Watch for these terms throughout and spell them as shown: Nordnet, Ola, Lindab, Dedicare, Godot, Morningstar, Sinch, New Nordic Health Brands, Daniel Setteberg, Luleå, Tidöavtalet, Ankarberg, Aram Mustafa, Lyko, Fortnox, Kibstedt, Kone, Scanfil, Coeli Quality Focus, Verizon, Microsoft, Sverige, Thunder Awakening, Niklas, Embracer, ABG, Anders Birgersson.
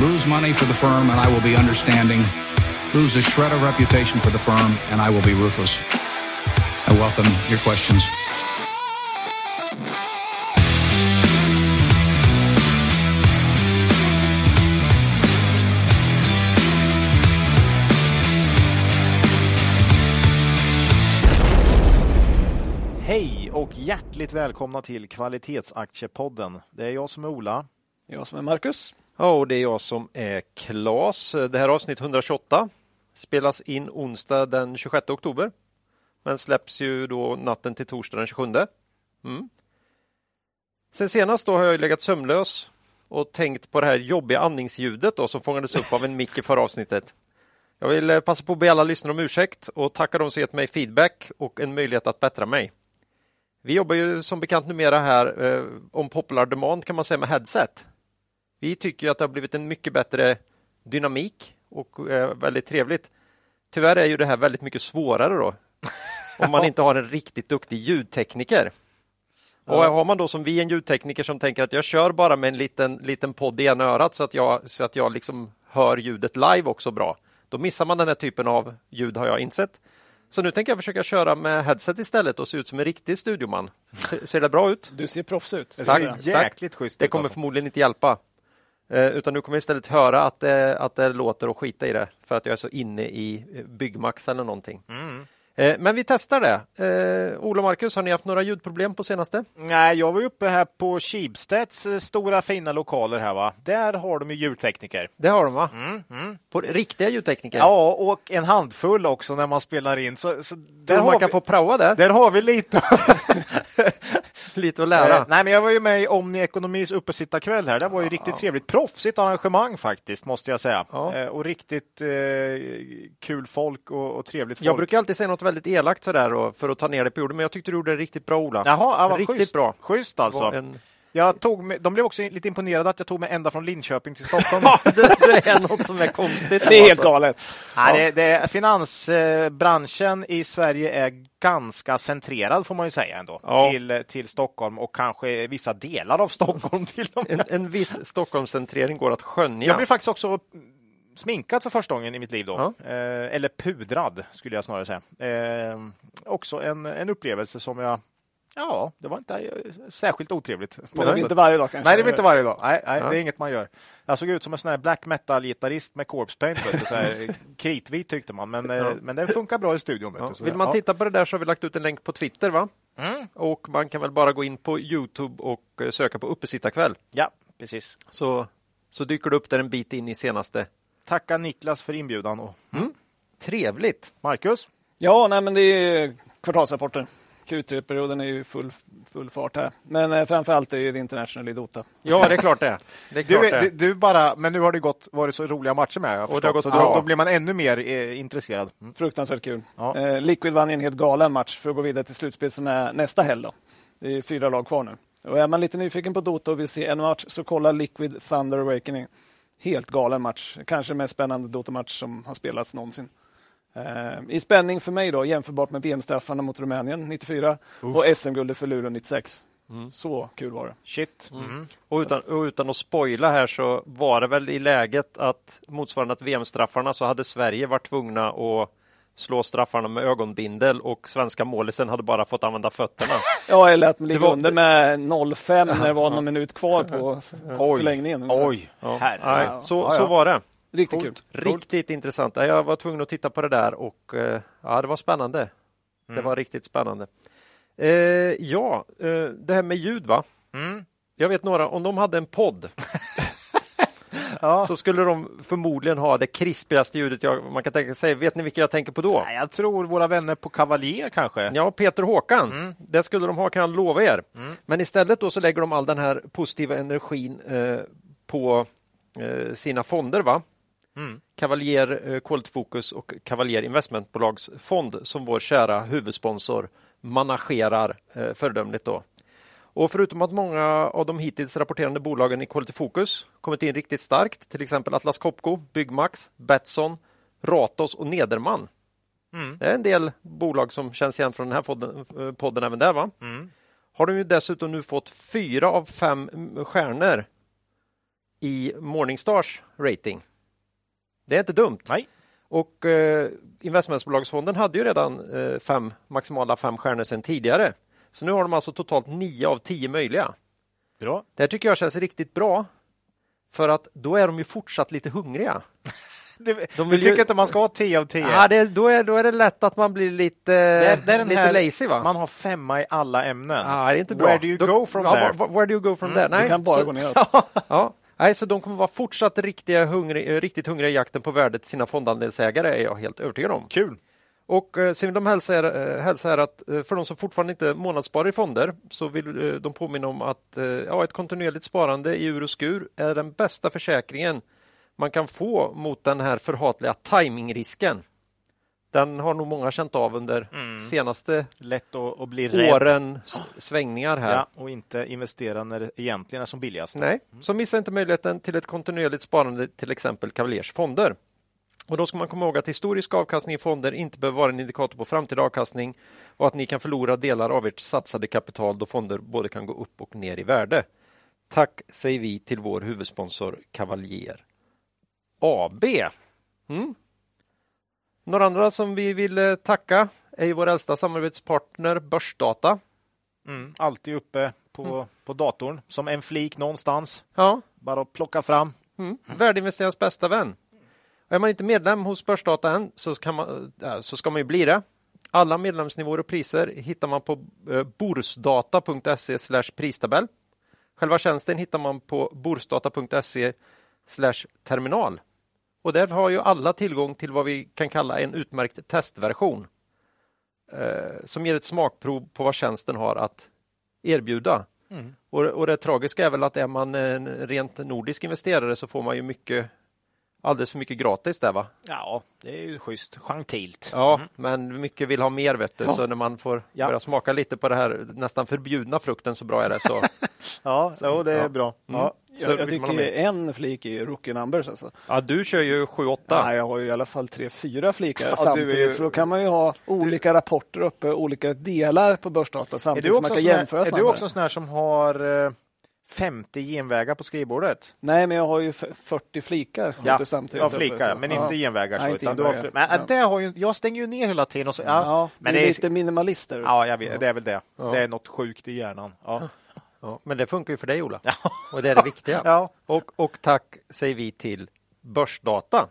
Lose money for the firm and I will be understanding. Lose a shred of reputation for the firm and I will be ruthless. I welcome your questions. Hej och hjärtligt välkomna till kvalitetsaktiepodden. Det är jag som är Ola. Jag som är Marcus. Ja, och det är jag som är Claes. Det här avsnitt 128 spelas in onsdag den 26 oktober. Men släpps ju då natten till torsdag den 27. Sen senast då har jag legat sömnlös och tänkt på det här jobbiga andningsljudet då, som fångades upp av en mick i förra avsnittet. Jag vill passa på att be alla lyssnare om ursäkt och tacka dem som gett mig feedback och en möjlighet att bättra mig. Vi jobbar ju som bekant numera här om popular demand kan man säga med headset. Vi tycker ju att det har blivit en mycket bättre dynamik och väldigt trevligt. Tyvärr är ju det här väldigt mycket svårare då. Om man inte har en riktigt duktig ljudtekniker. Och har man då som vi en ljudtekniker som tänker att jag kör bara med en liten podd i ena örat så att jag liksom hör ljudet live också bra. Då missar man den här typen av ljud har jag insett. Så nu tänker jag försöka köra med headset istället och se ut som en riktig studioman. Ser det bra ut? Du ser proffs ut. Tack. Det kommer förmodligen inte hjälpa. Utan nu kommer jag istället höra att det låter och skita i det. För att jag är så inne i Byggmax eller någonting. Men vi testar det. Ola och Marcus, har ni haft några ljudproblem på senaste? Nej, jag var uppe här på Kibstedts stora fina lokaler här va. Där har de ju ljudtekniker. Det har de va? På riktiga ljudtekniker? Ja, och en handfull också när man spelar in. Så där man kan få praoa där. Där har vi lite. Lite att lära. Nej, men jag var ju med i Omni Ekonomis uppesitta kväll här. Det var ju riktigt trevligt. Proffsigt arrangemang faktiskt, måste jag säga. Och riktigt kul folk och trevligt folk. Jag brukar alltid säga något väldigt elakt sådär och för att ta ner det på jorden, men jag tyckte du gjorde det riktigt bra, Ola. Jaha, var riktigt schysst, bra. Schysst alltså. De blev också lite imponerade att jag tog mig ända från Linköping till Stockholm. Det är något som är konstigt. Det är helt galet. Nej, finansbranschen i Sverige är ganska centrerad får man ju säga ändå. Ja. Till Stockholm och kanske vissa delar av Stockholm till och med. En viss Stockholmscentrering går att skönja. Jag blir faktiskt också sminkad för första gången i mitt liv då. Eller pudrad skulle jag snarare säga. Också en upplevelse som jag... Ja, det var inte särskilt otrevligt. Men det är inte varje dag kanske? Nej, det är inte varje dag. Nej, det är inget man gör. Jag såg ut som en sån här black metal-gitarrist med corpse paint. Så här, kritvit tyckte man, men det funkar bra i studion. Ja. Vill man titta på det där så har vi lagt ut en länk på Twitter va? Och man kan väl bara gå in på YouTube och söka på uppesittarkväll. Ja, precis. Så dyker det upp där en bit in i senaste. Tacka Niklas för inbjudan. Trevligt. Marcus? Ja, nej men det är kvartalsrapporten. Q3-perioden är ju full fart här. Men framförallt är det ju international i Dota. Ja, det är klart det. Du bara, men nu har det varit så roliga matcher med. Då blir man ännu mer intresserad. Fruktansvärt kul. Ja. Liquid vann en helt galen match för att gå vidare till slutspel som är nästa helg då. Det är 4 lag kvar nu. Och är man lite nyfiken på Dota och vill se en match så kolla Liquid Thunder Awakening. Helt galen match. Kanske den mest spännande Dota-match som har spelats någonsin. I spänning för mig då, jämförbart med VM-straffarna mot Rumänien 94 och SM-guldet för Luleå 96. Så kul var det. Shit. Och utan att spoila här så var det väl i läget att motsvarande att VM-straffarna så hade Sverige varit tvungna att slå straffarna med ögonbindel och svenska målisen hade bara fått använda fötterna. Ja, eller att man ligger under med 0-5 när det var någon minut kvar på förlängningen. Oj, herre. Så var det. Riktigt kul. Riktigt intressant. Jag var tvungen att titta på det där och ja, det var spännande. Det var riktigt spännande. Det här med ljud va? Jag vet några, om de hade en podd så skulle de förmodligen ha det krispigaste ljudet man kan tänka sig. Vet ni vilka jag tänker på då? Nej, jag tror våra vänner på Kavaljer kanske. Ja, Peter Håkan. Det skulle de ha, kan jag lova er. Men istället då så lägger de all den här positiva energin på sina fonder va? Kavaljer Quality Focus och Kavaljer Investmentbolags fond som vår kära huvudsponsor managerar föredömligt då. Och förutom att många av de hittills rapporterande bolagen i Quality Focus kommit in riktigt starkt, till exempel Atlas Copco, Byggmax, Betsson, Ratos och Nederman. Det är en del bolag som känns igen från den här podden även där va? Har de ju dessutom nu fått 4 av 5 stjärnor i Morningstars rating. Det är inte dumt. Nej. Och investmentbolagsfonden hade ju redan maximala fem stjärnor sedan tidigare. Så nu har de alltså totalt 9 av 10 möjliga. Bra. Det här tycker jag känns riktigt bra. För att då är de ju fortsatt lite hungriga. Du tycker inte man ska ha 10 av 10? Ja, då är det lätt att man blir lite lazy, va? Man har 5 i alla ämnen. Ja, det är inte bra. Where do you go from there? Nej, du kan bara gå neråt. Ja. Nej, så de kommer vara fortsatt riktigt hungriga i jakten på värdet till sina fondandelsägare, är jag helt övertygad om. Kul! Och så vill de hälsa här att för de som fortfarande inte månadssparar i fonder så vill de påminna om att ett kontinuerligt sparande i ur och skur är den bästa försäkringen man kan få mot den här förhatliga timingrisken. Den har nog många känt av under senaste åren svängningar här. Ja, och inte investera när det egentligen är som billigast. Nej, så missa inte möjligheten till ett kontinuerligt sparande, till exempel Kavaljers fonder. Och då ska man komma ihåg att historisk avkastning i fonder inte behöver vara en indikator på framtida avkastning och att ni kan förlora delar av ert satsade kapital då fonder både kan gå upp och ner i värde. Tack säger vi till vår huvudsponsor Kavaljer AB. Mm. Några andra som vi vill tacka är ju vår äldsta samarbetspartner Börsdata. Alltid uppe på datorn som en flik någonstans. Ja. Bara plocka fram. Värdeinvesterarens bästa vän. Och är man inte medlem hos Börsdata än så ska man ju bli det. Alla medlemsnivåer och priser hittar man på borsdata.se/pristabell. Själva tjänsten hittar man på borsdata.se/terminal. Och där har ju alla tillgång till vad vi kan kalla en utmärkt testversion. Som ger ett smakprov på vad tjänsten har att erbjuda. Och det tragiska är väl att är man en rent nordisk investerare så får man ju alldeles för mycket gratis där, va? Ja, det är ju schysst. Gentilt. Ja, men mycket vill ha mer, vet du. Ja. Så när man får börja smaka lite på det här nästan förbjudna frukten, så bra är det. Så. Det är bra. Ja. Jag tycker en flik är Rookie Numbers. Alltså. Ja, du kör ju 7-8. Nej, jag har ju i alla fall 3-4 flikar samtidigt. För då kan man ju ha olika rapporter uppe, olika delar på Börsdata samtidigt som man kan jämföra. Är du också en sån här som har 50 genvägar på skrivbordet? Nej, men jag har ju 40 flikar. Inte genvägar. Nej, inte genvägar. Jag stänger ju ner hela tiden. Och så, men det är lite minimalister. Ja, jag vet, det är väl det. Ja. Det är något sjukt i hjärnan. Ja. Ja, men det funkar ju för dig, Ola. Ja. Och det är det viktiga. Ja. Och tack säger vi till Börsdata.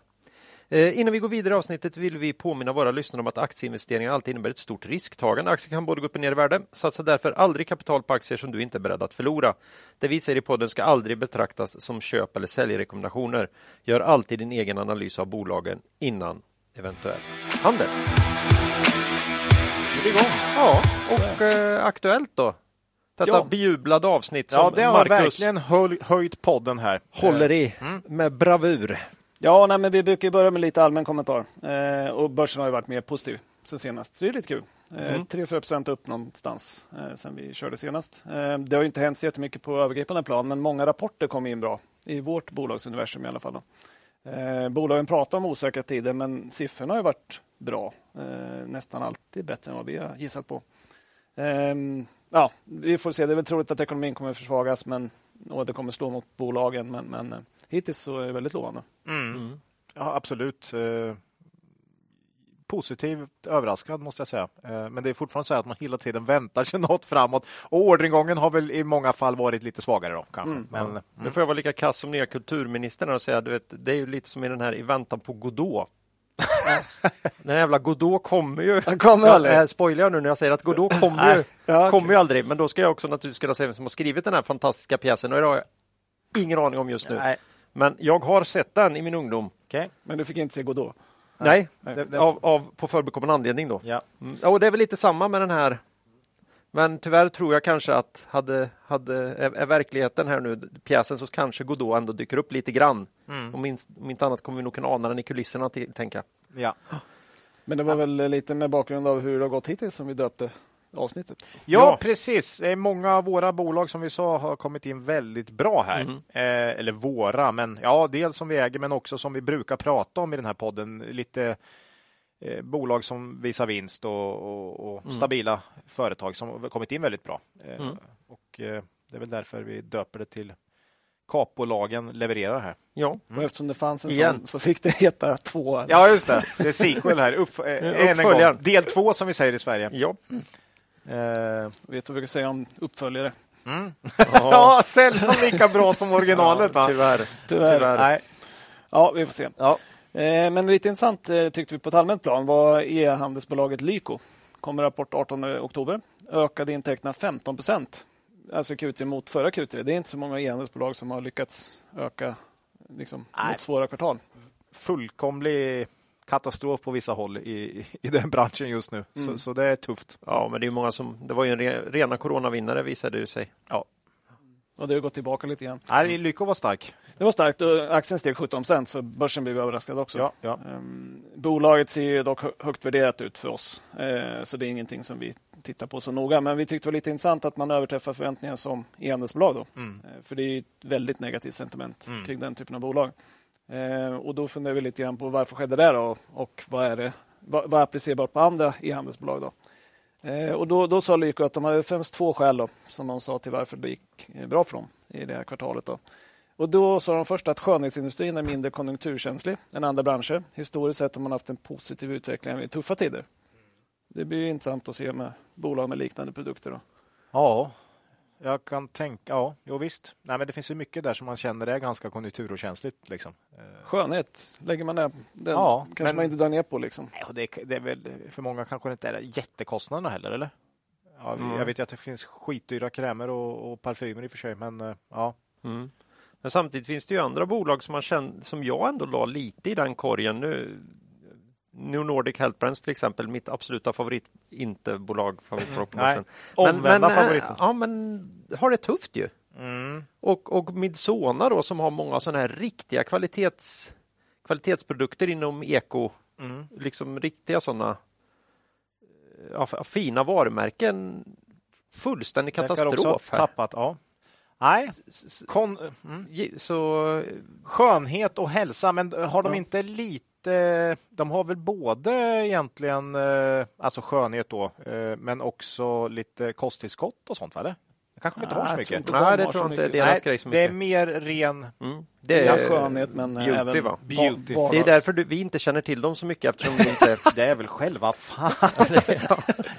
Innan vi går vidare i avsnittet vill vi påminna våra lyssnare om att aktieinvesteringar alltid innebär ett stort risktagande. Aktier kan både gå upp och ner i värde. Satsa därför aldrig kapital på aktier som du inte är beredd att förlora. Det vi säger i podden ska aldrig betraktas som köp- eller säljrekommendationer. Gör alltid din egen analys av bolagen innan eventuell handel. Det är igång. Ja, och aktuellt då. Detta bejublade avsnitt som Marcus... Ja, det har verkligen höjt podden här. Håller i med bravur. Ja, nej, men vi brukar börja med lite allmän kommentar. Och börsen har ju varit mer positiv sen senast. Det är lite kul. 3-4% upp någonstans sen vi körde senast. Det har ju inte hänt så jättemycket på övergripande plan, men många rapporter kom in bra. I vårt bolagsuniversum i alla fall. Då. Bolagen pratar om osäkra tider, men siffrorna har ju varit bra. Nästan alltid bättre än vad vi har gissat på. Ja, vi får se. Det är väl troligt att ekonomin kommer att försvagas, men, och det kommer slå mot bolagen. Men hittills så är det väldigt lovande. Ja, absolut. Positivt överraskad måste jag säga. Men det är fortfarande så här att man hela tiden väntar sig något framåt. Och orderingången har väl i många fall varit lite svagare då, kanske. Nu får jag vara lika kass som nya kulturministern och säga, du vet, det är ju lite som i den här i väntan på Godot. Den jävla Godot kommer ju. Han kommer aldrig. Spoiler jag nu när jag säger att Godot kommer ju aldrig. Men då ska jag också naturligtvis kunna säga vem som har skrivit den här fantastiska pjäsen. Och det har jag ingen aning om just nu. Nej. Men jag har sett den i min ungdom. Okay. Men du fick inte se Godot? Nej, på förbekommande anledning då. Ja. Och det är väl lite samma med den här. Men tyvärr tror jag kanske att är verkligheten här nu, pjäsen, så kanske Godot ändå dyker upp lite grann. Om inte annat kommer vi nog kunna ana den i kulisserna, tänka. Ja. Men det var väl lite med bakgrund av hur det har gått hittills som vi döpte avsnittet. Ja, precis. Många av våra bolag som vi sa har kommit in väldigt bra här. Eller våra, men dels som vi äger men också som vi brukar prata om i den här podden. Lite... bolag som visar vinst och stabila företag som har kommit in väldigt bra. Och det är väl därför vi döper det till kapbolagen levererar här. Ja, och eftersom det fanns en sån så fick det heta 2. Ja, just det. Det är sequel här. Uppföljaren. Del 2 som vi säger i Sverige. Ja. Vet du vad jag ska säga om uppföljare? Mm. Ja, sällan lika bra som originalet. Ja, tyvärr. Nej. Ja, vi får se. Ja. Men lite intressant tyckte vi på ett allmänt plan var e-handelsbolaget Lyko. Kommer rapport 18 oktober. Ökade intäkterna 15%. Alltså Q3 mot förra Q3. Det är inte så många e-handelsbolag som har lyckats öka liksom, mot svåra kvartal. Fullkomlig katastrof på vissa håll i den branschen just nu. Mm. Så det är tufft. Ja, men det är många som... Det var ju en rena coronavinnare visade det sig. Ja. Och det har gått tillbaka lite igen. Nej, Lyko var stark. Det var starkt och aktien steg 17%, så börsen blev överraskad också. Ja, ja. Bolaget ser ju dock högt värderat ut för oss. Så det är ingenting som vi tittar på så noga. Men vi tyckte det var lite intressant att man överträffar förväntningar som e-handelsbolag då. Mm. För det är ju ett väldigt negativt sentiment kring den typen av bolag. Och då funderar vi lite grann på varför skedde det då? Och vad är applicerbart på andra e-handelsbolag då? Och då sa Lyko att de hade främst 2 skäl då, som de sa till varför det gick bra för dem i det här kvartalet då. Och då sa de först att skönhetsindustrin är mindre konjunkturkänslig än andra branscher. Historiskt sett har man haft en positiv utveckling i tuffa tider. Det blir ju intressant att se med bolag med liknande produkter då. Ja, jag kan tänka, ja visst. Nej, men det finns ju mycket där som man känner är ganska konjunkturokänsligt liksom. Skönhet lägger man ner, den kanske man inte drar ner på liksom. Ja, det är väl för många kanske inte är jättekostnaderna heller, eller? Ja, jag vet ju att det finns skitdyra krämer och parfymer i och för sig, men ja. Mm. Men samtidigt finns det ju andra bolag som man känner, som jag ändå la lite i den korgen nu. New Nordic Health Brands till exempel, mitt absoluta favorit, inte bolag favoritprodukten. Omvända favoriten. Ja, men har det tufft ju. Mm. Och Midsona då, som har många sådana här riktiga kvalitetsprodukter inom eko. Mm. Liksom riktiga sådana fina varumärken. Fullständig katastrof här. Tappat, ja. Nej, så skönhet och hälsa, men har de inte lite... De har väl både egentligen alltså skönhet då, men också lite kosttillskott och sånt, va? Det kanske inte har så mycket. Nej, det tror jag inte. Det är mer ren skönhet, men beauty, även beauty. Det är därför vi inte känner till dem så mycket, eftersom vi inte... Det är väl själva fan.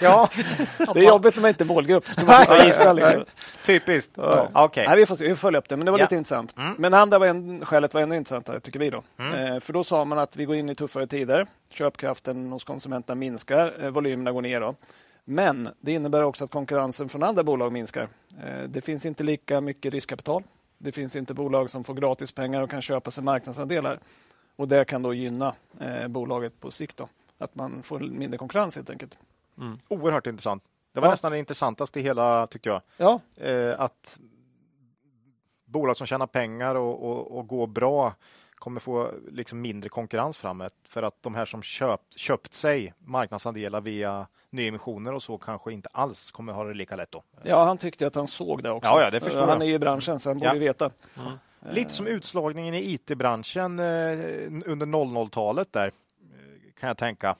Ja. Det är jobbigt när man inte är målgrupp. Ska man inte gissa, liksom. Typiskt. Ja. Okay. Nej, vi får följa upp det, men det var lite intressant. Mm. Men andra skälet var ännu intressantare, tycker vi då. Mm. För då sa man att vi går in i tuffare tider. Köpkraften hos konsumenterna minskar. Volymerna går ner då. Men det innebär också att konkurrensen från andra bolag minskar. Det finns inte lika mycket riskkapital. Det finns inte bolag som får gratis pengar och kan köpa sig marknadsandelar. Och det kan då gynna bolaget på sikt då. Att man får mindre konkurrens helt enkelt. Mm. Oerhört intressant. Det var nästan det intressantaste i hela, tycker jag. Ja. Att bolag som tjänar pengar och går bra kommer få liksom mindre konkurrens framåt, för att de här som köpt sig marknadsandelar via nyemissioner och så kanske inte alls kommer ha det lika lätt då. Ja, han tyckte att han såg det också. Ja, det förstår jag. Han är ju i branschen, så han borde veta. Mm. Lite som utslagningen i IT-branschen under 00-talet där, kan jag tänka.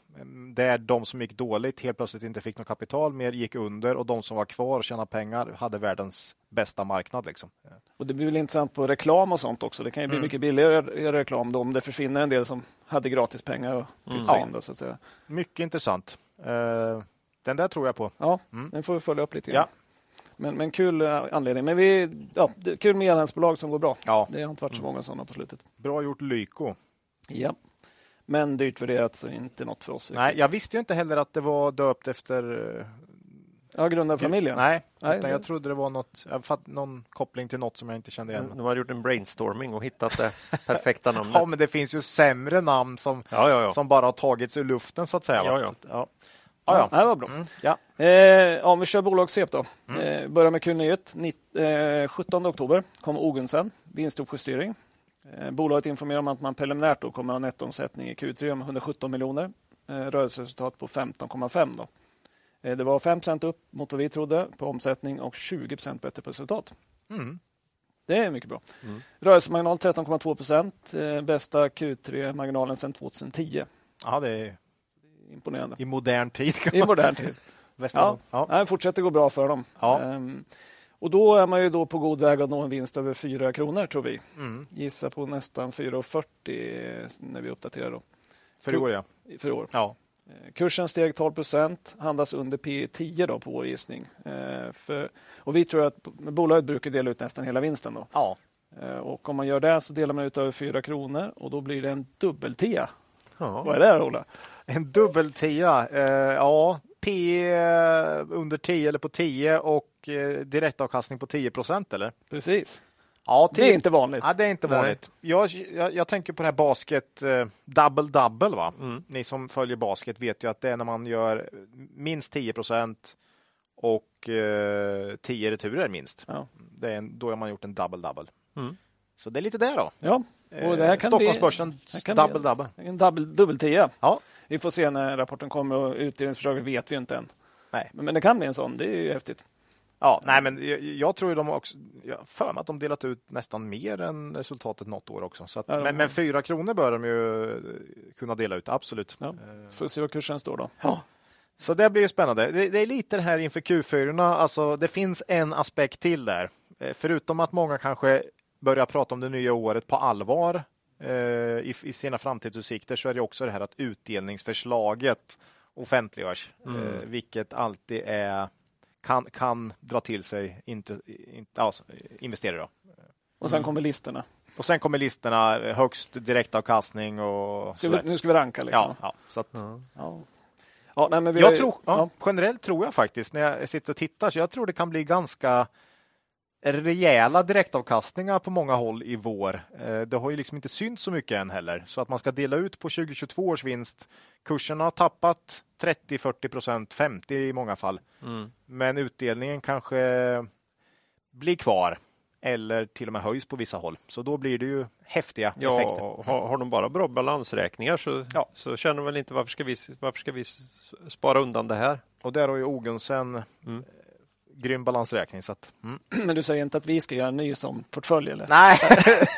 Där de som gick dåligt helt plötsligt inte fick något kapital mer, gick under, och de som var kvar och tjänade pengar hade världens bästa marknad. Liksom. Och det blir väl intressant på reklam och sånt också. Det kan ju bli mycket billigare reklam då, om det försvinner en del som hade gratis pengar och pytsade in då, så att säga. Mycket intressant. Den där tror jag på. Ja, den får vi följa upp lite. Ja. Men kul anledning. Men det är kul med enhandsbolag som går bra. Ja. Det har inte varit så många sådana på slutet. Bra gjort Lyko. Ja. Men dyrt värderat, så inte något för oss. Nej, jag visste ju inte heller att det var döpt efter... Ja, grundarfamiljen. Nej, utan jag trodde det var någon koppling till något som jag inte kände igen. De har gjort en brainstorming och hittat det perfekta namnet. Ja, men det finns ju sämre namn som bara har tagits ur luften, så att säga. Ja. Det var bra. Mm. Ja. Om vi kör bolagssvep då. Börjar med Q9. 17 oktober kom Ogunsen, vinstuppjustering. Bolaget informerar om att man preliminärt då kommer att ha nettoomsättning i Q3 om 117 miljoner. Rörelseresultat på 15,5 då. Det var 5% upp mot vad vi trodde på omsättning och 20% bättre på resultat. Mm. Det är mycket bra. Mm. Rörelsemarginal 13,2%. Bästa Q3-marginalen sedan 2010. Ja, det är imponerande. I modern tid. I modern tid. Fortsätter gå bra för dem. Ja. Och då är man ju då på god väg att nå en vinst över 4 kronor tror vi. Mm. Gissa på nästan 4,40 när vi uppdaterar då. För i år, ja. För år. Ja. Kursen steg 12%, handlas under P10 då på vår gissning. Och vi tror att bolaget brukar dela ut nästan hela vinsten då. Ja. Och om man gör det så delar man ut över 4 kronor och då blir det en dubbeltia. Ja. Vad är det här, Ola? En dubbeltia, ja. P under 10 eller på 10 och direktavkastning på 10%, eller? Precis. Ja, det är inte vanligt. Ja, det är inte vanligt. Jag tänker på det här basket double-double, va? Mm. Ni som följer basket vet ju att det är när man gör minst 10% och 10 returer minst. Ja. Det är då har man gjort en double-double. Mm. Så det är lite där då. Ja. Och det här kan Stockholmsbörsen double-double. En dubbeltia. Ja. Vi får se när rapporten kommer och utdelningsförslaget vet vi inte än. Nej. Men det kan bli en sån, det är ju häftigt. Ja, nej, men jag tror ju de också, för mig att de delat ut nästan mer än resultatet något år också. Så att, ja, men 4 kronor bör de ju kunna dela ut, absolut. Ja. Får se vad kursen står då. Ja. Så det blir ju spännande. Det är lite det här inför Q4-orna, alltså det finns en aspekt till där. Förutom att många kanske börjar prata om det nya året på allvar i sina framtidsutsikter, så är det också det här att utdelningsförslaget offentliggörs, vilket alltid är kan dra till sig investerare. Och sen kommer listorna. Och sen kommer listorna, högst direktavkastning och nu ska vi ranka liksom. Ja, så att, ja, nej, men vi generellt tror jag faktiskt när jag sitter och tittar, så jag tror det kan bli ganska rejäla direktavkastningar på många håll i vår. Det har ju liksom inte synts så mycket än heller. Så att man ska dela ut på 2022 års vinst. Kurserna har tappat 30-40%, 50% i många fall. Mm. Men utdelningen kanske blir kvar. Eller till och med höjs på vissa håll. Så då blir det ju häftiga effekter. Har de bara bra balansräkningar så känner de väl inte varför ska vi spara undan det här? Och där har ju Ogunsen... Mm. Grym balansräkning. Så att, Men du säger inte att vi ska göra en ny som portfölj? Eller? Nej,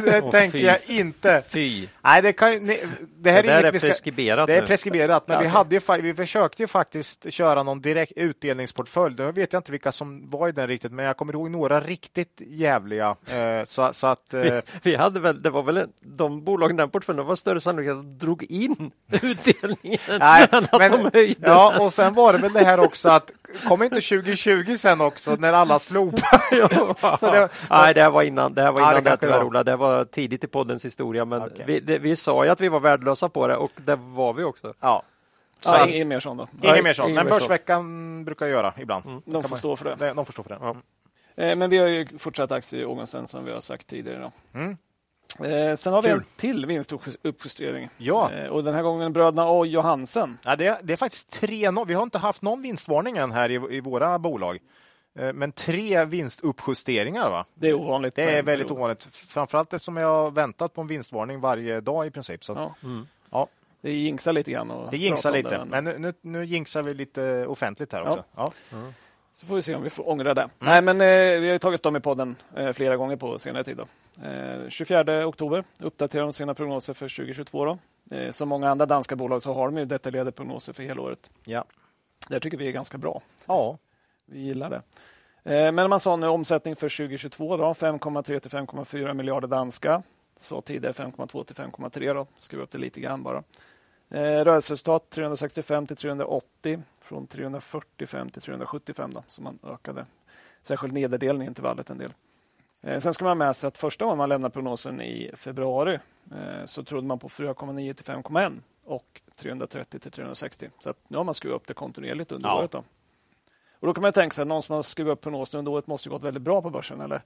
det tänker jag inte. Fy. Nej, det här är preskriberat. Men vi försökte ju faktiskt köra någon direkt utdelningsportfölj. Nu vet jag inte vilka som var i den riktigt, men jag kommer ihåg några riktigt jävliga. Vi hade väl, det var väl de bolagen där portföljen var större sannolikhet att drog in utdelningen. Nej, och sen var det väl det här också att kom inte 2020 sen också när alla slopar. Nej, det här var innan det här var. Det var tidigt i poddens historia, men okay. vi sa ju att vi var värdelösa på det och det var vi också. Ja. Så ingen mer sån då. Ingen mer sån. Men börsveckan brukar göra ibland. De får stå för det. De får stå för det. Ja. Men vi har ju fortsatt aktie i Ogunsen som vi har sagt tidigare då. Mm. Sen har vi en till vinstuppjustering. Ja. Och den här gången bröderna och Johansen. Ja, det är faktiskt 3-0. Vi har inte haft någon vinstvarning än här i våra bolag. Men 3 vinstuppjusteringar, va? Det är ovanligt. Det är väldigt ovanligt. Framförallt eftersom jag har väntat på en vinstvarning varje dag i princip. Så ja. Ja. Det jinxar lite grann. Det jinxar lite. Men nu jinxar vi lite offentligt här också. Ja. Mm. Så får vi se om vi får ångra det. Mm. Nej, men vi har ju tagit dem i podden flera gånger på senare tid. Då. 24 oktober uppdaterar de sina prognoser för 2022. Då. Som många andra danska bolag så har de ju detaljerade prognoser för hela året. Ja. Det tycker vi är ganska bra. Ja. Vi gillar det. Men man sa nu omsättning för 2022 då, 5,3 till 5,4 miljarder danska. Så tidigare 5,2 till 5,3 då. Skruva upp det lite grann bara. Rörelseresultat 365 till 380 från 345 till 375 då, som man ökade. Särskilt neddelningen till vallet en del. Sen ska man ha med sig att första gången man lämnade prognosen i februari så trodde man på 4,9 till 5,1 och 330 till 360. Så att nu har man skruvat upp det kontinuerligt under året då. Och då kan man tänka sig att någon som har skruvat upp prognosen under året måste ju gått väldigt bra på börsen, eller?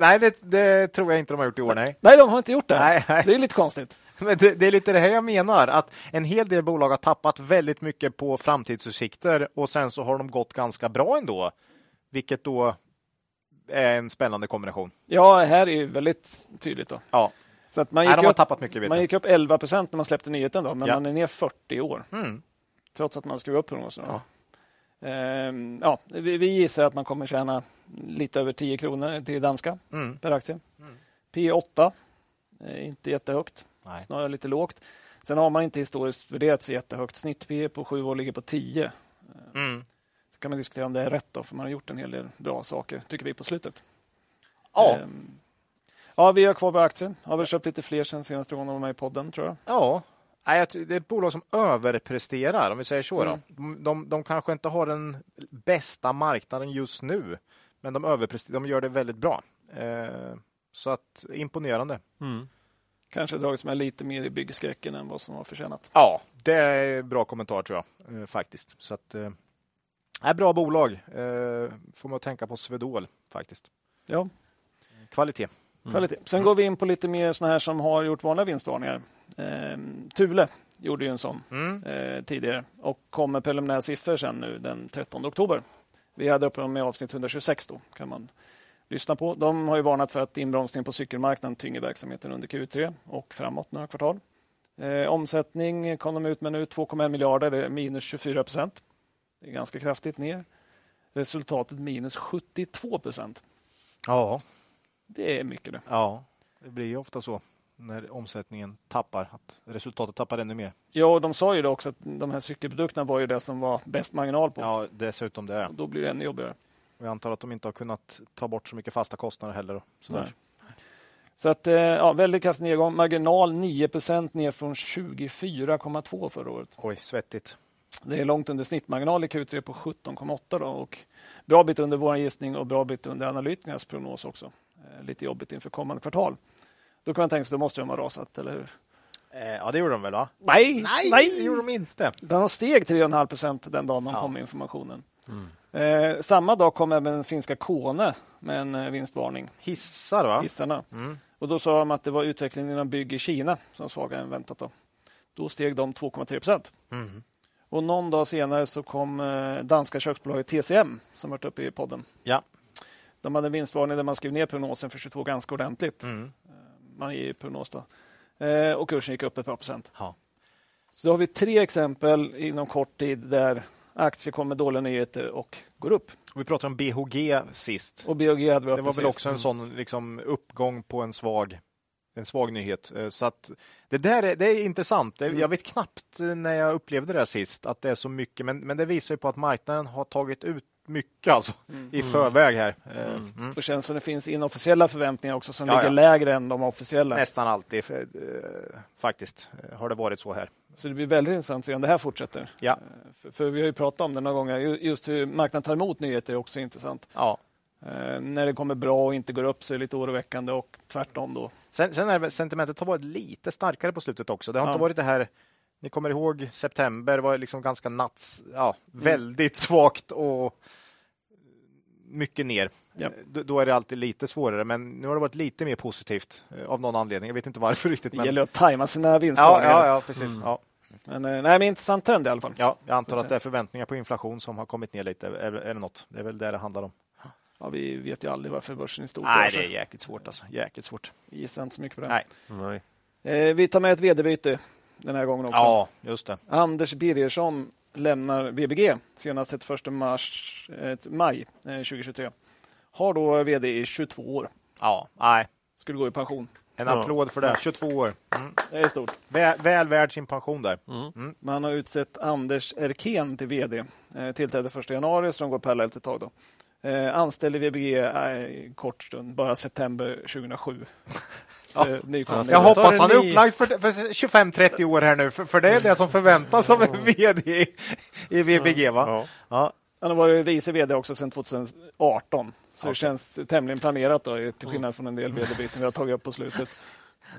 Nej, det tror jag inte de har gjort i år, nej. Nej, de har inte gjort det. Nej. Det är lite konstigt. Men det är lite det här jag menar, att en hel del bolag har tappat väldigt mycket på framtidsutsikter och sen så har de gått ganska bra ändå, vilket då är en spännande kombination. Ja, här är ju väldigt tydligt då. Ja. Så att man har tappat mycket. Man gick upp 11% när man släppte nyheten då, men man är ner 40 år. Mm. Trots att man skrev upp prognosen. Ja. Vi gissar att man kommer tjäna lite över 10 kronor till danska per aktie. Mm. P8, inte jättehögt. Nej. Snarare lite lågt. Sen har man inte historiskt värderat så jättehögt. Snitt P på 7 år ligger på 10. Mm. Så kan man diskutera om det är rätt då, för man har gjort en hel del bra saker, tycker vi på slutet. Ja. Ja, vi har kvar vår aktie. Har väl köpt lite fler sen senaste gången de var med i podden, tror jag. Ja. Nej, det är ett bolag som överpresterar, om vi säger så. Mm. De kanske inte har den bästa marknaden just nu, men de överpresterar, de gör det väldigt bra. Så att imponerande. Mm. Kanske drag som är lite mer i byggskräcken än vad som har förtjänat. Ja, det är bra kommentar tror jag faktiskt. Så att är bra bolag. Får man tänka på Svedol faktiskt. Ja. Kvalitet. Mm. Kvalitet. Sen går vi in på lite mer såna här som har gjort vanliga vinstvarningar. Thule gjorde ju en sån tidigare och kommer preliminära siffror sen nu den 13 oktober. Vi hade uppe dem i avsnitt 126 då, kan man lyssna på. De har ju varnat för att inbromsningen på cykelmarknaden tynger verksamheten under Q3 och framåt några kvartal. Omsättning kom de ut med nu 2,1 miljarder, det är minus 24%. Det är ganska kraftigt ner. Resultatet minus 72%. Ja. Det är mycket det. Ja, det blir ju ofta så när omsättningen tappar, att resultatet tappar ännu mer. Ja, och de sa ju det också att de här cykelprodukterna var ju det som var bäst marginal på. Ja, dessutom det. Och då blir det ännu jobbigare. Och jag antar att de inte har kunnat ta bort så mycket fasta kostnader heller. Så att, ja, väldigt kraftig nedgång. Marginal 9% ner från 24,2 förra året. Oj, svettigt. Det är långt under snittmarginal i Q3 på 17,8 då, och bra bit under vår gissning och bra bit under analytikernas prognos också. Lite jobbigt inför kommande kvartal. Då kan man tänka sig, då måste de ha rasat, eller hur? Ja, det gjorde de väl va? Nej, det gjorde de inte. Den steg 3,5% den dagen de kom med informationen. Mm. Samma dag kom även finska Kone med en vinstvarning. Hissar va? Hissarna. Mm. Och då sa de att det var utvecklingen inom bygg i Kina som svagare än väntat då. Då steg de 2,3%. Mm. Och någon dag senare så kom danska köksbolaget TCM som varit uppe i podden. Ja. De hade en vinstvarning där man skrev ner prognosen för 22 ganska ordentligt. Mm. Man ger prognos då. Och kursen gick upp ett par procent. Ja. Så då har vi 3 exempel inom kort tid där aktier kommer med dåliga nyheter och går upp. Och vi pratade om BHG sist. Och BHG hade vi. Det var väl också en sån liksom, uppgång på en svag nyhet. Så att, det är intressant. Jag vet knappt när jag upplevde det sist att det är så mycket. Men det visar ju på att marknaden har tagit ut mycket alltså, i förväg här. Och känns som det finns inofficiella förväntningar också som ligger lägre än de officiella. Nästan alltid faktiskt har det varit så här. Så det blir väldigt intressant om det här fortsätter. Ja. För vi har ju pratat om det några gånger. Just hur marknaden tar emot nyheter är också intressant. Ja. När det kommer bra och inte går upp så är det lite oroväckande och tvärtom då. Sen är sentimentet har varit lite starkare på slutet också. Det har inte varit det här. Ni kommer ihåg september var liksom ganska väldigt svagt och mycket ner. Ja. Då är det alltid lite svårare, men nu har det varit lite mer positivt av någon anledning. Jag vet inte varför riktigt. Men... Det gäller att tajma sina vinster. Ja, precis. Mm. Ja. Men intressant trend i alla fall. Ja, jag antar att det är förväntningar på inflation som har kommit ner lite eller något. Det är väl det det handlar om. Ja, vi vet ju aldrig varför börsen är stor. Nej, det är jäkligt svårt alltså. Jäkligt svårt. Jag gissar inte så mycket på det. Nej. Vi tar med ett vd-byte. Den här gången också. Ja, just det. Anders Birgersson lämnar BBG senast 31 maj 2023. Har då vd i 22 år. Ja, nej. Skulle gå i pension. En applåd för det. 22 år. Mm. Det är stort. Väl värd sin pension där. Mm. Man har utsett Anders Erken till vd. Tillträdde 1 januari så de går parallellt ett tag då. Anställd i VBG kort stund, bara september 2007. Jag hoppas han är upplagd för 25-30 år här nu, för det är det som förväntas av en vd i VBG va? Ja. Han har varit vice vd också sedan 2018, så det känns tämligen planerat då, till skillnad från en del vd-biten vi har tagit upp på slutet.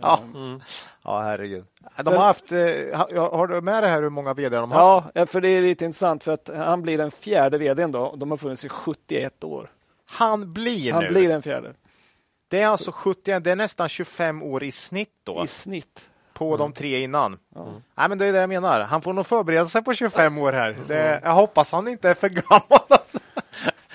Ja, herregud. De har haft, har du med det här hur många vd de har haft? Ja, för det är lite intressant för att han blir den fjärde vdn då. De har funnits i 71 år. Han blir den fjärde. Det är alltså 70, det är nästan 25 år i snitt då. I snitt. På de 3 innan. Nej, men det är det jag menar. Han får nog förbereda sig på 25 år här. Jag hoppas han inte är för gammal alltså.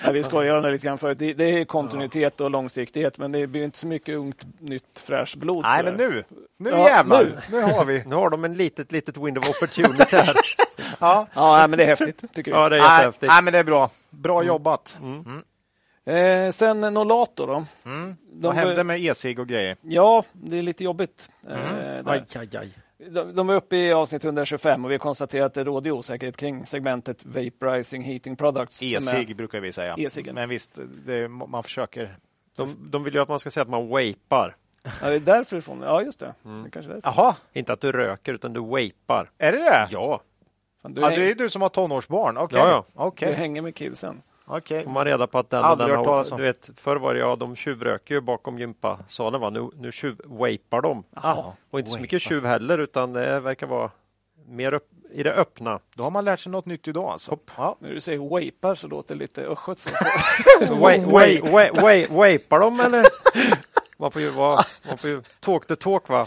Ja, vi ska göra det lite grann förut. Det är kontinuitet och långsiktighet, men det blir inte så mycket ungt, nytt, fräscht blod. Nej, men nu jävlar. Nu har vi. Nu har de en litet window of opportunity här. Ja, men det är häftigt, tycker jag. Ja, det är jättehäftigt. Nej, men det är bra. Bra jobbat. Sen Nolato då. Vad hände med e-cig och grejer? Ja, det är lite jobbigt. Aj. De var uppe i avsnitt 125 och vi har konstaterat att det råder osäkerhet kring segmentet vaporizing heating products. E-cig brukar vi säga. E-cigen. Men visst, man försöker. De vill ju att man ska säga att man vapar. Ja, det är därför från. Ja, just det. Mm. Det är kanske därför. Aha. Inte att du röker utan du vapar. Är det det? Ja. Du det är du som har tonårsbarn. Okej. Okay. Ja. Okay. Du hänger med kidsen. Okej. Får man reda på att den du vet, förr var det de tjuvröker ju bakom gympasalen, va? Nu tjuvvapar de. Aha. Och inte så mycket tjuv heller, utan det verkar vara mer i det öppna. Då har man lärt sig något nytt idag alltså. Ja. När du säger vapar så låter det lite ösköt så. Vapar de eller? Man får ju talk the talk, va?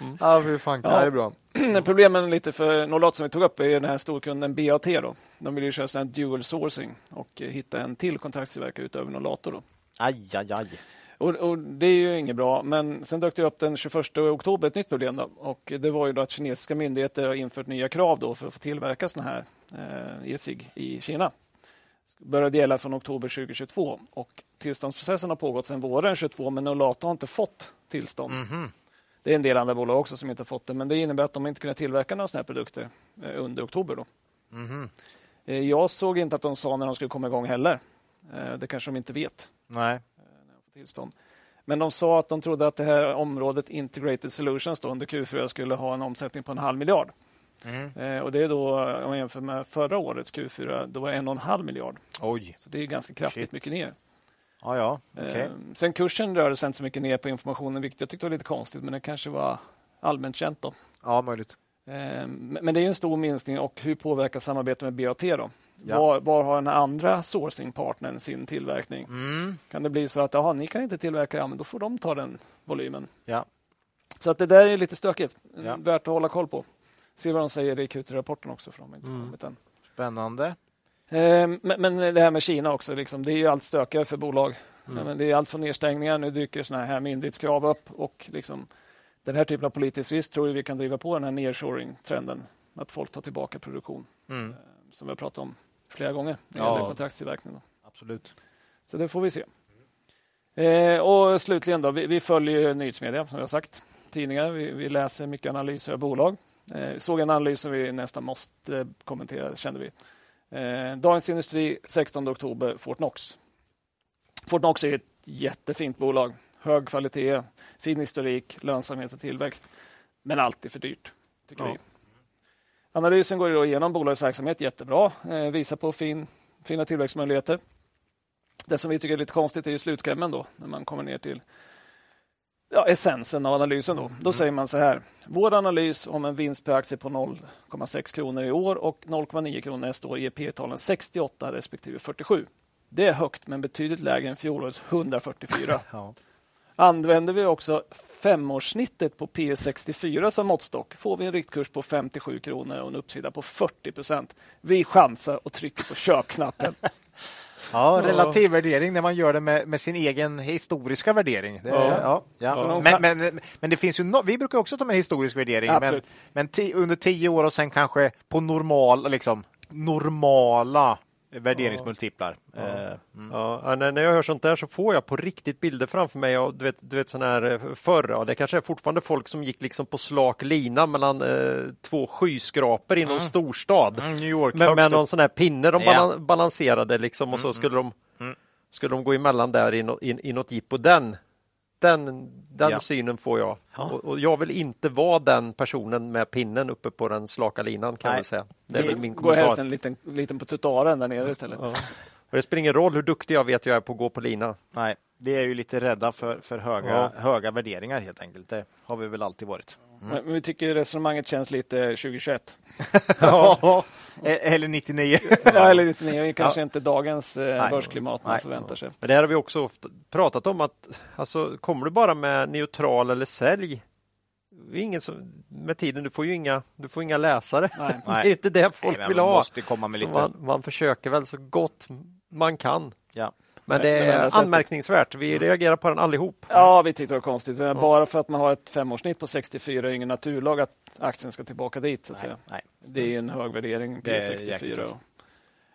Mm. Ja, vi fan, det här är bra. Problemen lite för Nolato som vi tog upp är den här storkunden BAT då. De vill ju köra en dual sourcing och hitta en till kontraktstillverkare utöver Nolato då. Aj. Och det är ju inget bra, men sen dök det upp den 21 oktober ett nytt problem då. Och det var ju då att kinesiska myndigheter har infört nya krav då för att få tillverka såna här e-cig i Kina. Började gälla från oktober 2022 och tillståndsprocessen har pågått sedan våren 2022, men Nolato har inte fått tillstånd. Mm-hmm. Det är en del andra bolag också som inte har fått det, men det innebär att de inte kunde tillverka några sådana här produkter under oktober då. Mm-hmm. Jag såg inte att de sa när de skulle komma igång heller. Det kanske de inte vet. Nej. När de får tillstånd. Men de sa att de trodde att det här området Integrated Solutions då, under Q4 skulle ha en omsättning på 1,5 miljard. Mm. Och det är då, om man jämför med förra årets Q4, då var det 1,5 miljard. Oj. Så det är ganska kraftigt mycket ner. Ja, okay. Sen kursen rörde sig inte så mycket ner på informationen, vilket jag tyckte var lite konstigt, men det kanske var allmänt känt då. Ja, möjligt. Men det är en stor minskning, och hur påverkar samarbete med BAT då? Ja. Var har den andra sourcingpartnern sin tillverkning? Mm. Kan det bli så att ni kan inte tillverka, men då får de ta den volymen. Ja. Så att det där är lite stökigt, värt att hålla koll på. Se vad de säger i Q3-rapporten också. För de inte kommit än. Spännande. Men det här med Kina också, det är ju allt stökigare för bolag. Men det är allt från nedstängningar, nu dyker såna här myndighetskrav upp, och den här typen av politisk risk tror jag vi kan driva på den här nearshoring-trenden, att folk tar tillbaka produktion, som vi har pratat om flera gånger när det gäller kontraktstillverkning. Absolut. Så det får vi se. Och slutligen då, vi följer nyhetsmedia som jag har sagt, tidningar, vi läser mycket analyser av bolag. Såg en analys som vi nästan måste kommentera, kände vi. Dagens Industri 16 oktober, Fortnox. Fortnox är ett jättefint bolag. Hög kvalitet, fin historik, lönsamhet och tillväxt. Men alltid för dyrt, tycker vi. Analysen går då igenom bolagets verksamhet jättebra. Visar på fina tillväxtmöjligheter. Det som vi tycker är lite konstigt är ju slutklämmen då, när man kommer ner till essensen av analysen. Då säger man så här. Vår analys om en vinst per aktie på 0,6 kronor i år och 0,9 kronor nästa år ger P-talen 68 respektive 47. Det är högt men betydligt lägre än fjolårets 144. Använder vi också femårssnittet på P64 som måttstock får vi en riktkurs på 57 kronor och en uppsida på 40%. Vi chansar och trycker på köpknappen. Ja, relativ värdering när man gör det med sin egen historiska värdering. Ja. Men det finns ju vi brukar också ta med historisk värdering, men under 10 år och sen kanske på normala värderingsmultiplar. När jag hör sånt där så får jag på riktigt bilder framför mig, och du vet sån här förra, och det kanske är fortfarande folk som gick på slak lina mellan två skyskrapor i någon storstad. New York, med någon sån här pinne de balanserade och så skulle de gå emellan där i något jippo. Den synen får jag. Och jag vill inte vara den personen med pinnen uppe på den slaka linan, kan jag säga. Det är min kommentar. Går helst en liten på tutaren där nere istället. Ja. Och det spelar ingen roll hur duktig jag är på att gå på lina. Nej, vi är ju lite rädda för höga värderingar helt enkelt. Det har vi väl alltid varit. Men vi tycker resonemanget känns lite 2021. Eller 99. Ja, eller 99. Kanske inte dagens börsklimat man förväntar sig. Men det här har vi också ofta pratat om, att kommer du bara med neutral eller sälj, ingen som, med tiden du får inga läsare. Nej. Det är inte det folk vill ha. Måste komma med lite. Man försöker väl så gott man kan. Ja. Men det är anmärkningsvärt. Vi reagerar på den allihop. Ja, vi tyckte det var konstigt. Men bara för att man har ett femårssnitt på 64 är ingen naturlag att aktien ska tillbaka dit, så att säga. Nej. Det är en hög värdering på 64.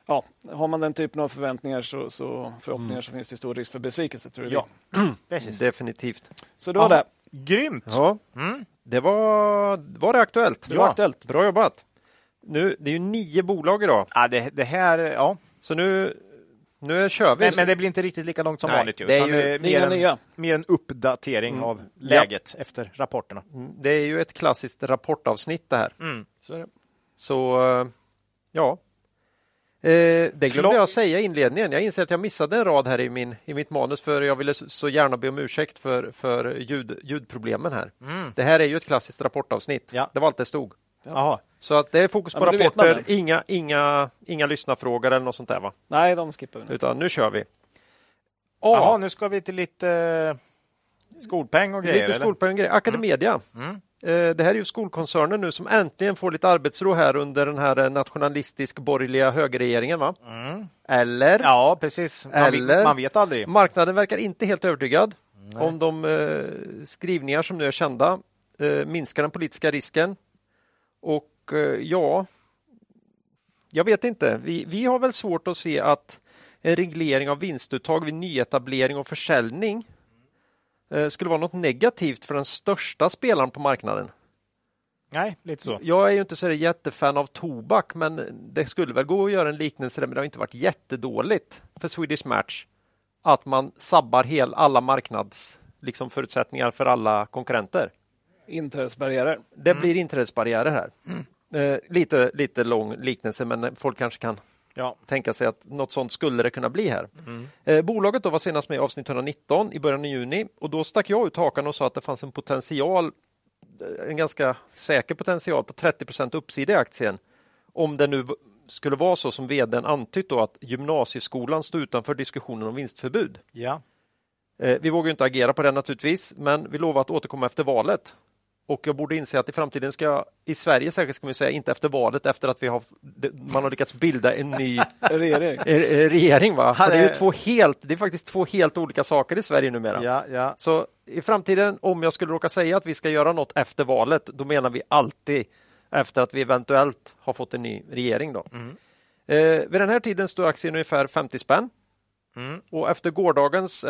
Ja, har man den typen av förväntningar så förhoppningar så finns det stor risk för besvikelse, tror jag. Ja, definitivt. Så då det. Grymt! Ja. Mm. Det var aktuellt. Det var aktuellt. Bra jobbat. Nu, det är ju 9 bolag idag. Ja, det här, ja. Så nu kör vi. Men det blir inte riktigt lika långt som vanligt. Det är ju mer en uppdatering av läget efter rapporterna. Det är ju ett klassiskt rapportavsnitt det här. Mm. Så är det. Så, ja. Det glömde jag säga i inledningen. Jag inser att jag missade en rad här i mitt manus, för jag ville så gärna be om ursäkt för ljudproblemen här. Mm. Det här är ju ett klassiskt rapportavsnitt. Ja. Det var allt det stod. Jaha. Så att det är fokus på rapporter, inga lyssnarfrågor eller något sånt där, va? Nej, de skippar vi nu. Utan nu kör vi. Jaha, nu ska vi till lite skolpeng och grejer. Lite skolpeng och grejer. Akademedia. Mm. Det här är ju skolkoncernen nu som äntligen får lite arbetsro här under den här nationalistisk-borgerliga högerregeringen, va? Mm. Eller? Ja, precis. Man vet aldrig. Marknaden verkar inte helt övertygad om de skrivningar som nu är kända minskar den politiska risken. Och jag vet inte. Vi har väl svårt att se att en reglering av vinstuttag vid nyetablering och försäljning skulle vara något negativt för den största spelaren på marknaden. Nej, lite så. Jag är ju inte så jättefan av tobak, men det skulle väl gå att göra en liknelse där, men det har inte varit jättedåligt för Swedish Match att man sabbar alla marknads förutsättningar för alla konkurrenter. Inträdesbarriärer. Det blir inträdesbarriärer här. Mm. Lite lång liknelse, men folk kanske kan tänka sig att något sånt skulle det kunna bli här. Mm. Bolaget då var senast med i avsnitt 119 i början av juni, och då stack jag ut hakan och sa att det fanns en potential, en ganska säker potential på 30% uppsida i aktien. Om det nu skulle vara så som vdn antytt då, att gymnasieskolan stod utanför diskussionen om vinstförbud. Ja. Vi vågar ju inte agera på det naturligtvis, men vi lovar att återkomma efter valet. Och jag borde inse att i framtiden i Sverige säkert ska man säga inte efter valet, efter att man har lyckats bilda en ny regering. Va? Det är ju faktiskt två helt olika saker i Sverige numera. Ja, ja. Så i framtiden, om jag skulle råka säga att vi ska göra något efter valet, då menar vi alltid efter att vi eventuellt har fått en ny regering. Då. Mm. Vid den här tiden står aktien ungefär 50 spänn. Mm. Och efter gårdagens,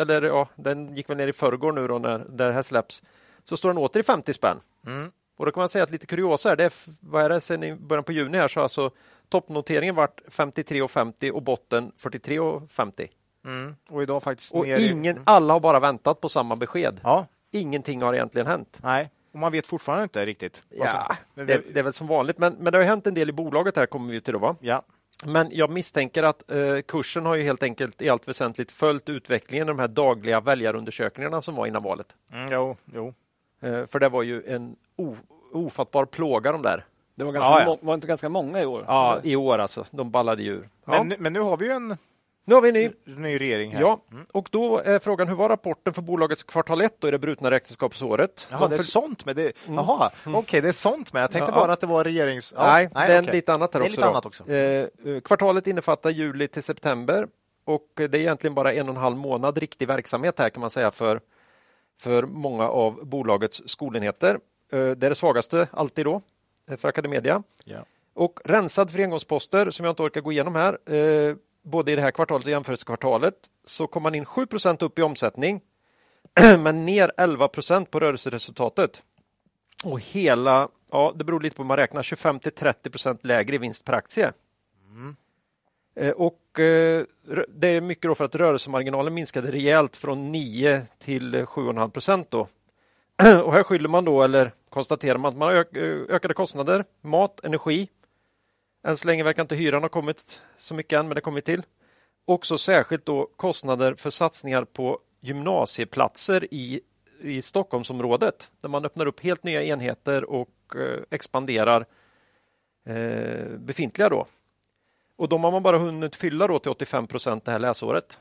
den gick väl ner i förrgår nu då när det här släpps, så står den åter i 50 spänn. Mm. Och då kan man säga att lite kuriosa det är, vad är det sen i början på juni här, så alltså toppnoteringen vart 53,50 och botten 43,50. Mm. Och idag faktiskt ner alla har bara väntat på samma besked. Ja. Ingenting har egentligen hänt. Nej, och man vet fortfarande inte riktigt. Ja, det är väl som vanligt. Men det har hänt en del i bolaget här, kommer vi till då, va? Ja. Men jag misstänker att kursen har ju helt enkelt i allt väsentligt följt utvecklingen i de här dagliga väljarundersökningarna som var innan valet. Mm, jo. För det var ju en ofattbar plåga de där. Det var ganska var inte ganska många i år. Ja, i år alltså. De ballade ju. Ja. Men nu har vi ju en ny regering här. Ja, och då är frågan, hur var rapporten för bolagets kvartal 1 då i det brutna räkenskapsåret? Ja, det är sånt med det. Jaha, okej, det är sånt med. Jag tänkte bara att det var regerings... Ja, nej, det är lite annat här också. Kvartalet innefattar juli till september, och det är egentligen bara 1,5 månad riktig verksamhet här, kan man säga, för många av bolagets skolenheter. Det är det svagaste alltid då för Akademedia. Yeah. Och rensad för engångsposter som jag inte orkar gå igenom här... både i det här kvartalet och jämförelsekvartalet så kom man in 7% upp i omsättning men ner 11% på rörelseresultatet. Och det beror lite på hur man räknar, 25-30% lägre vinst per aktie. Mm. Och det är mycket då för att rörelsemarginalen minskade rejält från 9 till 7,5% då. Och här skyller man då, eller konstaterar man, att man har ökade kostnader, mat, energi. Än så länge verkar inte hyran ha kommit så mycket än, men det kommer till. Också särskilt då kostnader för satsningar på gymnasieplatser i Stockholmsområdet. Där man öppnar upp helt nya enheter och expanderar befintliga då. Och de har man bara hunnit fylla då till 85% det här läsåret.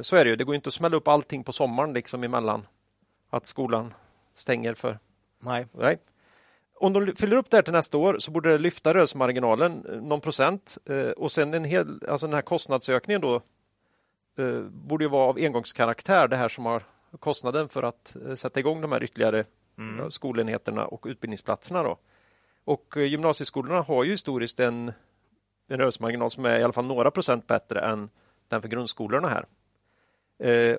Så är det ju. Det går inte att smälla upp allting på sommaren liksom emellan. Att skolan stänger för... Nej. Om de fyller upp det här till nästa år så borde det lyfta rörelsemarginalen någon procent. Och sen den här kostnadsökningen då borde ju vara av engångskaraktär. Det här som har kostnaden för att sätta igång de här ytterligare skolenheterna och utbildningsplatserna då. Och gymnasieskolorna har ju historiskt en rörelsemarginal som är i alla fall några procent bättre än den för grundskolorna här.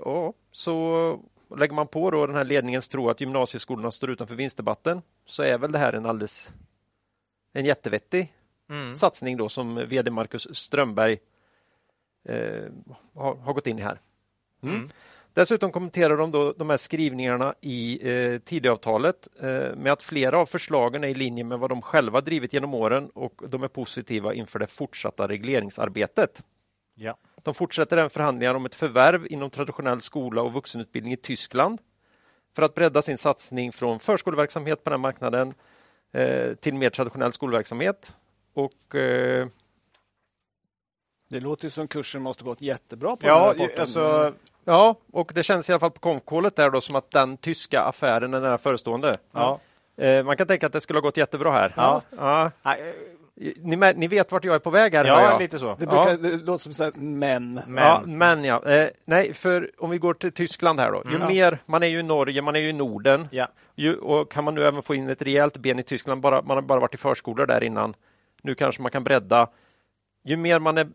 Så Och lägger man på då den här ledningens tro att gymnasieskolorna står utanför vinstdebatten, så är väl det här en jättevettig satsning då som vd Marcus Strömberg har gått in i här. Dessutom kommenterar de då de här skrivningarna i Tidöavtalet med att flera av förslagen är i linje med vad de själva drivit genom åren, och de är positiva inför det fortsatta regleringsarbetet. Ja. De fortsätter även förhandlingar om ett förvärv inom traditionell skola och vuxenutbildning i Tyskland för att bredda sin satsning från förskoleverksamhet på den marknaden till mer traditionell skolverksamhet. Och det låter ju som kursen måste gått jättebra på den här rapporten. Ja, och det känns i alla fall på konfkålet där då som att den tyska affären är nära förestående. Ja. Man kan tänka att det skulle ha gått jättebra här. Ja. Ja. Ni vet vart jag är på väg här. Ja, lite så. Det brukar det låter som sagt men. Ja, men ja. Nej, för om vi går till Tyskland här då. Ju mer, man är ju i Norge, man är ju i Norden. Ja. Och kan man nu även få in ett rejält ben i Tyskland, man har bara varit i förskolor där innan. Nu kanske man kan bredda. Ju mer man är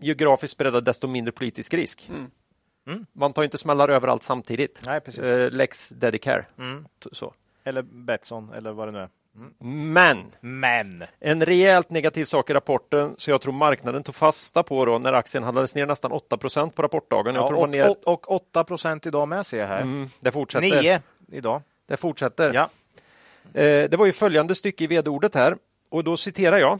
geografiskt breddad, desto mindre politisk risk. Man tar inte smällar överallt samtidigt. Nej, precis. Lex Dedicare. Så. Eller Betsson, eller vad det nu är. Men en rejält negativ sak i rapporten, så jag tror marknaden tog fasta på då när aktien handlades ner nästan 8% på rapportdagen. Ja, jag tror och 8% idag med sig här. Det fortsätter. 9 idag. Det fortsätter. Ja. Det var ju följande stycke i vd-ordet här, och då citerar jag.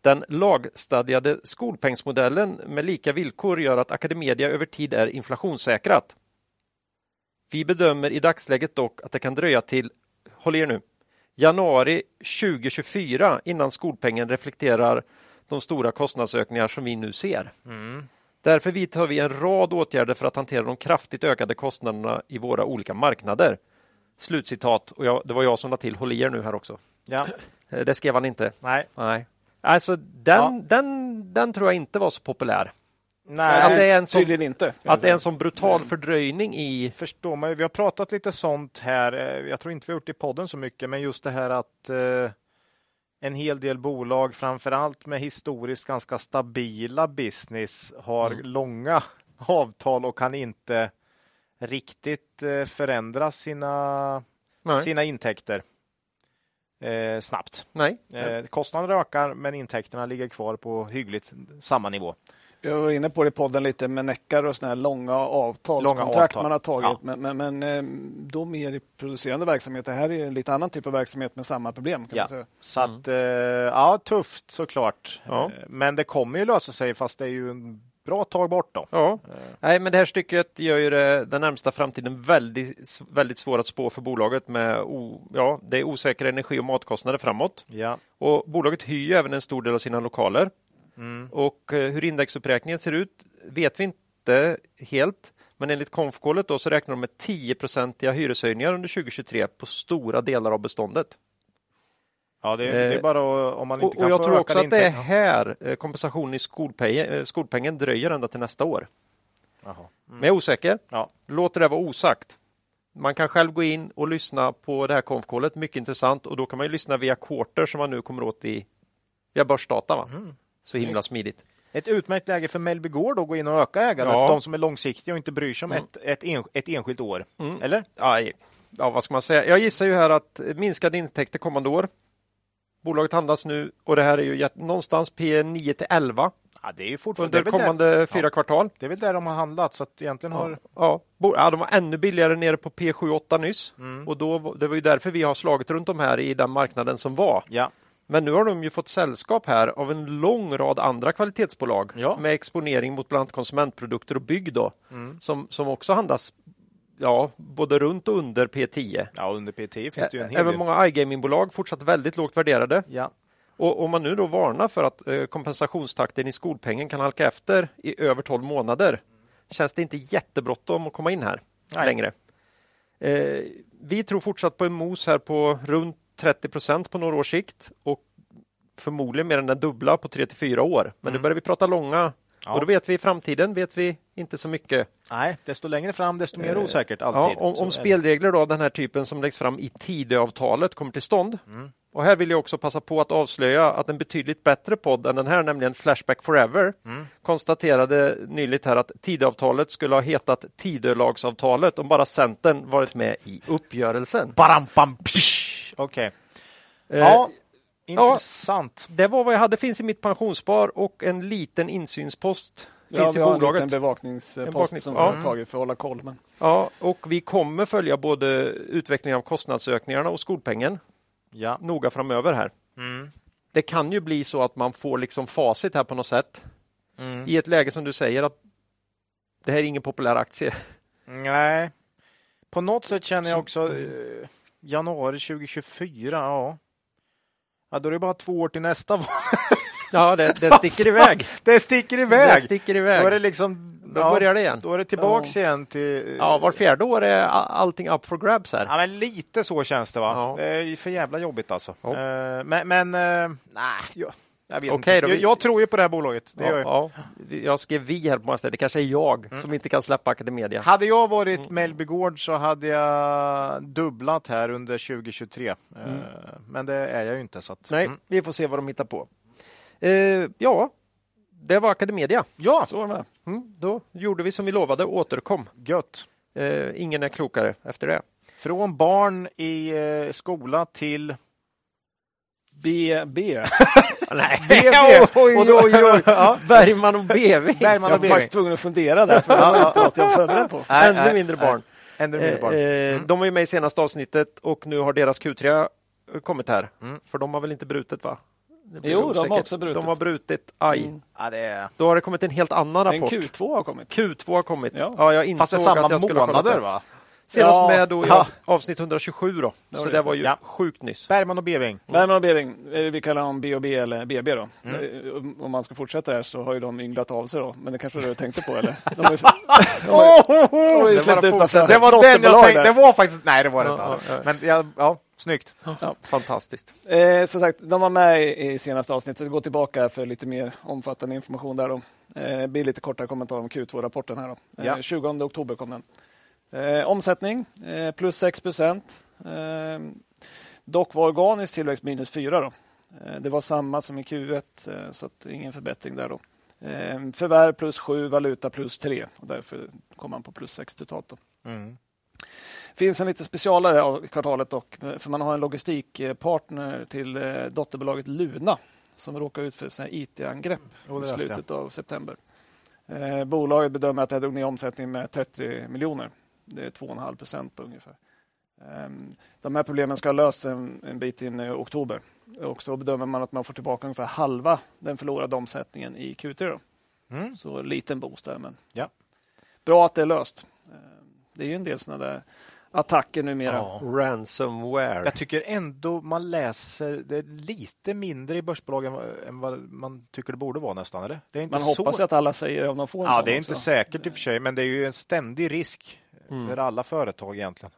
Den lagstadgade skolpengsmodellen med lika villkor gör att Akademedia över tid är inflationssäkrat. Vi bedömer i dagsläget dock att det kan dröja till, håll er nu, januari 2024 innan skolpengen reflekterar de stora kostnadsökningar som vi nu ser. Därför vidtar vi en rad åtgärder för att hantera de kraftigt ökade kostnaderna i våra olika marknader. Slutcitat, och det var jag som la till håll er nu här också. Ja. Det skrev han inte. Nej. Alltså den tror jag inte var så populär. Nej, att det är en sån, tydligen inte. Att det är en sån brutal fördröjning i... Förstår man ju, vi har pratat lite sånt här. Jag tror inte vi har gjort det i podden så mycket, men just det här att en hel del bolag, framförallt med historiskt ganska stabila business, har långa avtal och kan inte riktigt förändra sina intäkter. Snabbt. Kostnaden ökar, men intäkterna ligger kvar på hyggligt samma nivå. Jag var inne på det i podden lite med Neckar och sådana här långa avtalskontrakt man har tagit. Ja. Men de är i producerande verksamhet. Det här är en lite annan typ av verksamhet med samma problem. Kan man säga. Så att, tufft såklart. Ja. Men det kommer ju lösa sig, fast det är ju en bra tag bort då. Ja. Nej, men det här stycket gör ju den närmsta framtiden väldigt, väldigt svår att spå för bolaget med det är osäkra energi- och matkostnader framåt. Ja. Och bolaget hyr ju även en stor del av sina lokaler. Och hur indexuppräkningen ser ut vet vi inte helt. Men enligt konfkålet då så räknar de med 10% hyreshöjningar under 2023 på stora delar av beståndet. Ja, det är bara om man inte kan få. Och jag tror också att det är här kompensationen i skolpengen dröjer ända till nästa år. Men jag är osäker. Ja. Låter det vara osagt. Man kan själv gå in och lyssna på det här konfkålet. Mycket intressant. Och då kan man ju lyssna via quarter som man nu kommer åt via börsdata. Så himla smidigt. Ett utmärkt läge för Melby Gård att gå in och öka ägandet. Ja. De som är långsiktiga och inte bryr sig om ett enskilt år. Eller? Ja, vad ska man säga? Jag gissar ju här att minskade intäkter kommande år. Bolaget handlas nu, och det här är ju någonstans P9 till 11. Ja, det är ju fortfarande under kommande 4 kvartal. Det är väl där de har handlat, så att egentligen har... Ja, de var ännu billigare nere på P7-8 nyss. Och det var ju därför vi har slagit runt de här i den marknaden som var. Ja. Men nu har de ju fått sällskap här av en lång rad andra kvalitetsbolag med exponering mot bland annat konsumentprodukter och bygg då, som också handlas både runt och under P10. Ja, under P10 finns det ju en hel del. Även många iGaming-bolag fortsatt väldigt lågt värderade. Ja. Och om man nu då varnar för att kompensationstakten i skolpengen kan halka efter i över 12 månader känns det inte jättebråttom att komma in här längre. Vi tror fortsatt på en mos här på runt 30% på några års sikt, och förmodligen mer än den dubbla på 3-4 år. Men nu börjar vi prata långa. Ja. Och då vet vi i framtiden, vet vi inte så mycket. Nej, desto längre fram, desto mer osäkert alltid. Om spelregler då, den här typen som läggs fram i Tidöavtalet kommer till stånd Och här vill jag också passa på att avslöja att en betydligt bättre podd än den här, nämligen Flashback Forever, konstaterade nyligt här att Tidöavtalet skulle ha hetat Tidölagsavtalet om bara Centern varit med i uppgörelsen. Okej. Ja, intressant. Ja, det var vad jag hade. Finns i mitt pensionsspar och en liten insynspost. Finns i bolaget. En liten bevakningspost som vi har tagit för att hålla koll. Men. Ja, och vi kommer följa både utvecklingen av kostnadsökningarna och skolpengen noga framöver här. Mm. Det kan ju bli så att man får liksom facit här på något sätt. I ett läge som du säger att det här är ingen populär aktie. Nej. På något sätt känner jag också januari 2024, ja, då är det bara 2 år till nästa val. Ja, det sticker iväg. Då är det liksom, då börjar det igen. Då är det tillbaks igen till... Ja, var fjärde år är allting up for grabs här. Ja, men lite så känns det, va? Ja. Det är för jävla jobbigt alltså. Ja. Men nej, jag vet inte. Då, jag tror ju på det här bolaget. Det jag skrev vi här på många ställen. Det kanske är jag som inte kan släppa Akademedia. Hade jag varit Melby Gård så hade jag dubblat här under 2023. Men det är jag ju inte. Så att, nej, vi får se vad de hittar på. Ja, det var Akademedia. Ja, så var det. Då gjorde vi som vi lovade och återkom. Gött. Ingen är klokare efter det. Från barn i skola till... BB. Nej. BB. Bergman och Beving. Jag var faktiskt tvungen att fundera där. För att jag förberedde på. Ännu mindre barn. De var ju med i senaste avsnittet och nu har deras Q3 kommit här. För de har väl inte brutit, va? Jo, de har också brutit. De har brutit. Ja, det är... Då har det kommit en helt annan rapport. En Q2 har kommit. Ja, jag insåg att jag skulle ha kommit där. Va? Senast med då avsnitt 127 då. Så det var ju sjukt nyss. Bergman och Beving. Bergman och Beving. Vi kallar dem B&B eller BB då. Om man ska fortsätta här så har ju de ynglat av sig då. Men det kanske du tänkte på eller? Det var den jag tänkte. Det var faktiskt... Nej, det var det inte. Men snyggt. Ja. Fantastiskt. Som sagt, de var med i senaste avsnittet. Gå tillbaka för lite mer omfattande information där då. Blir lite kortare kommentarer om Q2-rapporten här då. 20 oktober kom den. Omsättning plus 6%. Dock var organisk tillväxt minus 4 då. Det var samma som i Q1 så att ingen förbättring där då. Förvärv plus 7, valuta plus 3 och därför kom man på plus 6 totalt då. Finns en lite specialare av kvartalet dock, för man har en logistikpartner till dotterbolaget Luna som råkar ut för sina IT-angrepp i slutet av september. Bolaget bedömer att det drog ner omsättningen med 30 miljoner. Det är 2,5% ungefär. De här problemen ska ha lösts en bit in i oktober. Och så bedömer man att man får tillbaka ungefär halva den förlorade omsättningen i Q3. Så liten boost där. Men bra att det är löst. Det är ju en del sådana där attacker numera. Ja. Ransomware. Jag tycker ändå man läser det lite mindre i börsbolagen än vad man tycker det borde vara nästan. Eller? Det är inte man så... hoppas att alla säger det om de får en sån. Det är inte säkert i och för sig, men det är ju en ständig risk för alla företag egentligen.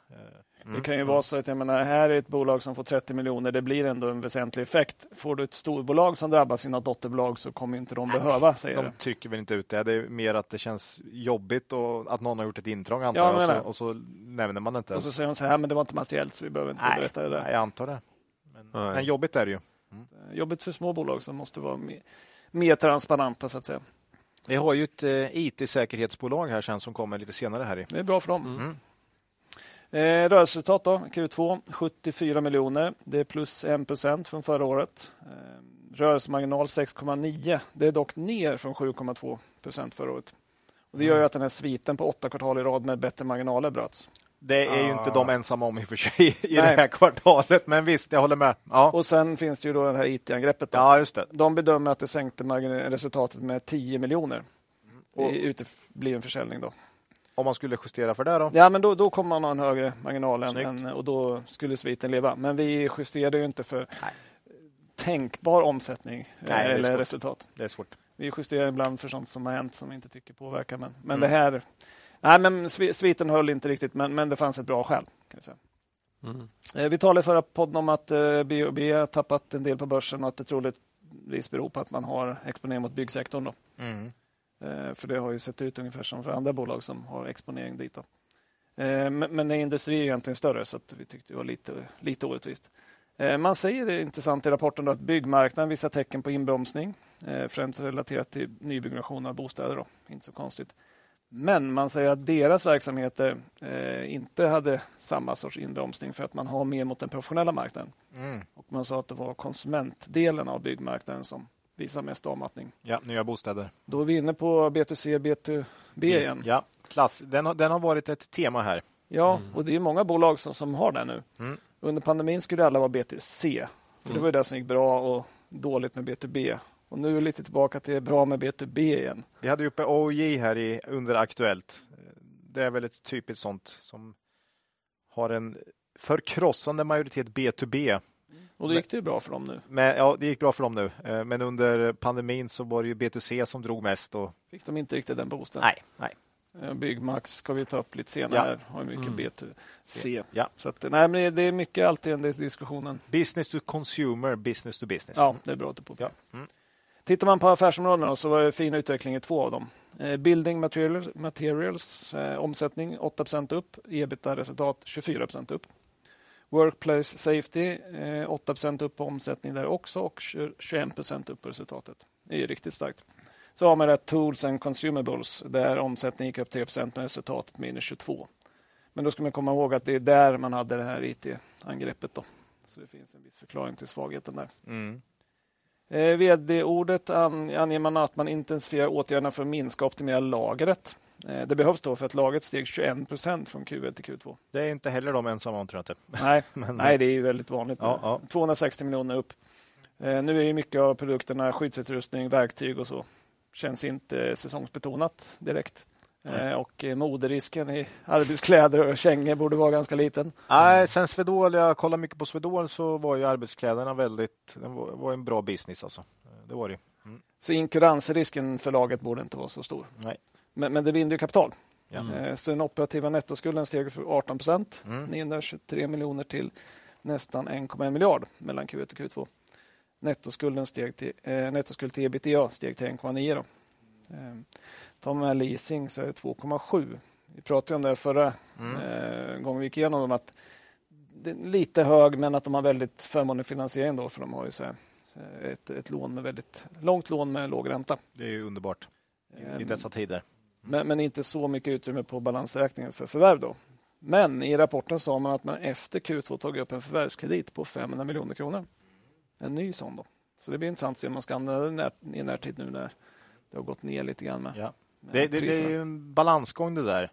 Det kan ju vara så att jag menar, här är ett bolag som får 30 miljoner, det blir ändå en väsentlig effekt. Får du ett storbolag som drabbar sina dotterbolag så kommer inte de behöva, säger de. De tycker väl inte ut det. Det är mer att det känns jobbigt och att någon har gjort ett intrång, antar jag. Och så nämner man inte. Och så säger de så här, men det var inte materiellt så vi behöver inte berätta det där. Nej, jag antar det. Men jobbigt är det ju. Jobbigt för små bolag som måste vara mer transparenta så att säga. Vi har ju ett IT-säkerhetsbolag här sen som kommer lite senare här i. Det är bra för dem. Rörelseresultat då, Q2, 74 miljoner. Det är plus 1% från förra året. Rörelsemarginal 6,9. Det är dock ner från 7,2% förra året. Och det gör ju att den här sviten på 8 kvartal i rad med bättre marginaler bröts. Det är ju inte de ensamma om i och för sig i det här kvartalet, men visst, jag håller med. Ja. Och sen finns det ju då det här IT-angreppet. Då. Ja, just det. De bedömer att det sänkte resultatet med 10 miljoner. Och blir en försäljning då. Om man skulle justera för det då? Ja, men då kommer man ha en högre marginal och då skulle sviten leva. Men vi justerar ju inte för tänkbar omsättning eller resultat. Det är svårt. Vi justerar ibland för sånt som har hänt som vi inte tycker påverkar. Men det här... Nej, men sviten höll inte riktigt, men det fanns ett bra skäl, kan jag säga. Vi talade i förra podden om att B&B har tappat en del på börsen och att det troligtvis beror på att man har exponering mot byggsektorn då. För det har ju sett ut ungefär som för andra bolag som har exponering dit. Men industri är egentligen större så att vi tyckte det var lite orättvist. Man säger intressant i rapporten då, att byggmarknaden visar tecken på inbromsning, främst relaterat till nybyggnation av bostäder. Då. Inte så konstigt. Men man säger att deras verksamheter inte hade samma sorts inbromsning för att man har mer mot den professionella marknaden. Mm. Och man sa att det var konsumentdelen av byggmarknaden som visar mest avmattning. Ja, nya bostäder. Då är vi inne på B2C, B2B igen. Ja, klass. Den har varit ett tema här. Ja, och det är många bolag som har det nu. Mm. Under pandemin skulle alla vara B2C. För det var ju det som gick bra och dåligt med B2B. Och nu är vi lite tillbaka till bra med B2B igen. Vi hade ju uppe OJ här under Aktuellt. Det är väl ett typiskt sånt som har en förkrossande majoritet B2B. Och det gick ju bra för dem nu. Men, ja, det gick bra för dem nu. Men under pandemin så var det ju B2C som drog mest. Och... fick de inte riktigt den boosten? Nej. Byggmax ska vi ta upp lite senare. Ja. Har mycket B2C. Ja. Så att, nej, men det är mycket alltid den diskussionen. Business to consumer, business to business. Ja, det är bra att du påpekar. Ja. Mm. Tittar man på affärsområdena så var det fin utveckling i två av dem. Building Materials omsättning 8% upp. EBITDA-resultat 24% upp. Workplace Safety 8% upp på omsättning där också och 21% upp på resultatet. Det är ju riktigt starkt. Så har man det Tools and Consumables där omsättningen gick upp 3% med resultatet minus 22. Men då ska man komma ihåg att det är där man hade det här IT-angreppet då. Så det finns en viss förklaring till svagheten där. Mm. VD-ordet anger man att man intensifierar åtgärderna för att minska och optimera lagret. Det behövs då för att lagret steg 21% från Q1 till Q2. Det är inte heller de ensamma om, tror jag. Nej, nej, det är ju väldigt vanligt. Ja. 260 miljoner upp. Nu är ju mycket av produkterna skyddsutrustning, verktyg och så. Känns inte säsongsbetonat direkt. Och moderisken i arbetskläder och kängor borde vara ganska liten. Nej, sen Svedol, jag kollar mycket på Svedol, så var ju arbetskläderna väldigt, det var en bra business alltså. Det var det. Mm. Så inkuransrisken för laget borde inte vara så stor. Nej. Men det binder ju kapital. Mm. Så den operativa nettoskulden steg för 18%. 923 miljoner till nästan 1,1 miljard mellan Q1 och Q2. Nettoskuld till EBITDA steg till 1,9 då. Tar man leasing så är det 2,7. Vi pratade om det förra gången vi gick igenom dem, att det är lite hög men att de har väldigt förmånlig finansiering då, för de har ju så här ett lån med väldigt långt lån med låg ränta. Det är ju underbart i dessa tider. Men inte så mycket utrymme på balansräkningen för förvärv då. Men i rapporten sa man att man efter Q2 tagit upp en förvärvskredit på 500 miljoner kronor. En ny sån då. Så det blir intressant att se om man ska använda den i närtid nu när det har gått ner lite grann med. Ja. Det är ju en balansgång det där.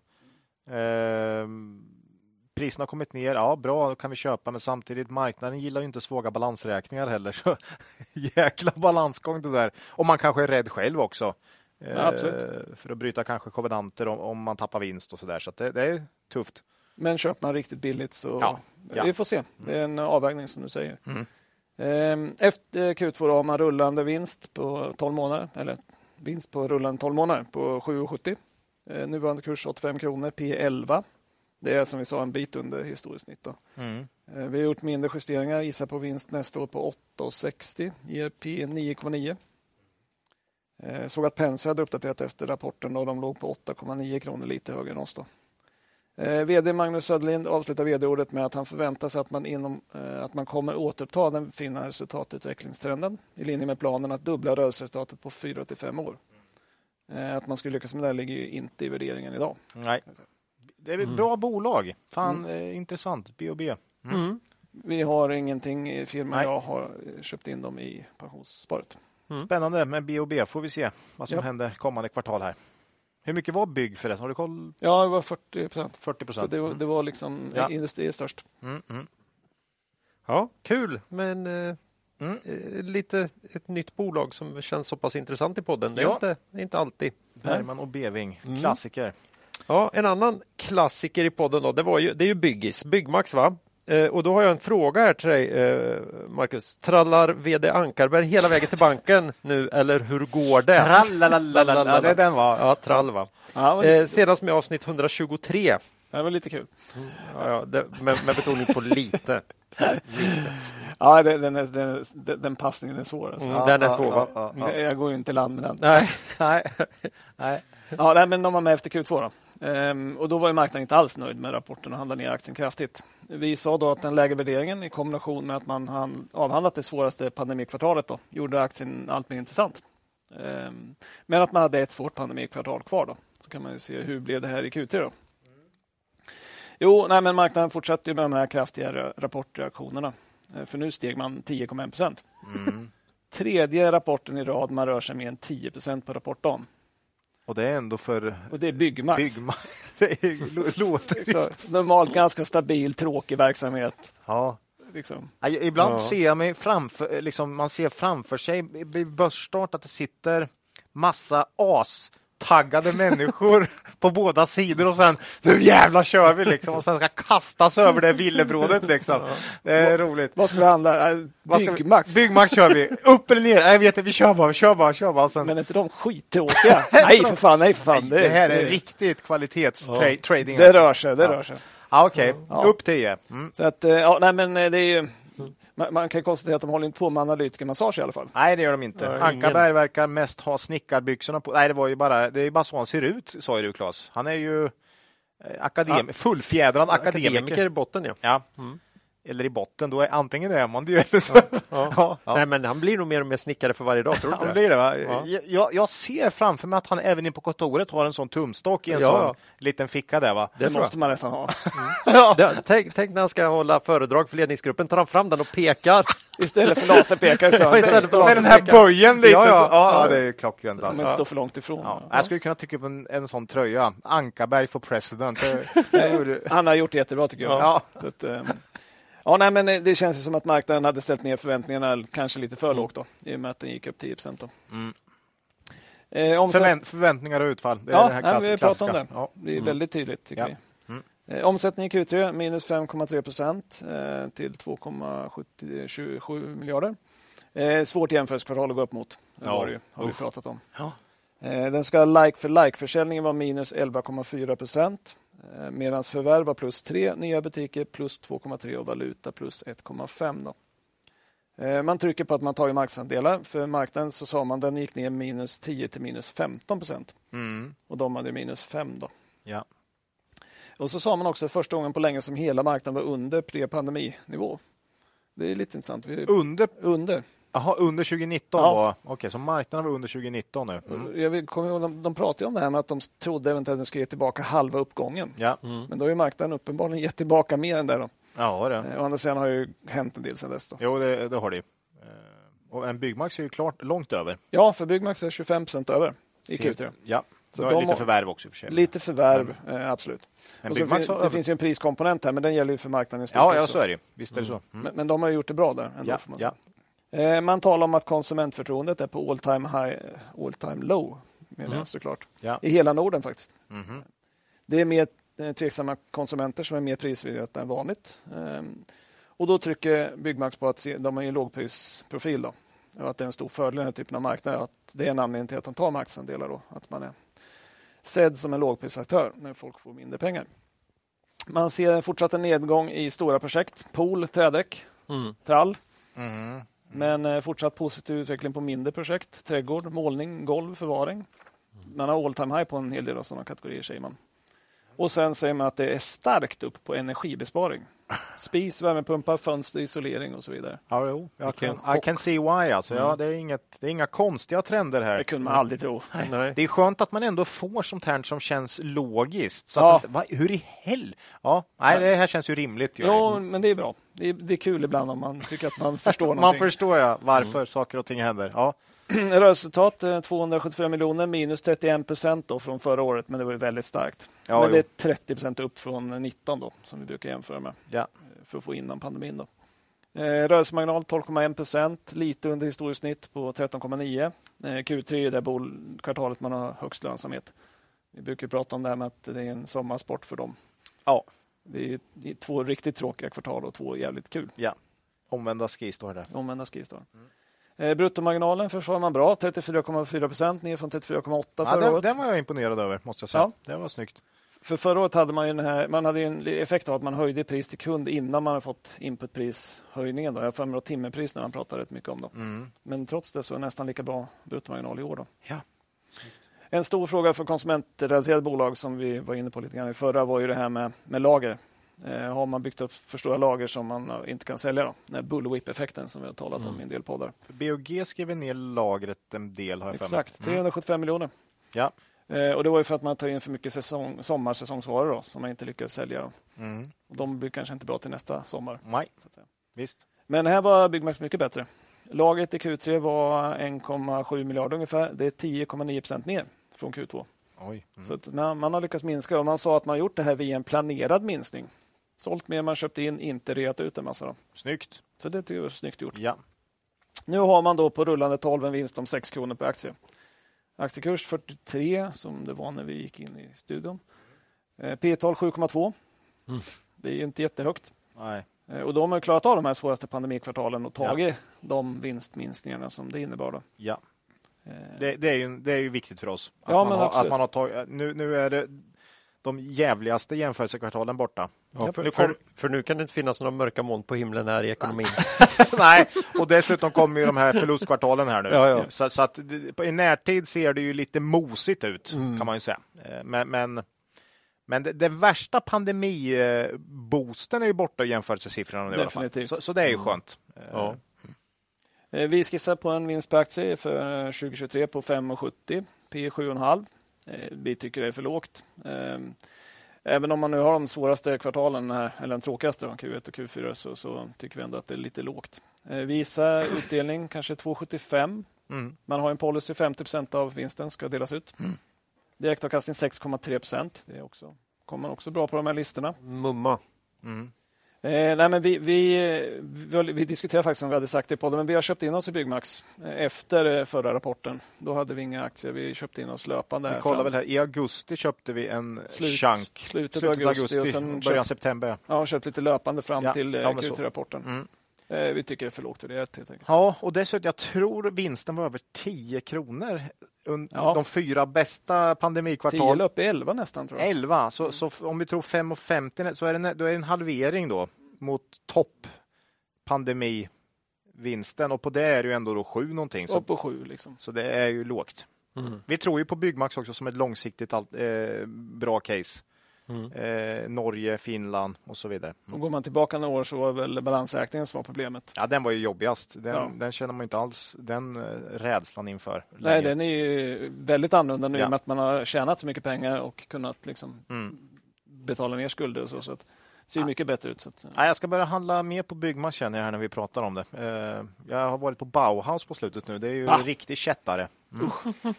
Priserna har kommit ner, ja bra, då kan vi köpa, men samtidigt marknaden gillar ju inte svaga balansräkningar heller. Så jäkla balansgång det där. Och man kanske är rädd själv också. Ja, för att bryta kanske kovenanter om man tappar vinst och sådär. Så att det är tufft. Men köper man riktigt billigt så vi får se. Det är en avvägning som du säger. Mm. Efter Q2 har man rullande vinst på 12 månader eller vinst på rullande 12 månader på 7,70. Nuvarande kurs 85 kronor, P11. Det är som vi sa en bit under historiskt snitt då. Mm. Vi har gjort mindre justeringar, gissar på vinst nästa år på 8,60. Ger P9,9. Såg att Penser hade uppdaterat efter rapporten och de låg på 8,9 kronor, lite högre än oss då. VD Magnus Söderlind avslutar vd-ordet med att han förväntar sig att man kommer återuppta den fina resultatutvecklingstrenden i linje med planen att dubbla rörelseresultatet på 4-5 år. Att man skulle lyckas med det ligger ju inte i värderingen idag. Nej. Det är ett bra bolag. Fan, intressant. B&B. Vi har ingenting i firman. Jag har köpt in dem i pensionssparet. Spännande, men B&B får vi se vad som händer kommande kvartal här. Hur mycket var bygg förresten? Har du koll? Ja, det var 40%. 40%. Så det var liksom industri är störst. Ja, kul. Men lite ett nytt bolag som känns så pass intressant i podden. Det är inte alltid. Bergman och Beving, klassiker. Ja, en annan klassiker i podden då, det är ju Byggmax va? Och då har jag en fråga här till dig, Marcus. Trallar VD Ankarberg hela vägen till banken nu, eller hur går det? Trallalala, det är den va? Ja, trall va. Ja, senast med avsnitt 123. Det var lite kul. Ja, det, med betoning på lite. Ja, den passningen är svår. Alltså. Den är svår va? Jag går ju inte i land med den. Nej. Ja, men de var med efter Q2 då. Och då var ju marknaden inte alls nöjd med rapporten och handlade ner aktien kraftigt. Vi sa då att den lägre värderingen i kombination med att man avhandlat det svåraste pandemikvartalet då, gjorde aktien allt mer intressant. Men att man hade ett svårt pandemikvartal kvar då. Så kan man ju se hur blev det här i Q3 då. Jo, nej, men marknaden fortsatte ju med de här kraftiga rapportreaktionerna. För nu steg man 10,1%. Mm. Tredje rapporten i rad man rör sig med en 10% på rapportdagen. Och det är ändå för... Och det är Byggmax. Byggmax. Liksom, normalt ganska stabil, tråkig verksamhet. Ja. Liksom. Ibland ser jag mig framför, liksom, man ser framför sig i börsstart att det sitter massa taggade människor på båda sidor och sen, nu jävla kör vi liksom, och sen ska kastas över det villebrådet liksom. Det är roligt. Vad ska vi handla? Byggmax. Byggmax kör vi. Upp eller ner? Jag vet inte, vi kör bara. Sen... Men är inte de skittråkiga? Nej för fan. Det här är riktigt kvalitetstrading. Det rör sig. Ah, okej, okay. Ja. Upp 10. Mm. Så att, ja, nej men det är ju... Man kan konstatera att de håller inte på med analytiker massage i alla fall. Nej, det gör de inte. Ja, Ankarberg verkar mest ha snickarbyxorna på. Nej, det är bara så han ser ut, sa du, Claes. Han är ju fullfjädrad akademiker. Akademiker i botten, ja. Mm. Eller i botten, då är antingen det man gör eller så. Ja. Nej, men han blir nog mer och mer snickare för varje dag, tror du? Han blir det, va? Ja. Jag ser framför mig att han även in på kontoret har en sån tumstock i en sån liten ficka där, va? Det måste man nästan ha. Mm. Ja. Tänk när han ska hålla föredrag för ledningsgruppen, tar han fram den och pekar. Istället för laserpekar. Med den här böjen lite. Ja. Ja, det är klockrent. Som inte står för långt ifrån. Ja. Ja. Jag skulle kunna tycka på en sån tröja. Ankarberg for president. Han har gjort det jättebra, tycker jag. Ja. Så att, ja, nej, men det känns ju som att marknaden hade ställt ner förväntningarna kanske lite för lågt då, i och med att den gick upp 10% då. Mm. Förväntningar och utfall. Det är den här klassiska. Det. Ja. Det är väldigt tydligt, tycker vi. Mm. Omsättning i Q3 minus 5,3% till 2,27 miljarder. Svårt jämförelsekvartal att gå upp mot. Det har vi pratat om. Ja. Den ska like-for-like-försäljningen var minus 11,4%. Medan förvärv var plus 3, nya butiker plus 2,3 och valuta plus 1,5 då. Man trycker på att man tar ju marknadsandelar. För marknaden så sa man den gick ner minus 10 till minus 15%. Mm. Och de hade minus 5 då. Ja. Och så sa man också första gången på länge som hela marknaden var under pre-pandeminivå. Det är lite intressant. Under? Jaha, under 2019 var... Okej, så marknaden var under 2019 nu. Mm. Jag kommer ihåg, de pratade ju om det här med att de trodde eventuellt att de skulle ge tillbaka halva uppgången. Ja. Mm. Men då är marknaden uppenbarligen gett tillbaka mer än där då. Ja, det. Och andra sidan har ju hänt en del sedan dess då. Jo, det har det ju. Och en Byggmax är ju klart långt över. Ja, för Byggmax är 25% över i Q3. Ja, så de lite förvärv också. För lite förvärv, absolut. Och så det finns ju en priskomponent här, men den gäller ju för marknaden i stort. Ja, så är det. Visst är det så. Mm. Men de har gjort det bra där ändå, får man säga. Ja. Man talar om att konsumentförtroendet är på all time low såklart. Ja. I hela Norden faktiskt. Mm. Det är mer tveksamma konsumenter som är mer prisvilliga än vanligt. Och då trycker Byggmax på att de har en lågprisprofil då. Och att det är en stor fördel i den här typen av marknad. Att det är en anledning till att de tar marknadsandelar då. Att man är sedd som en lågprisaktör när folk får mindre pengar. Man ser en fortsatt nedgång i stora projekt. Pool, trädäck, trall. Mm. Men fortsatt positiv utveckling på mindre projekt. Trädgård, målning, golv, förvaring. Man har all time high på en hel del av sådana kategorier, säger man. Och sen säger man att det är starkt upp på energibesparing. Spis, värmepumpar, fönster, isolering och så vidare. Ja, jo. I can see why. Alltså. Ja, det är inga konstiga trender här. Det kunde man aldrig tro. Nej. Det är skönt att man ändå får sånt här som känns logiskt. Så hur i hell? Ja, nej, det här känns ju rimligt. Ja, men det är bra. Det är kul ibland om man tycker att man förstår någonting. Man förstår varför saker och ting händer. Ja. Resultat 275 miljoner minus 31% då från förra året, men det var ju väldigt starkt. Ja, men det är 30% upp från 19 då, som vi brukar jämföra med för att få innan pandemin då. Rörelsemarginal 12,1%, lite under historiskt snitt på 13,9. Q3 är det kvartalet man har högst lönsamhet. Vi brukar prata om det här med att det är en sommarsport för dem. Ja. Det är två riktigt tråkiga kvartal och två jävligt kul. Ja, omvända skistor där. Bruttomarginalen försvarar man bra, 34,4%, ner från 34,8 förra året. Den var jag imponerad över, måste jag säga. Ja. Det var snyggt. För förra året hade man ju en effekt av att man höjde pris till kund innan man hade fått inputprishöjningen. Jag förmodar timmepris när man pratade rätt mycket om det. Mm. Men trots det så är det nästan lika bra bruttomarginal i år då. Ja. En stor fråga för konsumentrelaterade bolag som vi var inne på lite grann i förra var ju det här med lager. Har man byggt upp för stora lager som man inte kan sälja då? Den här bullwhip-effekten som vi har talat om i en del poddar. BHG skrev ner lagret en del. Har jag exakt, 375 miljoner. Ja. Och det var ju för att man tar in för mycket sommarsäsongsvaror då, som man inte lyckas sälja. Då. Mm. Och de blir kanske inte bra till nästa sommar. Nej, så att säga. Visst. Men här var Byggmax mycket bättre. Lagret i Q3 var 1,7 miljarder ungefär. Det är 10,9% ner från Q2. Oj. Mm. Så att man har lyckats minska. Och man sa att man har gjort det här via en planerad minskning. Sålt mer man köpte in, inte reat ut en massa. Då. Snyggt. Så det är snyggt gjort. Ja. Nu har man då på rullande 12 en vinst om 6 kronor per aktie. Aktiekurs 43 som det var när vi gick in i studion. P-tal 7,2. Mm. Det är ju inte jättehögt. Nej. Och de har klarat av de här svåraste pandemikvartalen och tagit de vinstminskningarna som det innebar. Då. Ja. Det är ju viktigt för oss. Att man har tagit, nu är det de jävligaste jämförelsekvartalen borta. Ja, för nu kan det inte finnas några mörka moln på himlen här i ekonomin. Nej, och dessutom kommer ju de här förlustkvartalen här nu. Ja. Så att, i närtid ser det ju lite mosigt ut kan man ju säga. Men den värsta pandemiboosten är ju borta i jämförelsesiffrorna nu i alla fall. Så det är ju skönt. Ja. Vi skissar på en vinst per aktie för 2023 på 5,70. P 7,5. Vi tycker det är för lågt. Även om man nu har de svåraste kvartalen här, eller den tråkigaste, Q1 och Q4, så tycker vi ändå att det är lite lågt. Vi gissar utdelning kanske 2,75. Mm. Man har en policy 50% av vinsten ska delas ut. Direktavkastning 6,3%. Det är också, kommer också bra på de här listorna. Mumma. Mm. Nej, men vi diskuterar faktiskt som vi hade sagt i podden, men vi har köpt in oss i Byggmax efter förra rapporten. Då hade vi inga aktier, vi köpte in oss löpande. Vi kollar väl här, i augusti köpte vi en chunk. Slutet av augusti och sen början september. Ja, köpt lite löpande fram till Q3-rapporten. Mm. Vi tycker det är för lågt för det helt enkelt. Ja, och dessutom jag tror vinsten var över 10 kronor de 4 bästa pandemikvartalen. 10 upp i 11 nästan tror jag. 11, så om vi tror 5,50 så är det en halvering då mot topp pandemivinsten och på det är det ju ändå då 7 någonting. Så, på 7 liksom. Så det är ju lågt. Mm. Vi tror ju på Byggmax också som ett långsiktigt bra case. Mm. Norge, Finland och så vidare. Och går man tillbaka några år så var väl balansräkningen som var problemet. Ja, den var ju jobbigast. Den känner man inte alls den rädslan inför. Nej, länge. Den är ju väldigt annorlunda nu i och med att man har tjänat så mycket pengar och kunnat liksom betala ner skulder och så att det ser mycket bättre ut. Så att, ja, jag ska börja handla mer på Byggmax känner jag här när vi pratar om det. Jag har varit på Bauhaus på slutet nu. Det är ju en riktig kättare. Mm.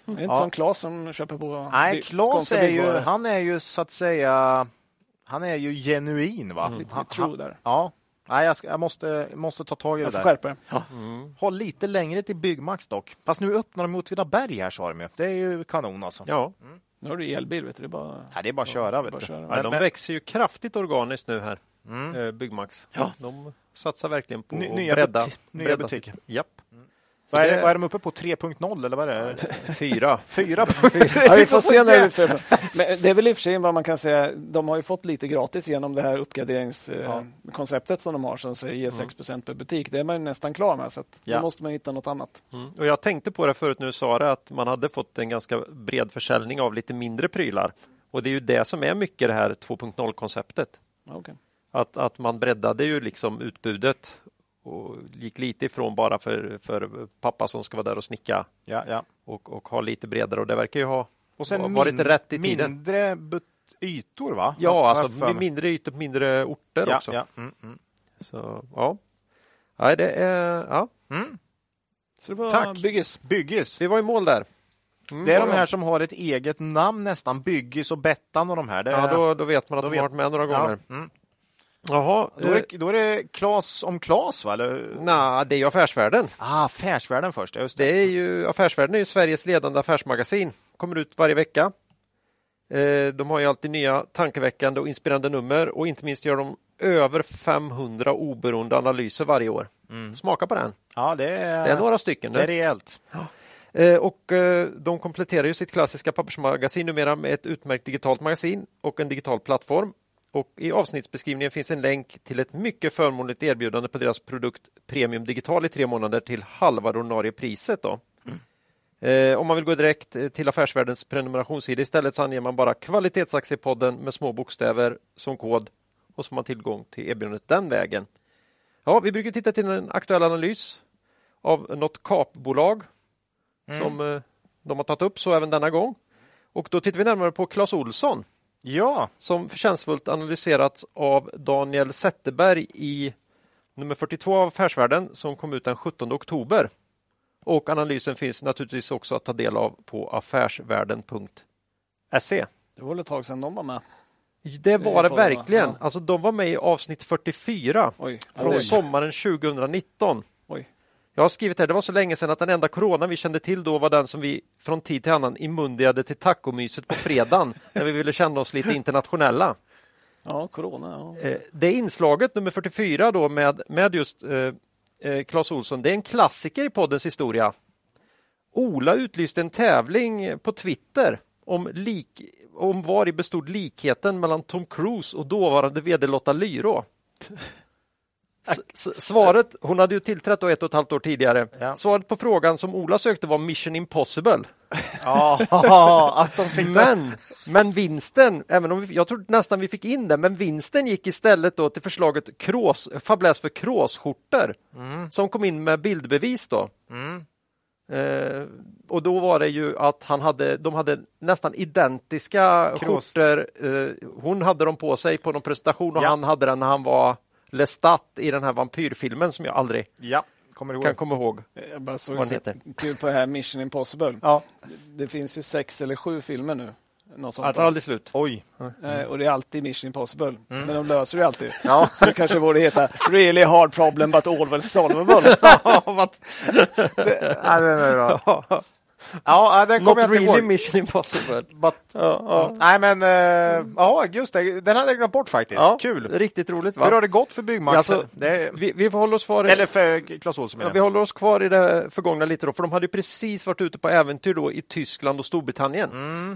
Det är inte som Claes som köper på. Nej, Claes är ju, han är ju så att säga, han är ju genuin va? Mm. Lite tro där. Ja. Nej, jag måste ta tag i det där. Skärpa. Ja. Mm. Håll lite längre till Byggmax dock. Fast nu öppnar de mot Vidaberg här sa de ju. Det är ju kanon alltså. Ja. Mm. Nu har du elbil vet du. Det är bara att köra vet du. Nej, de växer ju kraftigt organiskt nu här. Byggmax. Ja. De satsar verkligen på nya bredda butiker. Japp. Vad är de uppe på? 3.0 eller vad är det? 4. 4. Ja, vi får se när vi. Men det är väl i och för sig vad man kan säga. De har ju fått lite gratis genom det här uppgraderingskonceptet som de har som säger 6% per butik. Det är man ju nästan klar med så att då måste man hitta något annat. Mm. Och jag tänkte på det förut nu Sara att man hade fått en ganska bred försäljning av lite mindre prylar. Och det är ju det som är mycket det här 2.0-konceptet. Okay. Att man breddade ju liksom utbudet. Och gick lite ifrån bara för pappa som ska vara där och snicka och ha lite bredare och det verkar ju ha och sen varit rätt i tiden. Mindre ytor va? Ja, alltså mindre ytor på mindre orter också. Ja. Så Nej, det är Så det var tack. Byggis. Vi var i mål där. Det är de här som har ett eget namn nästan. Byggis och Bettan och de här. Då vet man att de har varit med några gånger. Ja. Mm. Jaha, då är det Clas om Clas va? Eller? Nej, det är ju Affärsvärlden. Affärsvärlden först. Just det. Affärsvärlden är ju Sveriges ledande affärsmagasin. Kommer ut varje vecka. De har ju alltid nya tankeväckande och inspirerande nummer. Och inte minst gör de över 500 oberoende analyser varje år. Mm. Smaka på den. Ja, det är några stycken. Det är rejält. Ja. Och de kompletterar ju sitt klassiska pappersmagasin numera med ett utmärkt digitalt magasin och en digital plattform. Och i avsnittsbeskrivningen finns en länk till ett mycket förmånligt erbjudande på deras produkt Premium Digital i 3 månader till halva ordinarie priset. Då. Om man vill gå direkt till Affärsvärldens prenumerationssida istället så anger man bara kvalitetsaktiepodden med små bokstäver som kod och så får man tillgång till erbjudandet den vägen. Ja, vi brukar titta till en aktuell analys av något kapbolag som de har tagit upp, så även denna gång. Och då tittar vi närmare på Clas Ohlson. Ja. Som förtjänstfullt analyserats av Daniel Setteberg i nummer 42 av Affärsvärlden som kom ut den 17 oktober. Och analysen finns naturligtvis också att ta del av på affärsvärlden.se. Det var ett tag sedan de var med. Det var det verkligen. Ja. Alltså, de var med i avsnitt 44 från sommaren 2019. Oj. Jag har skrivit här, det var så länge sedan att den enda corona vi kände till då var den som vi från tid till annan imundigade till tacomyset på fredagen när vi ville känna oss lite internationella. Ja, corona. Ja. Det är inslaget nummer 44 då med just Clas Ohlson. Det är en klassiker i poddens historia. Ola utlyste en tävling på Twitter om var i bestod likheten mellan Tom Cruise och dåvarande vd Lotta Lyrå. Svaret, hon hade ju tillträtt då 1,5 år tidigare. Ja. Svaret på frågan som Ola sökte var Mission Impossible. Att de fick men vinsten, även om jag trodde nästan vi fick in den, men vinsten gick istället då till förslaget fabläs för kråsskjortor som kom in med bildbevis då. Mm. Och då var det ju att de hade nästan identiska skjortor. Hon hade dem på sig på någon prestation och han hade den när han var Lestat i den här vampyrfilmen som jag aldrig kan komma ihåg. Jag bara såg vad den heter. Kul på det här Mission Impossible. Ja. Det finns ju 6 eller 7 filmer nu. Något sånt. Alltså aldrig slut. Oj. Och det är alltid Mission Impossible. Mm. Men de löser ju alltid. Ja. Så det kanske borde heta Really Hard Problem But Always Solvable. Ja, den kommer jag really Mission Impossible. But, nej, men just det. Den hade jag glömt bort faktiskt. Ja, kul. Riktigt roligt, va? Hur har det gått för Byggmax? Alltså, vi får hålla oss kvar. Eller för Clas Ohlson. Vi håller oss kvar i det förgångna lite då. För de hade ju precis varit ute på äventyr då i Tyskland och Storbritannien.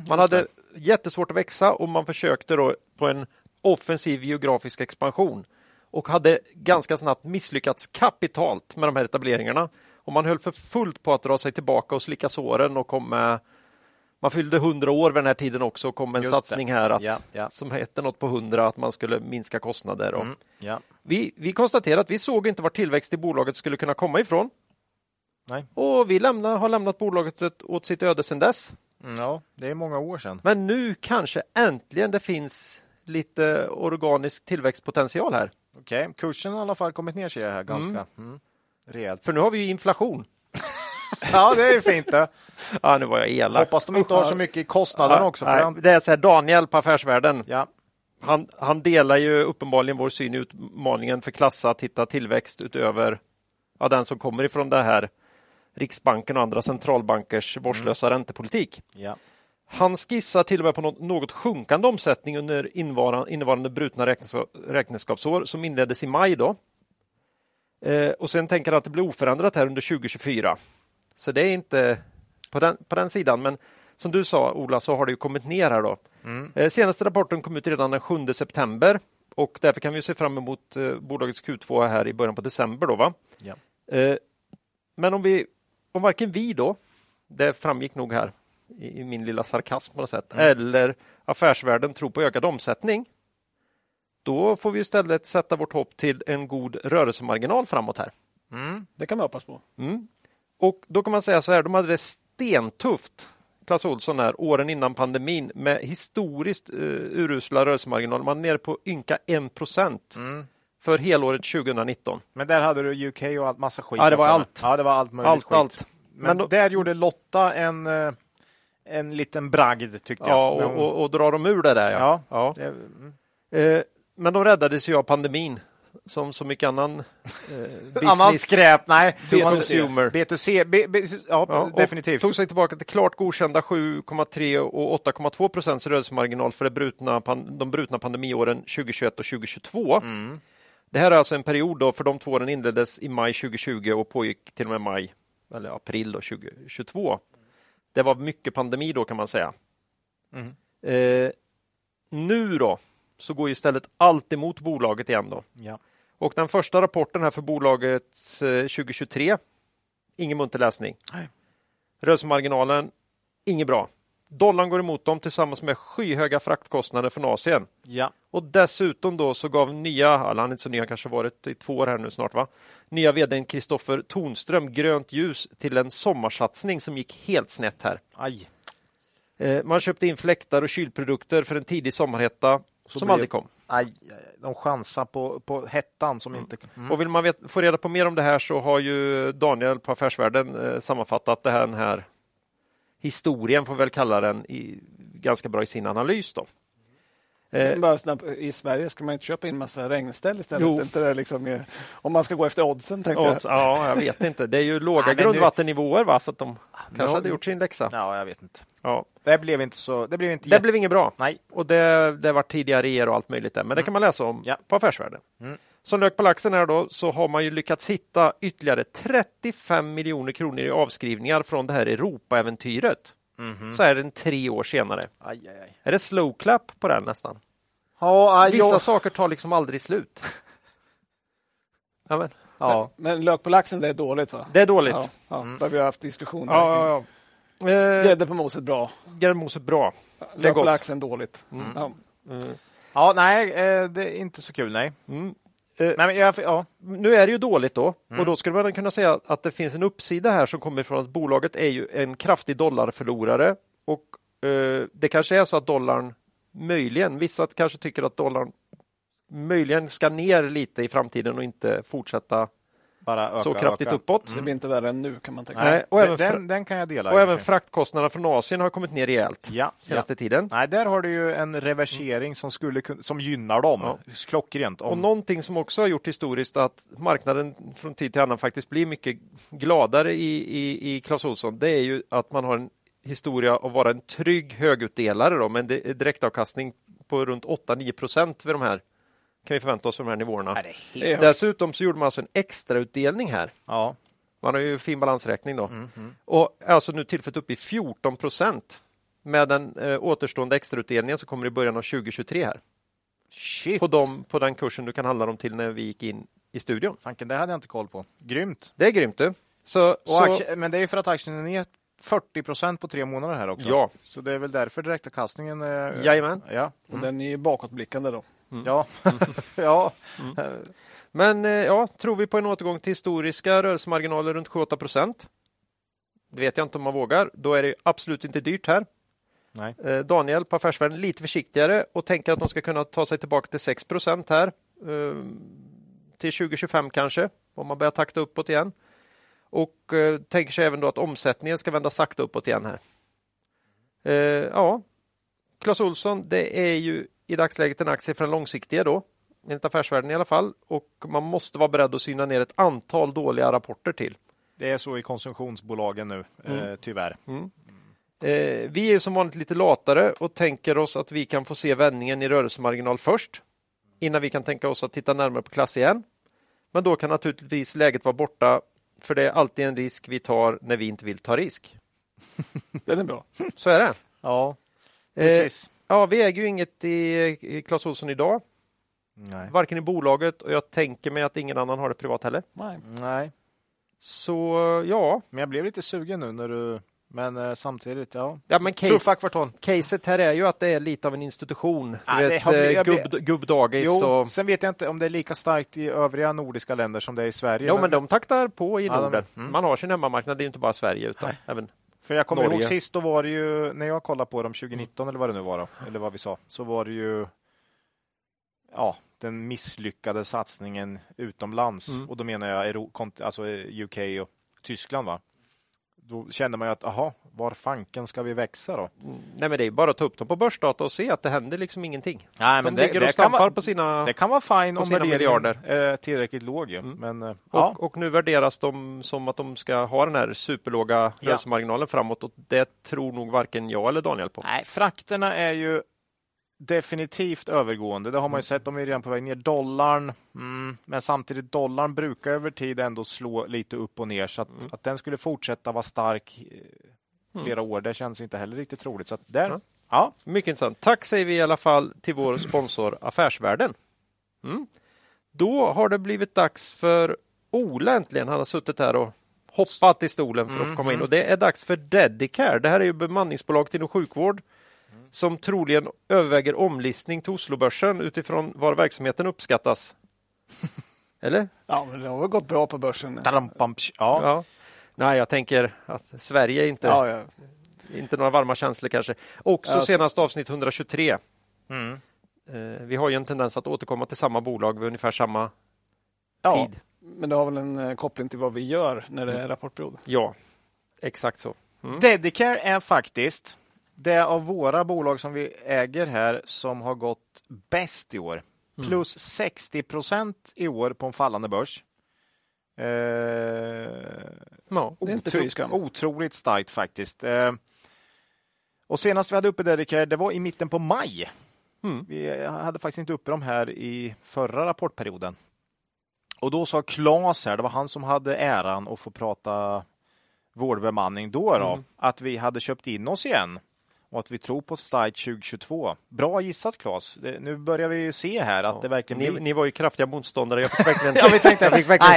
Man hade jättesvårt att växa och man försökte då på en offensiv geografisk expansion. Och hade ganska snabbt misslyckats kapitalt med de här etableringarna. Och man höll för fullt på att dra sig tillbaka och slicka såren och kom med, man fyllde 100 år vid den här tiden också och kom en satsning här att, som hette något på 100 att man skulle minska kostnader. Och vi konstaterade att vi såg inte var tillväxt i bolaget skulle kunna komma ifrån. Nej. Och vi har lämnat bolaget åt sitt öde sedan dess. Ja, det är många år sedan. Men nu kanske äntligen det finns lite organisk tillväxtpotential här. Okej, kursen har i alla fall kommit ner sig här ganska. Rejält. För nu har vi ju inflation. Ja, det är ju fint det. Ja, nu var jag elak. Hoppas de inte har så mycket i kostnaden också. För det är så här, Daniel på Affärsvärlden. Ja. Han delar ju uppenbarligen vår syn i utmaningen för Klassa att hitta tillväxt utöver den som kommer ifrån det här Riksbanken och andra centralbankers vårdslösa räntepolitik. Ja. Han skissar till och med på något sjunkande omsättning under innevarande brutna räkenskapsår som inleddes i maj då. Och sen tänker han att det blir oförändrat här under 2024. Så det är inte på den sidan. Men som du sa, Ola, så har det ju kommit ner här då. Senaste rapporten kom ut redan den 7 september. Och därför kan vi se fram emot bolagets Q2 här i början på december då, va? Ja. Men om varken vi då, det framgick nog här i min lilla sarkasm på något sätt, eller Affärsvärlden tror på ökad omsättning, då får vi istället sätta vårt hopp till en god rörelsemarginal framåt här. Det kan man hoppas på. Och då kan man säga så här, de hade det stentufft, Clas Ohlson här, åren innan pandemin med historiskt urusla rörelsemarginaler. Man är nere på ynka 1% för helåret 2019. Men där hade du UK och allt massa skit. Ja, det var allt. Ja, det var allt möjligt skit. Men då, där gjorde Lotta en liten bragd, tycker jag. Och dra dem ur det där. Ja. Det, men de räddades ju av pandemin som så mycket annan business. Annan skräp, nej. B2C. Definitivt. Tog sig tillbaka till klart godkända 7,3 och 8,2% rörelsemarginal för de brutna pandemiåren 2021 och 2022. Det här är alltså en period då, för de två åren inleddes i maj 2020 och pågick till och med maj eller april då, 2022. Det var mycket pandemi då, kan man säga. Nu då så går ju istället allt emot bolaget igen då. Ja. Och den första rapporten här för bolaget 2023, ingen munter läsning. Nej. Rörelsemarginalen, inget bra. Dollarn går emot dem tillsammans med skyhöga fraktkostnader från Asien. Ja. Och dessutom då så gav nya, han är inte så ny, han kanske varit i 2 år här nu snart va? Nya vdn Kristoffer Tornström grönt ljus till en sommarsatsning som gick helt snett här. Aj. Man köpte in fläktar och kylprodukter för en tidig sommarhetta som aldrig kom. Aj, de chansar på hettan som inte... Mm. Och vill man få reda på mer om det här så har ju Daniel på Affärsvärlden sammanfattat det här, den här historien får väl kalla den ganska bra i sin analys då. I Sverige ska man inte köpa in massa regnställ istället, inte det liksom är, om man ska gå efter oddsen tänkte odds, jag. Ja, jag vet inte. Det är ju låga grundvattennivåer va, så att de kanske hade gjort sin läxa. Ja, jag vet inte. Ja. Det blev inget bra. Nej. Och det var tidigare er och allt möjligt där, men det kan man läsa om på Affärsvärlden. Mm. Som lök på laxen här då så har man ju lyckats hitta ytterligare 35 miljoner kronor i avskrivningar från det här Europa-äventyret. Mm-hmm. Så är den 3 år senare. Aj, aj, aj. Är det slow clap på den nästan? Ja, vissa saker tar liksom aldrig slut. Ja. Men lök på laxen, det är dåligt va? Det är dåligt. Ja. Där vi har haft diskussioner. Ja. Grädde på moset bra. Grädde på moset bra. Det lök på laxen dåligt. Mm. Mm. Ja, nej, det är inte så kul, nej. Mm. Nu är det ju dåligt då, och då skulle man kunna säga att det finns en uppsida här som kommer från att bolaget är ju en kraftig dollarförlorare, och det kanske är så att dollarn möjligen, vissa kanske tycker att dollarn möjligen ska ner lite i framtiden och inte fortsätta bara öka uppåt. Mm. Det blir inte värre än nu kan man tänka. Nej, och den kan jag dela. Och även fraktkostnaderna från Asien har kommit ner rejält senaste tiden. Nej, där har du ju en reversering som gynnar dem. Ja. Klockrent. Och någonting som också har gjort historiskt att marknaden från tid till annan faktiskt blir mycket gladare i Clas Ohlson, det är ju att man har en historia av att vara en trygg högutdelare då, men det är direktavkastning på runt 8-9% vid de här. Kan vi förvänta oss för de här nivåerna? Nej, dessutom så gjorde man alltså en extra utdelning här. Ja. Man har ju fin balansräkning då. Mm. Och alltså nu tillfört upp i 14% med den återstående extrautdelningen som kommer i början av 2023 här. Shit. På den kursen du kan handla dem till när vi gick in i studion. Fanken, det hade jag inte koll på. Grymt. Det är grymt du. Men det är ju för att aktien är ner 40% på 3 månader här också. Ja. Så det är väl därför direktavkastningen... Jajamän. Ja. Och den är ju bakåtblickande då. Mm. Ja. Ja. Mm. Men tror vi på en återgång till historiska rörelsemarginaler runt 7-8%? Det vet jag inte om man vågar. Då är det absolut inte dyrt här. Nej. Daniel på Affärsvärlden lite försiktigare och tänker att de ska kunna ta sig tillbaka till 6% här. Till 2025 kanske, om man börjar takta uppåt igen. Och tänker sig även då att omsättningen ska vända sakta uppåt igen här. Clas Ohlson, det är ju i dagsläget en aktie för en långsiktiga då, enligt Affärsvärlden i alla fall, och man måste vara beredd att syna ner ett antal dåliga rapporter till. Det är så i konsumtionsbolagen nu, tyvärr. Mm. Vi är ju som vanligt lite latare och tänker oss att vi kan få se vändningen i rörelsemarginal först, innan vi kan tänka oss att titta närmare på klass igen. Men då kan naturligtvis läget vara borta, för det är alltid en risk vi tar när vi inte vill ta risk. Det är bra. Så är det. Ja, precis. Ja, vi äger ju inget i Clas Ohlson idag. Nej. Varken i bolaget, och jag tänker mig att ingen annan har det privat heller. Nej. Så men jag blev lite sugen nu när du... Men samtidigt, men caset här är ju att det är lite av en institution. Gubbdagis. Sen vet jag inte om det är lika starkt i övriga nordiska länder som det är i Sverige. Jo, men de taktar på i Norden. Man har sin hemmamarknad, det är ju inte bara Sverige utan även... För jag kommer ihåg sist, då var det ju, när jag kollade på dem 2019 eller vad det nu var då, eller vad vi sa, så var det ju den misslyckade satsningen utomlands, och då menar jag alltså UK och Tyskland va. Då känner man ju att var fanken ska vi växa då? Nej, men det är bara att ta upp dem på borsdata och se att det händer liksom ingenting. Nej, men de ligger och stampar på sina... Det kan vara fint om värderingen är tillräckligt låg. Men, och nu värderas de som att de ska ha den här superlåga rörelsemarginalen framåt, och det tror nog varken jag eller Daniel på. Nej, frakterna är ju definitivt övergående. Det har man ju sett, de är redan på väg ner. Dollarn, men samtidigt dollarn brukar över tid ändå slå lite upp och ner, så att den skulle fortsätta vara stark flera år, det känns inte heller riktigt troligt. Så att mycket intressant. Tack säger vi i alla fall till vår sponsor Affärsvärlden. Då har det blivit dags för Ola äntligen. Han har suttit här och hoppat i stolen för att komma in. Och det är dags för Dedicare. Det här är ju bemanningsbolaget inom sjukvård som troligen överväger omlistning till Oslobörsen utifrån var verksamheten uppskattas. Eller? Ja, men det har gått bra på börsen. Ja. Nej, jag tänker att Sverige inte några varma känslor kanske. Också senast avsnitt 123. Mm. Vi har ju en tendens att återkomma till samma bolag vid ungefär samma tid. Men det har väl en koppling till vad vi gör när det är rapportperiod. Ja, exakt så. Mm. Dedicare är faktiskt det av våra bolag som vi äger här som har gått bäst i år. Plus 60% i år på en fallande börs. Otroligt starkt faktiskt. Och senast vi hade uppe Dedicare, det var i mitten på maj. Mm. Vi hade faktiskt inte uppe dem här i förra rapportperioden. Och då sa Claes här, det var han som hade äran att få prata vårdbemanning då, att vi hade köpt in oss igen och att vi tror på starkt 2022. Bra gissat, Claes. Nu börjar vi ju se här att det verkligen blir... Ni var ju kraftiga motståndare. Jag fick verkligen,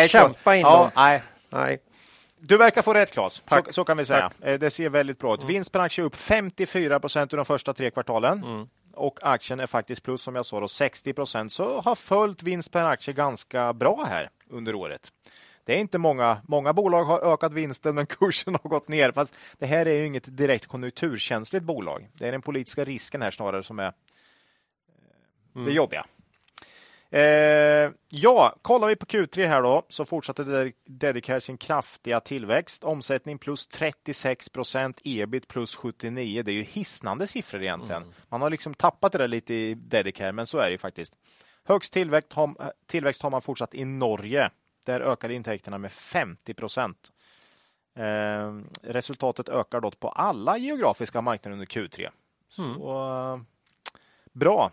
kämpa in. Ja, nej. Du verkar få rätt, Claes. Så kan vi säga. Tack. Det ser väldigt bra ut. Vinst per aktie upp 54% i de första 3 kvartalen. Mm. Och aktien är faktiskt plus, som jag sa då, 60%, så har följt vinst per aktie ganska bra här under året. Det är inte många bolag har ökat vinsten, men kursen har gått ner. Fast det här är ju inget direkt konjunkturkänsligt bolag. Det är den politiska risken här snarare som är det jobbiga. Kollar vi på Q3 här då, så fortsatte Dedicare sin kraftiga tillväxt. Omsättning plus 36%, EBIT plus 79%. Det är ju hisnande siffror egentligen. Man har liksom tappat det där lite i Dedicare, men så är det ju faktiskt. Högst tillväxt har man fortsatt i Norge. Där ökade intäkterna med 50%. Resultatet ökar då på alla geografiska marknader under Q3. Så bra.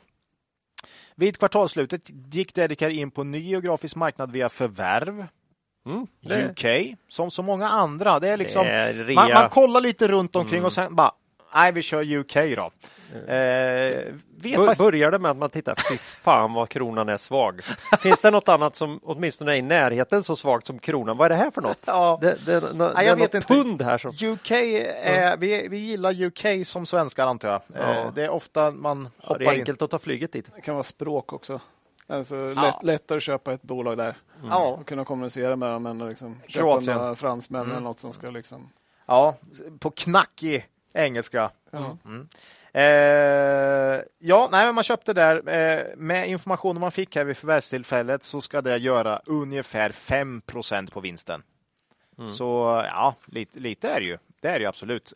Vid kvartalslutet gick Dedicare in på ny geografisk marknad via förvärv. UK, som så många andra. Det är liksom, man kollar lite runt omkring och sen bara, nej, vi kör UK då. Börjar det med att man tittar, fy fan vad kronan är svag. Finns det något annat som åtminstone är i närheten så svagt som kronan? Vad är det här för något? Jag vet inte. Pund här som... UK är, vi gillar UK som svenskar antar jag. Det är ofta man hoppar in. Det är enkelt att ta flyget dit. Det kan vara språk också. Alltså, lättare att köpa ett bolag där. Och kunna kommunicera med dem än liksom, köpa fransmän eller något som ska liksom... Ja, på knackig engelska. Men man köpte där med informationen man fick här vid förvärvstillfället, så ska det göra ungefär 5% på vinsten. Så lite är det ju. Det är det ju absolut.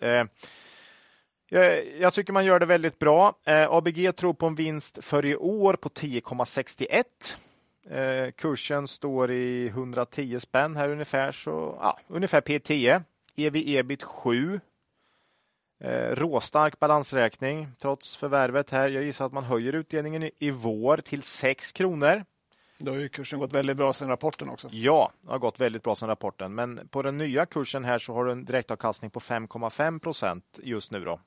Jag tycker man gör det väldigt bra. ABG tror på en vinst för i år på 10,61. Kursen står i 110 spänn här ungefär, så ungefär P10. EV/EBIT 7. Råstark balansräkning trots förvärvet här. Jag gissar att man höjer utdelningen i vår till 6 kronor. Då har ju kursen gått väldigt bra sedan rapporten också. Ja, det har gått väldigt bra sedan rapporten. Men på den nya kursen här så har du en direktavkastning på 5,5% just nu då.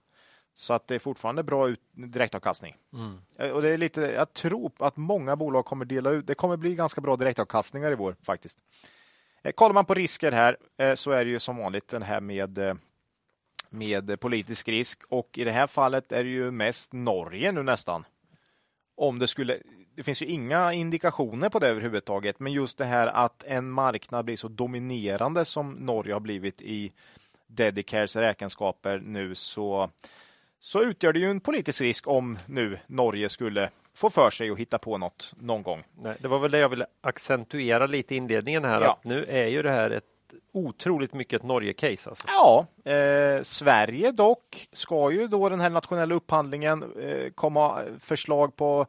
Så att det är fortfarande bra direktavkastning. Och det är lite, jag tror att många bolag kommer dela ut. Det kommer bli ganska bra direktavkastningar i vår faktiskt. Kollar man på risker här så är det ju som vanligt den här med politisk risk, och i det här fallet är det ju mest Norge nu nästan. Om det finns ju inga indikationer på det överhuvudtaget, men just det här att en marknad blir så dominerande som Norge har blivit i Dedicares räkenskaper nu, så utgör det ju en politisk risk om nu Norge skulle få för sig att hitta på något någon gång. Nej, det var väl det jag ville accentuera lite i inledningen här, att nu är ju det här ett otroligt mycket Norge-case. Alltså. Ja, Sverige dock ska ju då den här nationella upphandlingen komma förslag på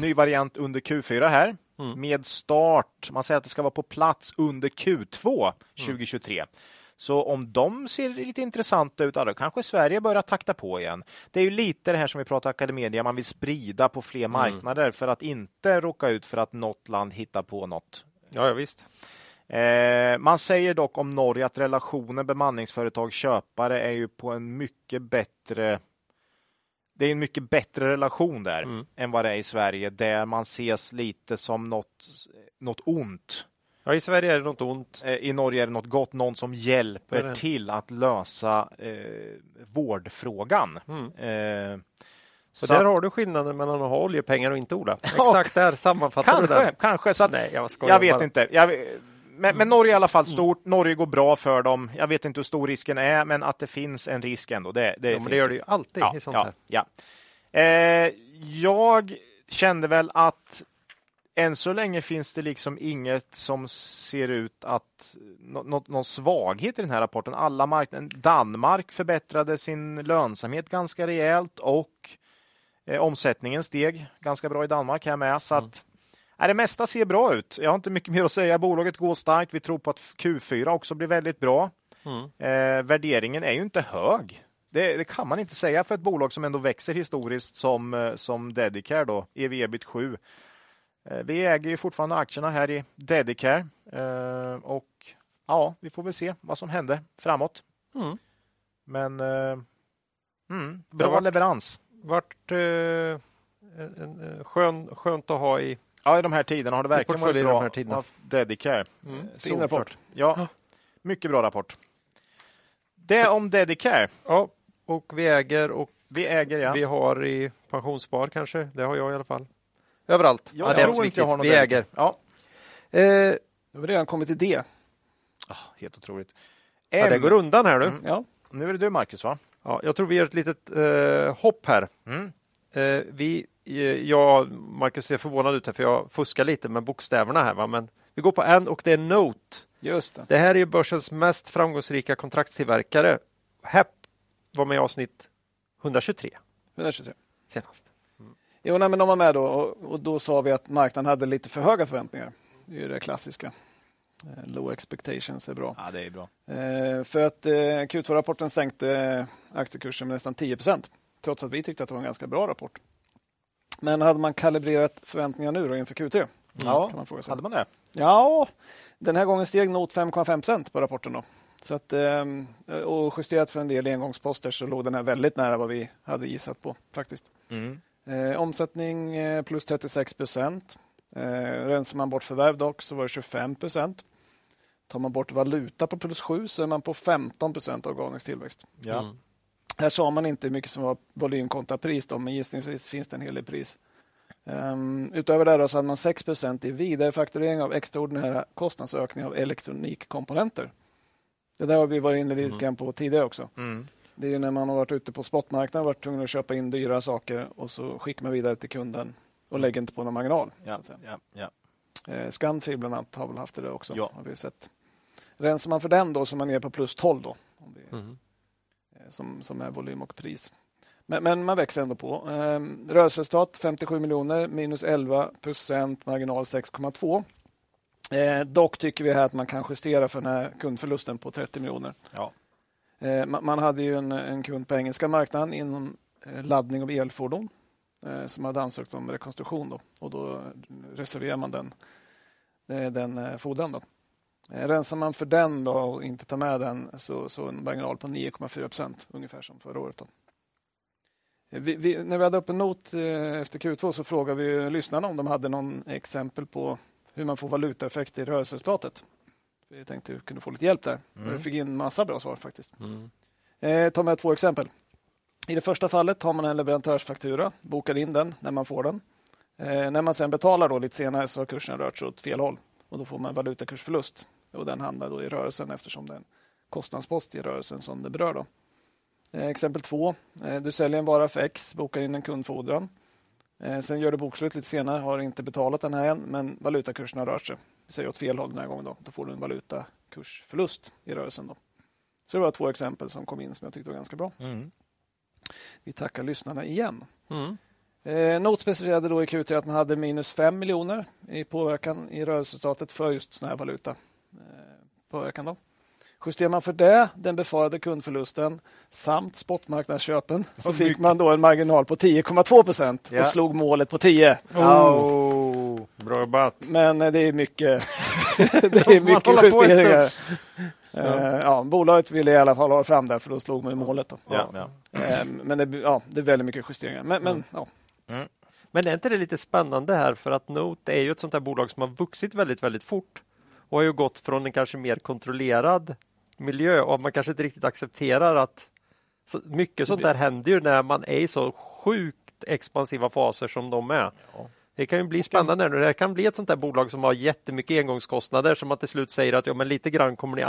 ny variant under Q4 här. Med start, man säger att det ska vara på plats under Q2 2023. Så om de ser lite intressanta ut, då kanske Sverige börjar takta på igen. Det är ju lite det här som vi pratar Akademedia, man vill sprida på fler marknader för att inte råka ut för att något land hittar på något. Ja, visst. Man säger dock om Norge att relationen bemanningsföretag-köpare är ju på en mycket bättre... Det är en mycket bättre relation där än vad det är i Sverige, där man ses lite som något ont. Ja, i Sverige är det något ont. I Norge är det något gott. Någon som hjälper till att lösa vårdfrågan. Mm. Så där har du skillnaden mellan att ha oljepengar och inte, Ola. Exakt där sammanfattar kanske, det där. Kanske. Så att, nej, jag vet inte. Men Norge är i alla fall stort. Norge går bra för dem. Jag vet inte hur stor risken är, men att det finns en risk ändå. Det gör det ju alltid i sånt här. Ja. Jag kände väl att än så länge finns det liksom inget som ser ut att någon svaghet i den här rapporten. Alla marknaden. Danmark förbättrade sin lönsamhet ganska rejält och omsättningen steg ganska bra i Danmark här med. Så att det mesta ser bra ut. Jag har inte mycket mer att säga. Bolaget går starkt. Vi tror på att Q4 också blir väldigt bra. Värderingen är ju inte hög. Det kan man inte säga för ett bolag som ändå växer historiskt som Dedicare då. EV/EBIT 7. Vi äger ju fortfarande aktierna här i Dedicare och vi får väl se vad som händer framåt. Mm. Men bra leverans. Vart skönt att ha i. Ja, i de här tiderna har det verkligen varit bra av Dedicare. Fin rapport. Ja, mycket bra rapport. Det om Dedicare. Ja, och vi äger vi har i pensionsspar kanske. Det har jag i alla fall. Överallt. Ja, jag tror inte jag har någon äger. Ja. Nu har redan kommit till det. Helt otroligt. Det går undan här nu. Ja. Nu är det du, Marcus, va? Ja, jag tror vi gör ett litet hopp här. Mm. Marcus ser förvånad ut här för jag fuskar lite med bokstäverna här. Va? Men vi går på N och det är Note. Just det. Det här är börsens mest framgångsrika kontraktstillverkare. HEP var med i avsnitt 123. Senast. Jo, nej, men de var med då och då sa vi att marknaden hade lite för höga förväntningar. Det är ju det klassiska. Low expectations är bra. Ja, det är bra. För att Q2-rapporten sänkte aktiekursen med nästan 10%. Trots att vi tyckte att det var en ganska bra rapport. Men hade man kalibrerat förväntningar nu då inför Q3? Ja, kan man fråga sig. Hade man det? Ja, den här gången steg not 5,5% på rapporten då. Så att, och justerat för en del engångsposter så låg den här väldigt nära vad vi hade gissat på faktiskt. Mm. Omsättning plus 36%. Rensar man bort förvärv dock så var det 25%. Tar man bort valuta på plus 7 så är man på 15% organisk tillväxt. Ja. Mm. Här sa man inte mycket som var volym kontra pris då, men gissningsvis finns det en hel del pris. Utöver det då så hade man 6% i vidarefakturering av extraordinära kostnadsökningar av elektronikkomponenter. Det där har vi varit inne lite grann på tidigare också. Mm. Det är ju när man har varit ute på spotmarknaden och varit tvungen att köpa in dyra saker och så skickar man vidare till kunden och lägger inte på någon marginal. Ja. Scanfil bland annat har väl haft det där också. Ja. Har vi sett. Rensar man för den då så man är på plus 12 då. Om det är, som är volym och pris. Men man växer ändå på. Rörelseresultat 57 miljoner minus 11%, marginal 6,2%. Dock tycker vi här att man kan justera för den här kundförlusten på 30 miljoner. Ja. Man hade ju en kund på engelska marknaden inom laddning av elfordon som hade ansökt om rekonstruktion då, och då reserverar man den fordran då. Rensar man för den då och inte tar med den så en marginal på 9,4% ungefär som förra året då. När vi hade upp en not efter Q2 så frågade vi lyssnarna om de hade någon exempel på hur man får valutaeffekt i rörelseresultatet. Jag tänkte att vi kunde få lite hjälp där. Vi fick in massa bra svar faktiskt. Ta med 2 exempel. I det första fallet har man en leverantörsfaktura, bokar in den när man får den. När man sen betalar då lite senare så har kursen rört sig åt fel håll. Och då får man valutakursförlust. Och den handlar då i rörelsen eftersom det är en kostnadspost i rörelsen som det berör då. Exempel 2. Du säljer en vara för X, bokar in en kundfordran. Sen gör du bokslut lite senare, har inte betalat den här än, men valutakursen har rört sig. Vi säger åt fel håll den här gången då. Då får du en valutakursförlust i rörelsen då. Så det var 2 exempel som kom in som jag tyckte var ganska bra. Mm. Vi tackar lyssnarna igen. Not specificerade då i Q3 att man hade minus 5 miljoner i påverkan i rörelseresultatet för just sån här valuta påverkan då. Justerar man för det, den befarade kundförlusten samt spotmarknadsköpen så fick man då en marginal på 10,2% och slog målet på 10. Bra jobbat. Men det är mycket, det är mycket justeringar. Bolaget ville i alla fall ha fram där för då slog man målet. Då. Men det är väldigt mycket justeringar. Men är inte det lite spännande här för att Note är ju ett sånt här bolag som har vuxit väldigt, väldigt fort. och har ju gått från en kanske mer kontrollerad miljö, och man kanske inte riktigt accepterar att mycket sånt där händer ju när man är i så sjukt expansiva faser som de är. Ja. Det kan ju bli spännande nu. Det här kan bli ett sånt där bolag som har jättemycket engångskostnader som man till slut säger att ja, men lite grann kommer ni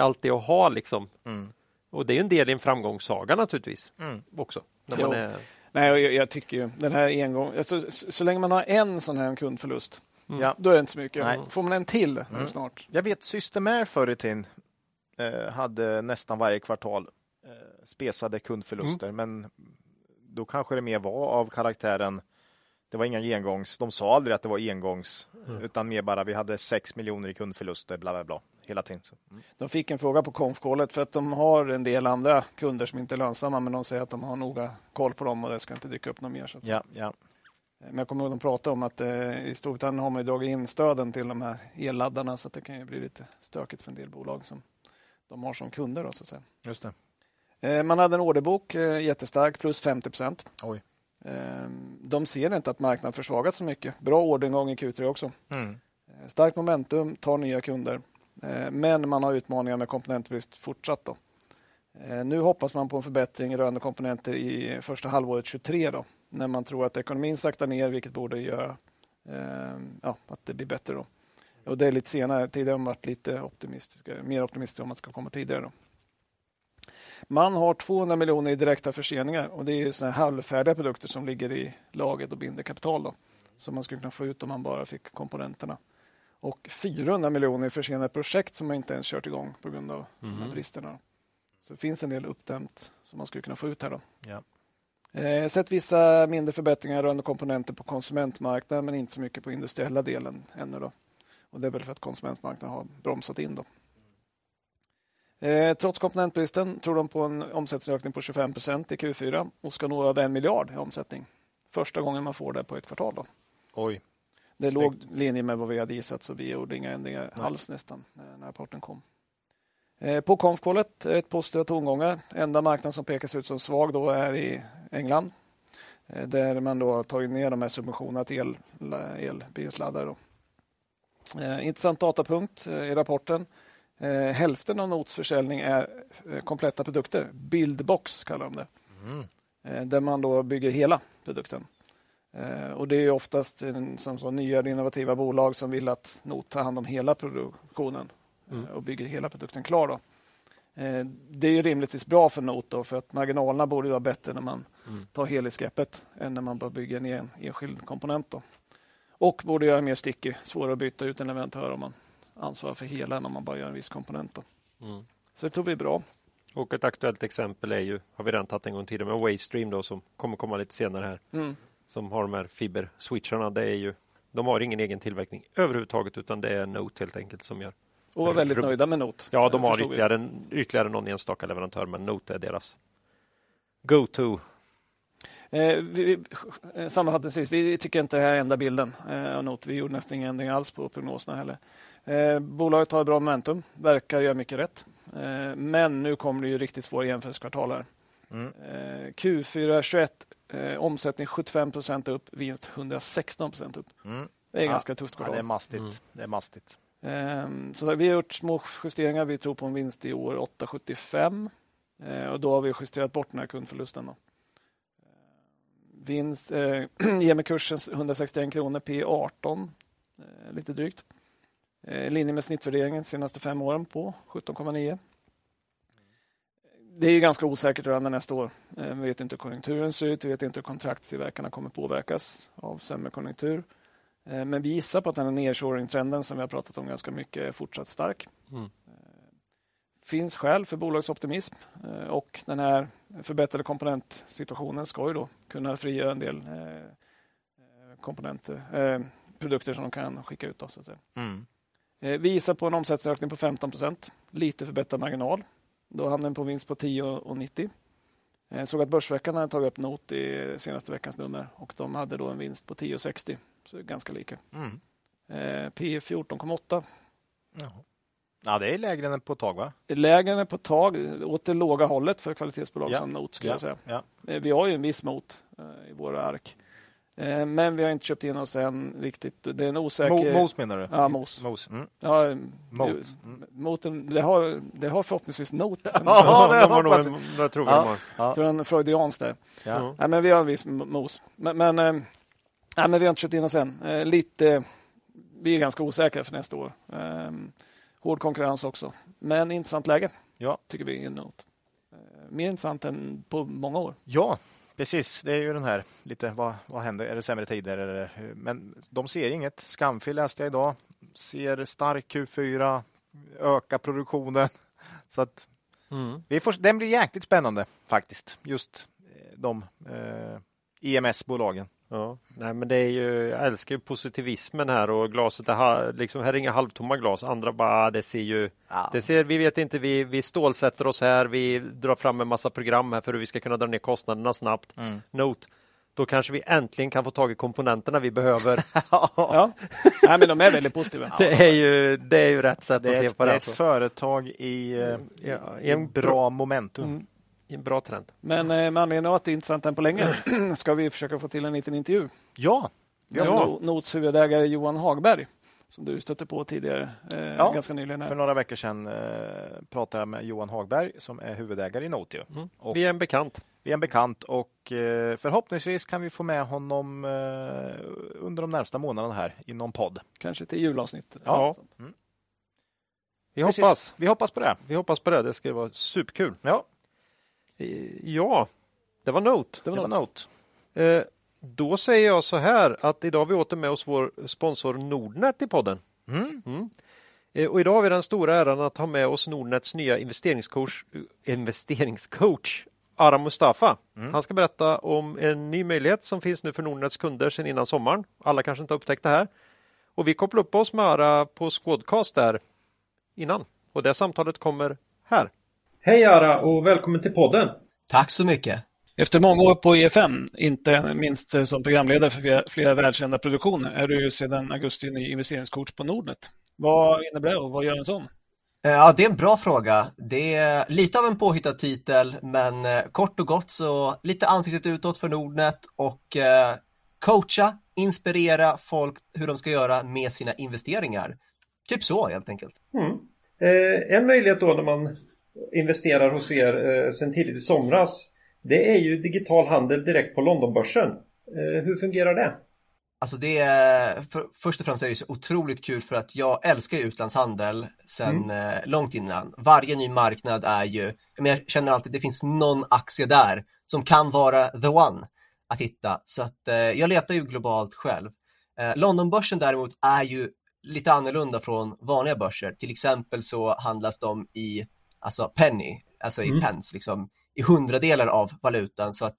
alltid att ha liksom. Mm. Och det är ju en del i en framgångssaga naturligtvis också. När man är... Nej, jag tycker ju den här så länge man har en sån här kundförlust då är det inte så mycket. Nej. Får man en till snart. Jag vet Systemair förr i tiden hade nästan varje kvartal spesade kundförluster, men då kanske det mer var av karaktären. Det var inga engångs. De sa aldrig att det var engångs. Utan mer bara vi hade 6 miljoner i kundförluster. Bla bla bla. Hela tiden. De fick en fråga på konfkålet. För att de har en del andra kunder som inte är lönsamma. Men de säger att de har noga koll på dem. Och det ska inte dyka upp något mer. Så att ja. Men jag kommer ihåg att de pratade om att i Storbritannien har man dragit in stöden till de här elladdarna. Så att det kan ju bli lite stökigt för en del bolag som de har som kunder. Då, så att säga. Just det. Man hade en orderbok. Jättestark. Plus 50%. Oj. De ser inte att marknaden försvagat så mycket. Bra orderingång i Q3 också. Starkt momentum, tar nya kunder. Men man har utmaningar med komponentbrist fortsatt då. Nu hoppas man på en förbättring rörande komponenter i första halvåret 23 då. När man tror att ekonomin saktar ner, vilket borde göra att det blir bättre då. Och det är lite senare. Tidigare har man varit lite mer optimistiska om att det ska komma tidigare då. Man har 200 miljoner i direkta förseningar, och det är ju såna här halvfärdiga produkter som ligger i laget och binder kapital då, som man skulle kunna få ut om man bara fick komponenterna. Och 400 miljoner i försenade projekt som man inte ens kört igång på grund av de här bristerna. Så det finns en del uppdämt som man skulle kunna få ut här då. Ja. Sett vissa mindre förbättringar rörande komponenter på konsumentmarknaden, men inte så mycket på industriella delen ännu då. Och det är väl för att konsumentmarknaden har bromsat in då. Trots komponentbristen tror de på en omsättningsökning på 25% i Q4 och ska nå över 1 miljard i omsättning. Första gången man får det på ett kvartal då. Oj. Det låg linje med vad vi hade gissat, så vi gjorde inga ändringar alls nästan när rapporten kom. På konfkålet ett positiva tongångar. Enda marknaden som pekas ut som svag då är i England. Där man då har tagit ner de här subventionerna till elbilsladdare då. Intressant datapunkt i rapporten. Hälften av Nots försäljning är kompletta produkter. Buildbox kallar de det. Där man då bygger hela produkten. Och det är ju oftast som nya innovativa bolag som vill att Not tar hand om hela produktionen och bygger hela produkten klar. Då. Det är ju rimligtvis bra för Not då, för att marginalerna borde vara bättre när man tar helhetsgreppet än när man bara bygger ner en enskild komponent. Då. Och borde göra mer sticky, svårare att byta ut en leverantör om man ansvar för hela när man bara gör en viss komponent. Då. Så det tror vi är bra. Och ett aktuellt exempel är ju, har vi redan tagit en gång tidigare, med Waystream då, som kommer komma lite senare här. Som har de här fiberswitcharna. Det är ju, de har ingen egen tillverkning överhuvudtaget, utan det är Note helt enkelt som gör. Och var väldigt nöjda med Note. Ja, de har ytterligare någon enstaka leverantör, men Note är deras go-to. Sammanfattningsvis, vi tycker inte det här är enda bilden av Note. Vi gjorde nästan ingen ändring alls på prognoserna heller. Bolaget har bra momentum, verkar göra mycket rätt. Men nu kommer det ju riktigt svåra jämförelsekvartal här. Q4-21, omsättning 75% upp, vinst 116% upp. Det är ganska tufft kvartal. Ja, det är mastigt. Det är mastigt. Så vi har gjort små justeringar. Vi tror på en vinst i år 8,75. Och då har vi justerat bort den här kundförlusten. Då. Vinst ger med kursen 161 kronor, P18, lite drygt. Linje med snittvärderingen de senaste 5 åren på 17,9. Det är ju ganska osäkert rörande nästa år. Vi vet inte hur konjunkturen ser ut, vi vet inte hur kontraktstillverkarna kommer påverkas av sämre konjunktur. Men vi gissar på att den här nedshoring-trenden som vi har pratat om ganska mycket är fortsatt stark. Finns skäl för bolagsoptimism, och den här förbättrade komponentsituationen ska ju då kunna frigöra en del produkter som de kan skicka ut. Då, så att säga. Vi gissar på en omsättningsökning på 15%, lite förbättrad marginal. Då hamnar den på vinst på 10,90. Såg att Börsveckan har tagit upp Not i senaste veckans nummer, och de hade då en vinst på 10,60, så ganska lika. P 14,8. Ja, det är lägre än på tag, va? Lägre än på tag, åt det låga hållet för kvalitetsbolag som Not, skulle jag säga. Vi har ju en viss mot i våra ark. Men vi har inte köpt in oss än riktigt. Det är en osäker... Mos menar du? Ja, mos. Ja, moten, det har förhoppningsvis not. Ja, det har nog en, tror jag. Jag tror en freudians där. Ja. Ja, men vi har en viss mos. Men vi har inte köpt in oss än. Lite, vi är ganska osäkra för nästa år. Hård konkurrens också. Men intressant läge, ja, tycker vi är något. Mer intressant än på många år. Ja, precis. Det är ju den här lite, vad händer? Är det sämre tider? Eller, men de ser inget. Skamfil läste jag idag. Ser stark Q4, öka produktionen. Så att den blir jäkligt spännande faktiskt. Just de EMS-bolagen. Ja, nej, men det är ju, jag älskar ju positivismen här, och glaset är liksom, här är inga halvtomma glas, andra bara, det ser ju, ja, det ser, vi vet inte, vi stålsätter oss här, vi drar fram en massa program här för hur vi ska kunna dra ner kostnaderna snabbt. Not, då kanske vi äntligen kan få tag i komponenterna vi behöver. Ja, nej, men de är väldigt positiva. Det är ju rätt sätt att se på det. Det är ett företag i en bra momentum. En bra trend. Men med anledning av att det är intressant än på länge ska vi försöka få till en liten intervju. Ja! Vi har Nots huvudägare Johan Hagberg, som du stötte på tidigare, ganska nyligen. Här. För några veckor sedan pratade jag med Johan Hagberg som är huvudägare i Not. Vi är en bekant. Och förhoppningsvis kan vi få med honom under de närmsta månaderna här i någon podd. Kanske till julavsnittet. Ja. Vi hoppas på det. Det ska vara superkul. Ja. Ja, det var Note. Då säger jag så här, att idag har vi åter med oss vår sponsor Nordnet i podden. Och idag har vi den stora äran att ha med oss Nordnets nya investeringscoach Aram Mustafa. Han ska berätta om en ny möjlighet som finns nu för Nordnets kunder sedan innan sommaren. Alla kanske inte har upptäckt det här. Och vi kopplar upp oss med Ara på Squadcast där innan. Och det samtalet kommer här. Hej Ara och välkommen till podden. Tack så mycket. Efter många år på EFM, inte minst som programledare för flera världskända produktioner, är du sedan augusti ny investeringscoach på Nordnet. Vad innebär det och vad gör en sån? Ja, det är en bra fråga. Det är lite av en påhittad titel, men kort och gott så lite ansiktet utåt för Nordnet och coacha, inspirera folk hur de ska göra med sina investeringar. Typ så helt enkelt. En möjlighet då när man investerar hos er sen tidigt i somras, det är ju digital handel direkt på Londonbörsen. Hur fungerar det? Alltså det är, först och främst är det så otroligt kul för att jag älskar utlandshandel sen långt innan. Varje ny marknad är ju, men jag känner alltid att det finns någon aktie där som kan vara the one att hitta. Så att jag letar ju globalt själv. Londonbörsen däremot är ju lite annorlunda från vanliga börser. Till exempel så handlas de i penny, i pence, liksom, i hundradelar av valutan, så att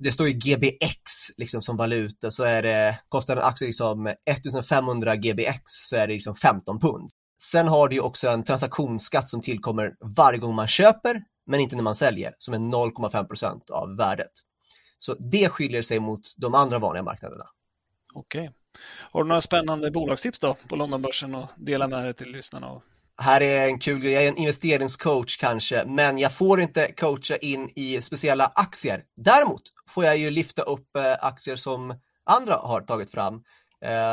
det står ju GBX liksom som valuta, så är det, kostar en aktie liksom 1500 GBX så är det liksom 15 pund. Sen har du ju också en transaktionsskatt som tillkommer varje gång man köper men inte när man säljer, som är 0,5% av värdet. Så det skiljer sig mot de andra vanliga marknaderna. Okej. Har du några spännande bolagstips då på Londonbörsen och dela med dig till lyssnarna av? Här är en kul grej, jag är en investeringscoach kanske, men jag får inte coacha in i speciella aktier. Däremot får jag ju lyfta upp aktier som andra har tagit fram.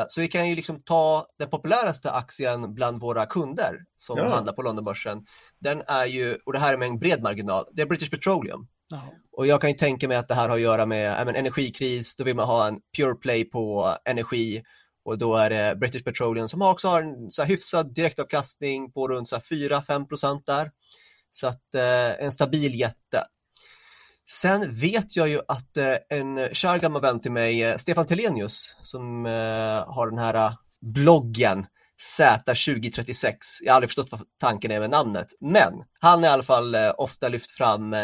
Så vi kan ju liksom ta den populäraste aktien bland våra kunder som handlar på Londonbörsen. Den är ju, och det här är med en bred marginal, det är British Petroleum. Och jag kan ju tänka mig att det här har att göra med energikris, då vill man ha en pure play på energi. Och då är det British Petroleum som också har en så här hyfsad direktavkastning på runt 4-5% där. Så att en stabil jätte. Sen vet jag ju att en kär gammal vän till mig, Stefan Telenius, som har den här bloggen Z2036. Jag har aldrig förstått vad tanken är med namnet. Men han i alla fall ofta lyft fram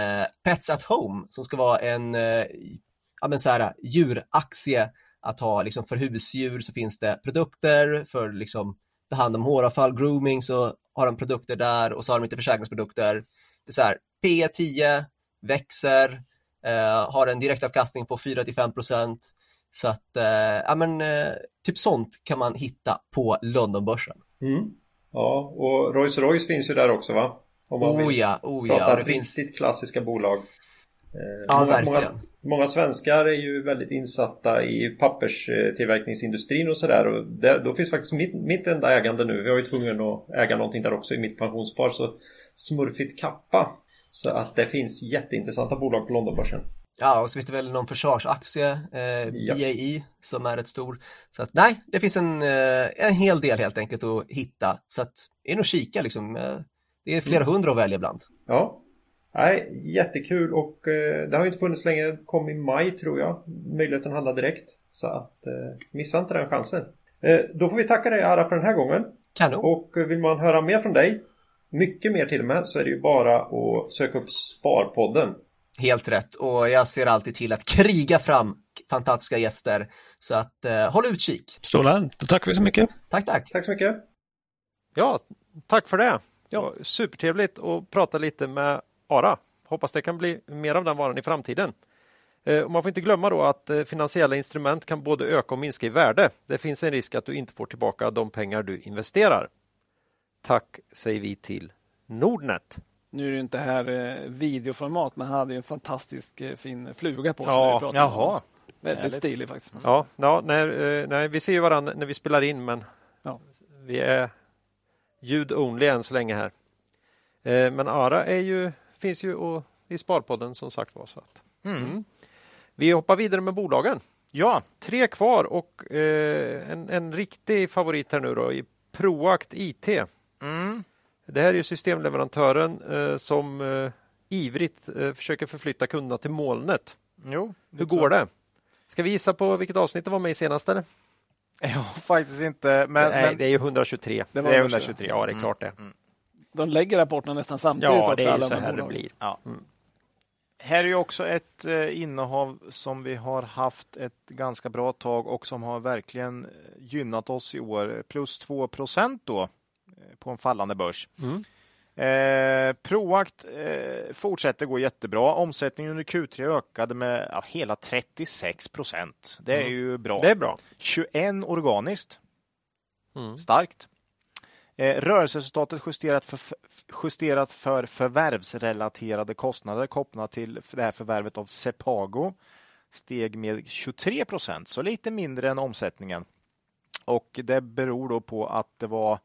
Pets at Home, som ska vara en djuraktie. Att ha liksom, för husdjur så finns det produkter, för liksom ta hand om håravfall, grooming, så har de produkter där, och så har de inte försäkringsprodukter. Det är så här, P10 växer, har en direktavkastning på 4-5%. Så att typ sånt kan man hitta på Londonbörsen. Ja, och Rolls Royce finns ju där också, va? Om man vill prata riktigt klassiska bolag. Ja, många svenskar är ju väldigt insatta i papperstillverkningsindustrin och sådär, och då finns faktiskt mitt enda ägande nu. Vi har ju tvungen att äga någonting där också i mitt pensionspar, så Smurfit Kappa. Så att det finns jätteintressanta bolag på Londonbörsen. Ja, och så finns det väl någon försvarsaktie, BAE, som är ett stor. Så att nej, det finns en hel del helt enkelt att hitta. Så att in och kika liksom. Det är flera hundra att välja bland. Ja, nej, jättekul, och det har ju inte funnits länge. Kom i maj tror jag. Möjligheten att handla direkt. Så att missa inte den chansen. Då får vi tacka dig Ara för den här gången. Kanon. Och vill man höra mer från dig, mycket mer till och med, så är det ju bara att söka upp Sparpodden. Helt rätt, och jag ser alltid till att kriga fram fantastiska gäster. Så att håll utkik. Strålande, då tackar vi så mycket. Tack. Tack så mycket. Ja, tack för det. Ja, supertrevligt att prata lite med Ara. Hoppas det kan bli mer av den varan i framtiden. Och man får inte glömma då att finansiella instrument kan både öka och minska i värde. Det finns en risk att du inte får tillbaka de pengar du investerar. Tack säger vi till Nordnet. Nu är det inte här videoformat, men han hade ju en fantastisk fin fluga på sig. Ja, jaha. Väldigt stilig faktiskt. Ja nej, vi ser ju varandra när vi spelar in, men vi är ljud-only än så länge här. Men Ara finns ju i Sparpodden som sagt var. Så att. Vi hoppar vidare med bolagen. Ja. 3 kvar och en riktig favorit här nu då i Proact IT. Mm. Det här är ju systemleverantören som ivrigt försöker förflytta kunderna till molnet. Jo, hur går det? Ska vi gissa på vilket avsnitt det var med i senast? Eller? Ja, faktiskt inte. Men det är ju 123. Det är 123, ja det är klart det. Mm. De lägger rapporterna nästan samtidigt. Ja, det är så här det blir. Ja. Mm. Här är ju också ett innehav som vi har haft ett ganska bra tag och som har verkligen gynnat oss i år. Plus 2% då på en fallande börs. Mm. Proact fortsätter gå jättebra. Omsättningen under Q3 ökade med hela 36%. Det är ju bra. Det är bra. 21 organiskt. Mm. Starkt. Rörelseresultatet justerat för förvärvsrelaterade kostnader kopplat till det här förvärvet av Sepago steg med 23%, så lite mindre än omsättningen. Och det beror då på att det var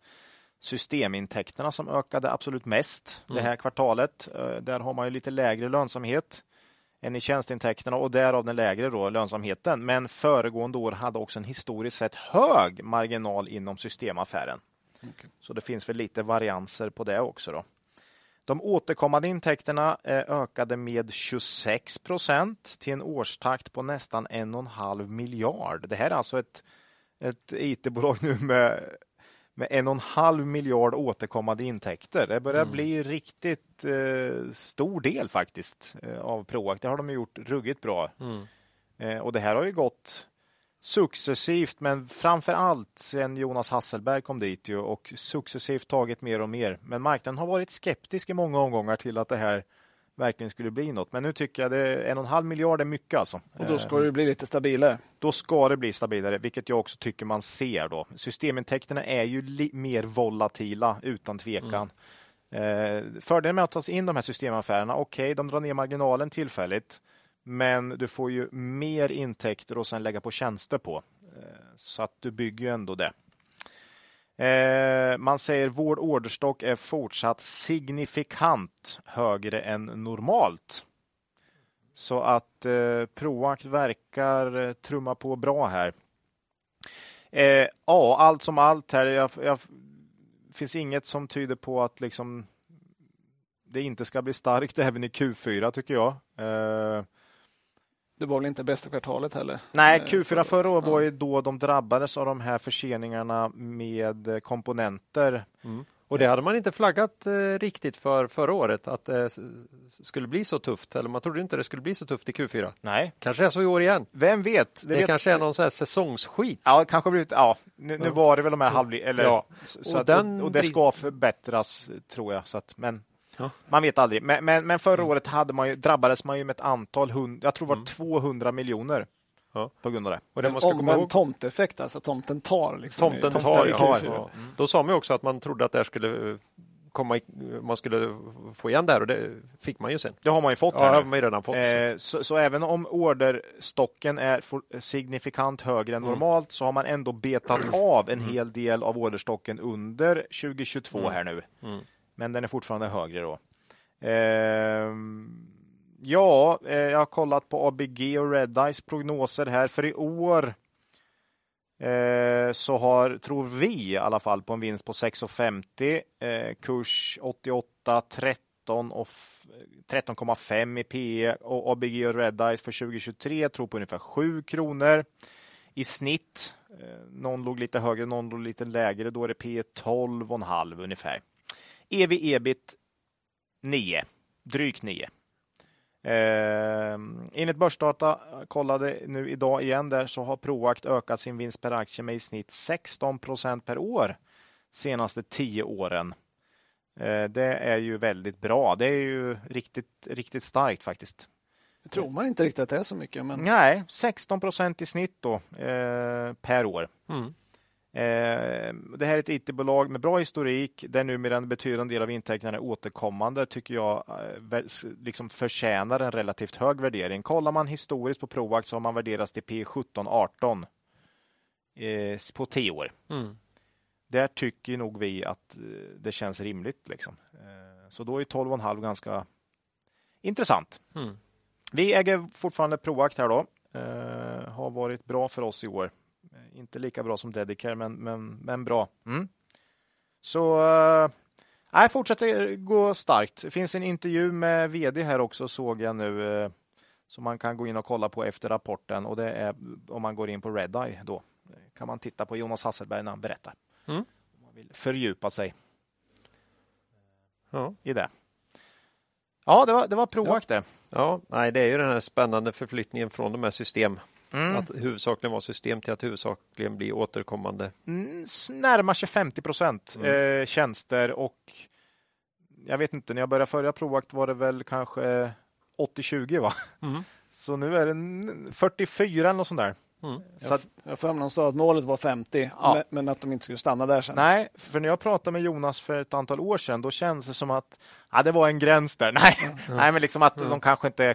systemintäkterna som ökade absolut mest det här kvartalet. Där har man ju lite lägre lönsamhet än i tjänstintäkterna och därav den lägre då lönsamheten. Men föregående år hade också en historiskt sett hög marginal inom systemaffären. Okay. Så det finns väl lite varianser på det också då. De återkommande intäkterna ökade med 26% till en årstakt på nästan 1,5 miljard. Det här är alltså ett IT-bolag nu med 1,5 miljard återkommande intäkter. Det börjar bli riktigt stor del faktiskt av Proact. Det har de gjort ruggigt bra. Mm. Och det här har ju gått successivt, men framför allt sen Jonas Hasselberg kom dit ju, och successivt tagit mer och mer. Men marknaden har varit skeptisk i många omgångar till att det här verkligen skulle bli något. Men nu tycker jag att 1,5 miljard är mycket alltså. Och då ska det bli lite stabilare. Då ska det bli stabilare, vilket jag också tycker man ser då. Systemintäkterna är ju mer volatila utan tvekan. Mm. Fördelen med att ta sig in de här systemaffärerna, okej, de drar ner marginalen tillfälligt. Men du får ju mer intäkter och sen lägga på tjänster på. Så att du bygger ju ändå det. Man säger vår orderstock är fortsatt signifikant högre än normalt. Så att Proact verkar trumma på bra här. Ja, allt som allt här. Jag finns inget som tyder på att liksom det inte ska bli starkt även i Q4 tycker jag. Det var väl inte bästa kvartalet heller? Nej, Q4 förra året var ju då de drabbades av de här förseningarna med komponenter. Mm. Och det hade man inte flaggat riktigt för förra året, att det skulle bli så tufft. Eller man trodde inte det skulle bli så tufft i Q4. Nej. Kanske är så i år igen. Vem vet? Det kanske är någon så här säsongsskit. Ja, kanske blivit. Ja, nu var det väl de här halvled. Ja. Och det ska förbättras tror jag. Så att, men ja. Man vet aldrig. Men förra året drabbades man ju med ett antal jag tror det var 200 miljoner på grund av det. Och det man ska komma ihåg, en tomteffekt, alltså tomten tar. Liksom, tomten tar. Då sa man ju också att man trodde att det här skulle man skulle få igen där, och det fick man ju sen. Det har man ju fått. Ja, man ju redan fått. Så även om orderstocken är signifikant högre än normalt, så har man ändå betat av en hel del av orderstocken under 2022 här nu. Mm. Men den är fortfarande högre då. Jag har kollat på ABG och Redeyes prognoser här för i år. Så tror vi i alla fall på en vinst på 6,50, kurs 88, 13,5 i PE, och ABG och Redeyes för 2023 tror på ungefär 7 kronor i snitt. Någon låg lite högre, någon låg lite lägre, då är det PE 12,5 ungefär. EV-EBIT 9, drygt 9. Enligt börsdata, kollade nu idag igen där, så har Proact ökat sin vinst per aktie med i snitt 16% per år senaste 10 åren. Det är ju väldigt bra. Det är ju riktigt, riktigt starkt faktiskt. Jag tror man inte riktigt att det är så mycket. Men... Nej, 16% i snitt då, per år. Mm. Det här är ett IT-bolag med bra historik, där numera en betydande del av intäkterna är återkommande, tycker jag liksom förtjänar en relativt hög värdering. Kollar man historiskt på Proact så har man värderats till P17-18 på 10 år. Mm. Där tycker nog vi att det känns rimligt. Liksom. Så då är 12,5 ganska intressant. Mm. Vi äger fortfarande Proact här då. Har varit bra för oss i år. Inte lika bra som Dedicare, men bra. Mm. Så fortsätter gå starkt. Det finns en intervju med vd här också, såg jag nu, som man kan gå in och kolla på efter rapporten. Och det är om man går in på Redeye då. Kan man titta på Jonas Hasselberg när han berättar. Mm. Om man vill fördjupa sig i det. Ja, det var Proact det. Ja, nej, det är ju den här spännande förflyttningen från de här systemen. Mm. Att huvudsakligen vara system till att huvudsakligen bli återkommande. Närmar sig 50% tjänster, och jag vet inte, när jag började följa Proact var det väl kanske 80-20 va? Mm. Så nu är det 44 eller sånt där. Mm. Så att, jag för mig sa att målet var 50, men att de inte skulle stanna där sen. Nej, för när jag pratade med Jonas för ett antal år sedan, då känns det som att det var en gräns där. Nej, men liksom att de kanske inte,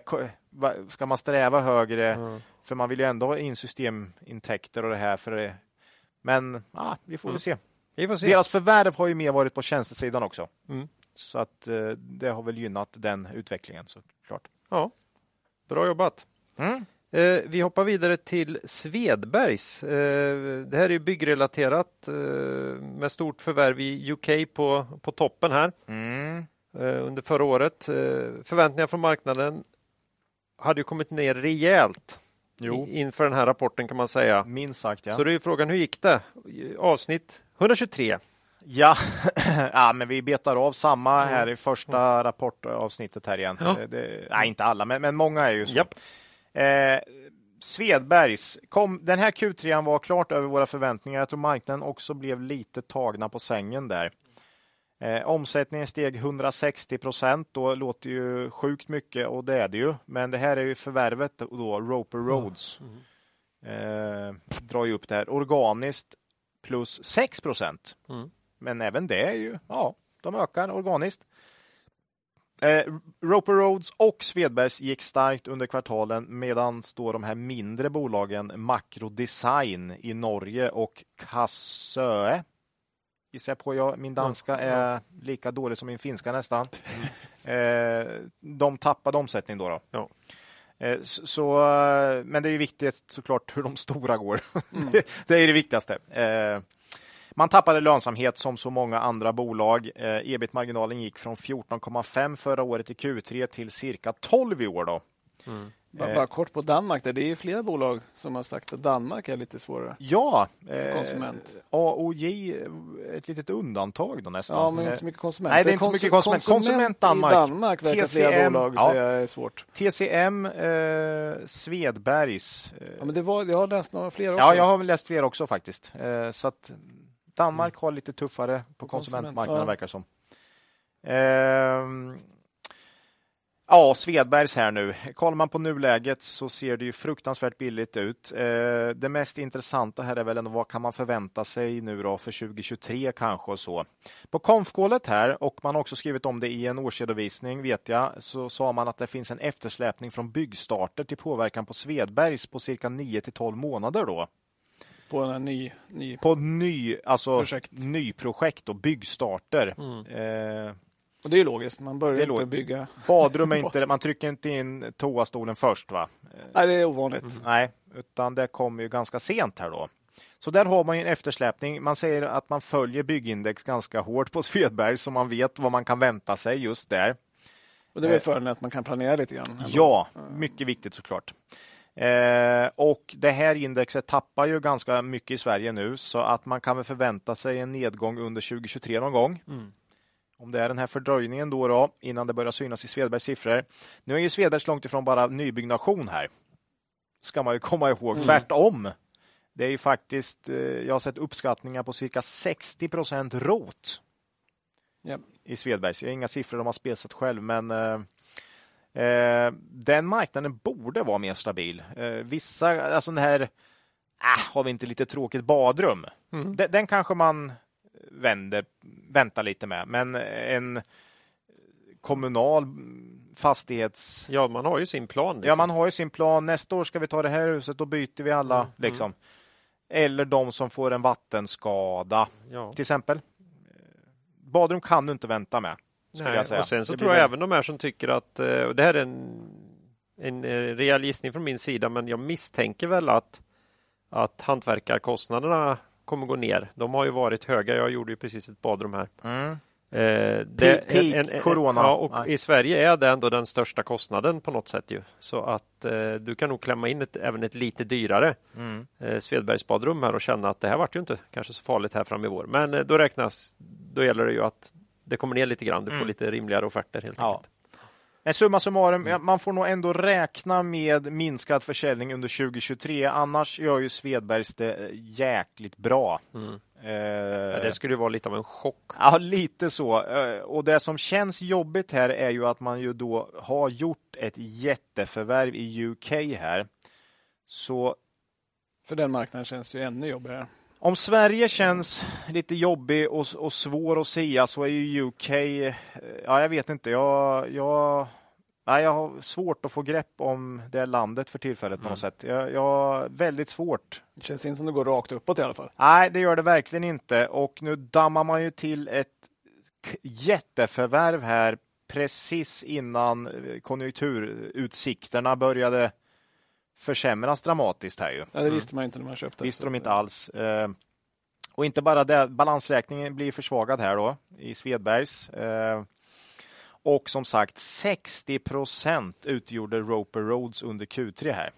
ska man sträva högre, för man vill ju ändå ha in systemintäkter och det här för det. Men vi får väl se. Vi får se. Deras förvärv har ju mer varit på tjänstesidan också. Mm. Så att det har väl gynnat den utvecklingen såklart. Ja, bra jobbat. Mm. Vi hoppar vidare till Svedbergs. Det här är ju byggrelaterat med stort förvärv i UK på toppen här. Mm. Under förra året. Förväntningar från marknaden hade ju kommit ner rejält inför den här rapporten, kan man säga. Minst sagt, ja. Så det är ju frågan, hur gick det? Avsnitt 123. Ja, men vi betar av samma här i första rapportavsnittet här igen. Ja. Nej, inte alla, men många är ju så. Japp. Svedbergs, den här Q3 var klart över våra förväntningar. Jag tror marknaden också blev lite tagna på sängen där. Omsättningen steg 160%. Då låter ju sjukt mycket, och det är det ju. Men det här är ju förvärvet då, Roper Roads. Drar ju upp det här organiskt plus 6%. Mm. Men även det är ju, de ökar organiskt. Roper Roads och Svedbergs gick starkt under kvartalen, medan står de här mindre bolagen Makro Design i Norge och Kassøe. Gissar på min danska är lika dålig som min finska nästan. De tappade omsättning då. Ja. Så, men det är ju viktigt såklart hur de stora går. Det är det viktigaste. Man tappade lönsamhet som så många andra bolag. EBIT-marginalen gick från 14,5 förra året i Q3 till cirka 12 i år. Då. Mm. Bara kort på Danmark. Det är ju flera bolag som har sagt att Danmark är lite svårare. Ja, konsument. AOJ ett litet undantag då nästan. Ja, men inte så mycket konsument. Nej, det är inte så mycket konsument. Konsument Danmark. I Danmark verkar flera bolag säga är svårt. TCM, Svedbergs. Ja, men jag har läst flera också. Ja, jag har läst flera också faktiskt. Så att... Danmark har lite tuffare på konsumentmarknaden verkar som. Ja, Svedbergs här nu. Kollar man på nuläget så ser det ju fruktansvärt billigt ut. Det mest intressanta här är väl ändå vad kan man förvänta sig nu då för 2023 kanske och så. På konfkålet här, och man har också skrivit om det i en årsredovisning vet jag, så sa man att det finns en eftersläpning från byggstarter till påverkan på Svedbergs på cirka 9-12 månader då. På en ny alltså projekt. Nyprojekt och byggstarter. Mm. Och det är ju logiskt, man börjar inte bygga. Badrum är inte, man trycker inte in toastolen först va? Nej, det är ovanligt. Mm. Nej, utan det kommer ju ganska sent här då. Så där har man ju en eftersläpning. Man säger att man följer byggindex ganska hårt på Svedberg så man vet vad man kan vänta sig just där. Och det är väl fördelen att man kan planera lite grann. Ändå. Ja, mycket viktigt såklart. Och det här indexet tappar ju ganska mycket i Sverige nu så att man kan väl förvänta sig en nedgång under 2023 någon gång. Mm. Om det är den här fördröjningen då innan det börjar synas i Svedbergs siffror. Nu är ju Svedbergs långt ifrån bara nybyggnation här. Ska man ju komma ihåg. Mm. Tvärtom. Det är ju faktiskt, jag har sett uppskattningar på cirka 60% rot i Svedbergs. Det är inga siffror de har spesat själv, men den marknaden borde vara mer stabil. Vissa, alltså den här, har vi inte lite tråkigt badrum? Mm. Den kanske man vänta lite med, men en kommunal fastighets... Ja, man har ju sin plan. Liksom. Ja, man har ju sin plan. Nästa år ska vi ta det här huset, då byter vi alla. Mm. Liksom. Eller de som får en vattenskada, till exempel. Badrum kan du inte vänta med, skulle jag säga. Och sen så tror jag även de här som tycker att, och det här är en reell gissning från min sida, men jag misstänker väl att hantverkarkostnaderna kommer gå ner. De har ju varit höga. Jag gjorde ju precis ett badrum här. Mm. Corona. Ja, och i Sverige är det ändå den största kostnaden på något sätt ju. Så att du kan nog klämma in även ett lite dyrare Svedbergs badrum här och känna att det här vart ju inte kanske så farligt här fram i vår. Men då gäller det ju att det kommer ner lite grann. Du får lite rimligare offerter helt enkelt. En summa summarum, man får nog ändå räkna med minskad försäljning under 2023. Annars gör ju Svedbergs det jäkligt bra. Mm. Det skulle ju vara lite av en chock. Ja, lite så. Och det som känns jobbigt här är ju att man ju då har gjort ett jätteförvärv i UK här. Så... För den marknaden känns ju ännu jobbigare. Om Sverige känns lite jobbig och svår att säga så är ju UK... Ja, jag vet inte. Jag har svårt att få grepp om det landet för tillfället på något sätt. Jag väldigt svårt. Det känns inte som det går rakt uppåt i alla fall. Nej, det gör det verkligen inte. Och nu dammar man ju till ett jätteförvärv här precis innan konjunkturutsikterna började... försämras dramatiskt här ju. Ja, det visste man inte när man köpte. Visste de inte alls. Och inte bara det, balansräkningen blir försvagad här då i Svedbergs. Och som sagt 60% utgjorde Roper Roads under Q3 här.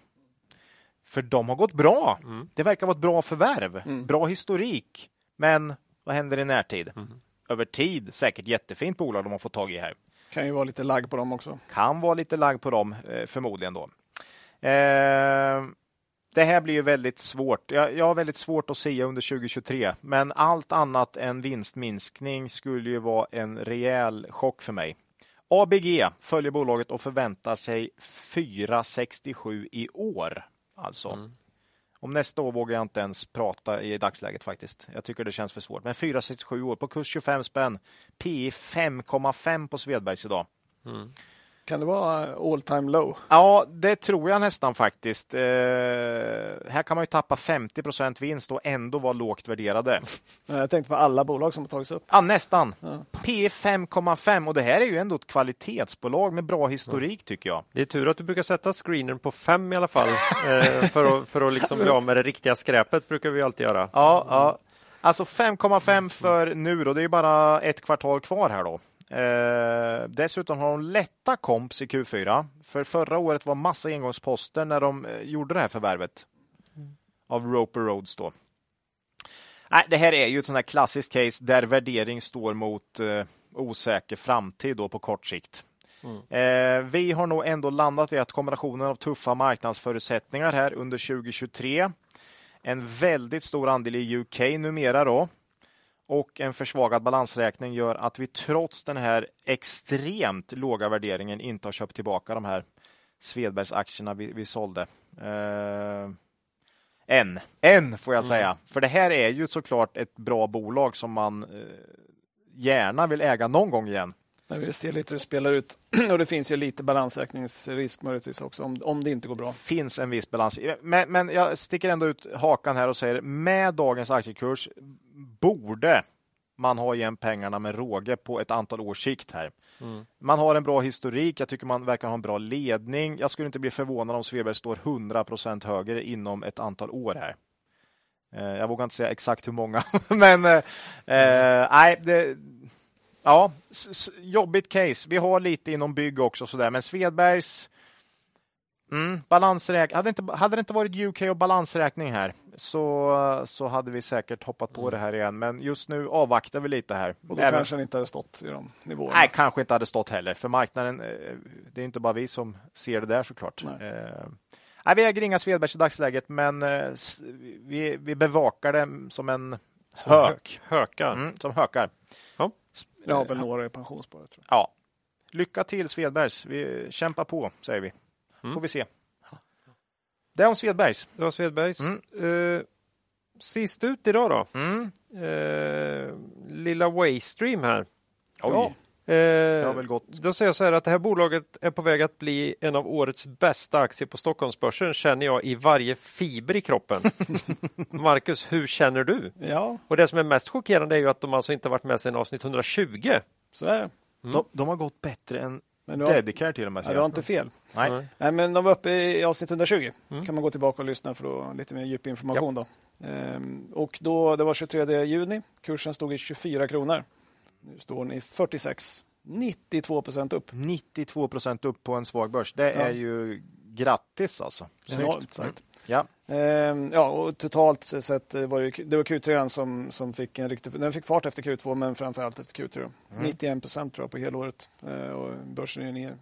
För de har gått bra. Mm. Det verkar vara ett bra förvärv. Mm. Bra historik. Men vad händer i närtid? Mm. Över tid säkert jättefint bolag de har fått tag i här. Kan ju vara lite lagg på dem också. Kan vara lite lagg på dem förmodligen då. Det här blir ju väldigt svårt. Jag har väldigt svårt att säga under 2023, men allt annat än vinstminskning skulle ju vara en rejäl chock för mig. ABG följer bolaget och förväntar sig 4,67 i år. Alltså. Mm. Om nästa år vågar jag inte ens prata i dagsläget faktiskt. Jag tycker det känns för svårt. Men 4,67 år på kurs 25 spänn. PE 5,5 på Svedbergs idag. Mm. Kan det vara all time low? Ja, det tror jag nästan faktiskt. Här kan man ju tappa 50% vinst och ändå vara lågt värderade. Jag tänkte på alla bolag som har tagits upp. Ja, nästan. Ja. P 5,5 och det här är ju ändå ett kvalitetsbolag med bra historik tycker jag. Det är tur att du brukar sätta screenern på 5 i alla fall. för att liksom bli av med det riktiga skräpet brukar vi alltid göra. Ja. Alltså 5,5 för nu då. Det är ju bara ett kvartal kvar här då. Dessutom har de lätta komps i Q4 för förra året var massa engångsposter när de gjorde det här förvärvet av Roper Roads då. Det här är ju ett sån här klassiskt case där värdering står mot osäker framtid då på kort sikt. Vi har nog ändå landat i att kombinationen av tuffa marknadsförutsättningar här under 2023, en väldigt stor andel i UK numera då. och en försvagad balansräkning gör att vi trots den här extremt låga värderingen inte har köpt tillbaka de här Svedbergsaktierna vi sålde. Än får jag säga. För det här är ju såklart ett bra bolag som man gärna vill äga någon gång igen. Men vi ser lite hur det spelar ut. Och det finns ju lite balansräkningsrisk möjligtvis också om det inte går bra. Finns en viss balans. Men jag sticker ändå ut hakan här och säger med dagens aktiekurs borde man ha igen pengarna med råge på ett antal års sikt här. Mm. Man har en bra historik. Jag tycker man verkar ha en bra ledning. Jag skulle inte bli förvånad om Svedberg står 100% högre inom ett antal år här. Jag vågar inte säga exakt hur många. Men nej, det... Ja, jobbigt case. Vi har lite inom bygg också sådär, men Svedbergs balansräkning, hade det inte varit UK och balansräkning här så hade vi säkert hoppat på det här igen, men just nu avvaktar vi lite här. Och då kanske inte hade stått i de nivåerna. Nej, kanske inte hade stått heller, för marknaden, det är inte bara vi som ser det där såklart. Nej, vi äger inga Svedbergs i dagsläget, men vi bevakar det som en hökar. Som hökar. Ja. Ja, väl några i pensionssparet tror jag. Ja. Lycka till Svedbergs. Vi kämpar på, säger vi. Får vi se. Det är om Svedbergs. Det var Svedbergs. Sist ut idag då. Lilla Waystream här. Ja. Det har väl gått. Då säger jag så här att det här bolaget är på väg att bli en av årets bästa aktier på Stockholmsbörsen, känner jag i varje fiber i kroppen. Marcus, hur känner du? Ja. Och det som är mest chockerande är ju att de alltså inte har varit med sedan avsnitt 120. Så är det. De har gått bättre än Dedicare till och med. Ja, du har inte fel. Nej, men de var uppe i avsnitt 120. Kan man gå tillbaka och lyssna för lite mer djup information då. Och då, det var 23 juni. Kursen stod i 24 kronor. Nu står den i 46. 92% upp. 92% upp på en svag börs. Det är ju grattis alltså. Snyggt. Ja, och totalt sett var det var Q3 som fick en riktig... Den fick fart efter Q2, men framförallt efter Q3. 91% tror jag på helåret. Och börsen är ner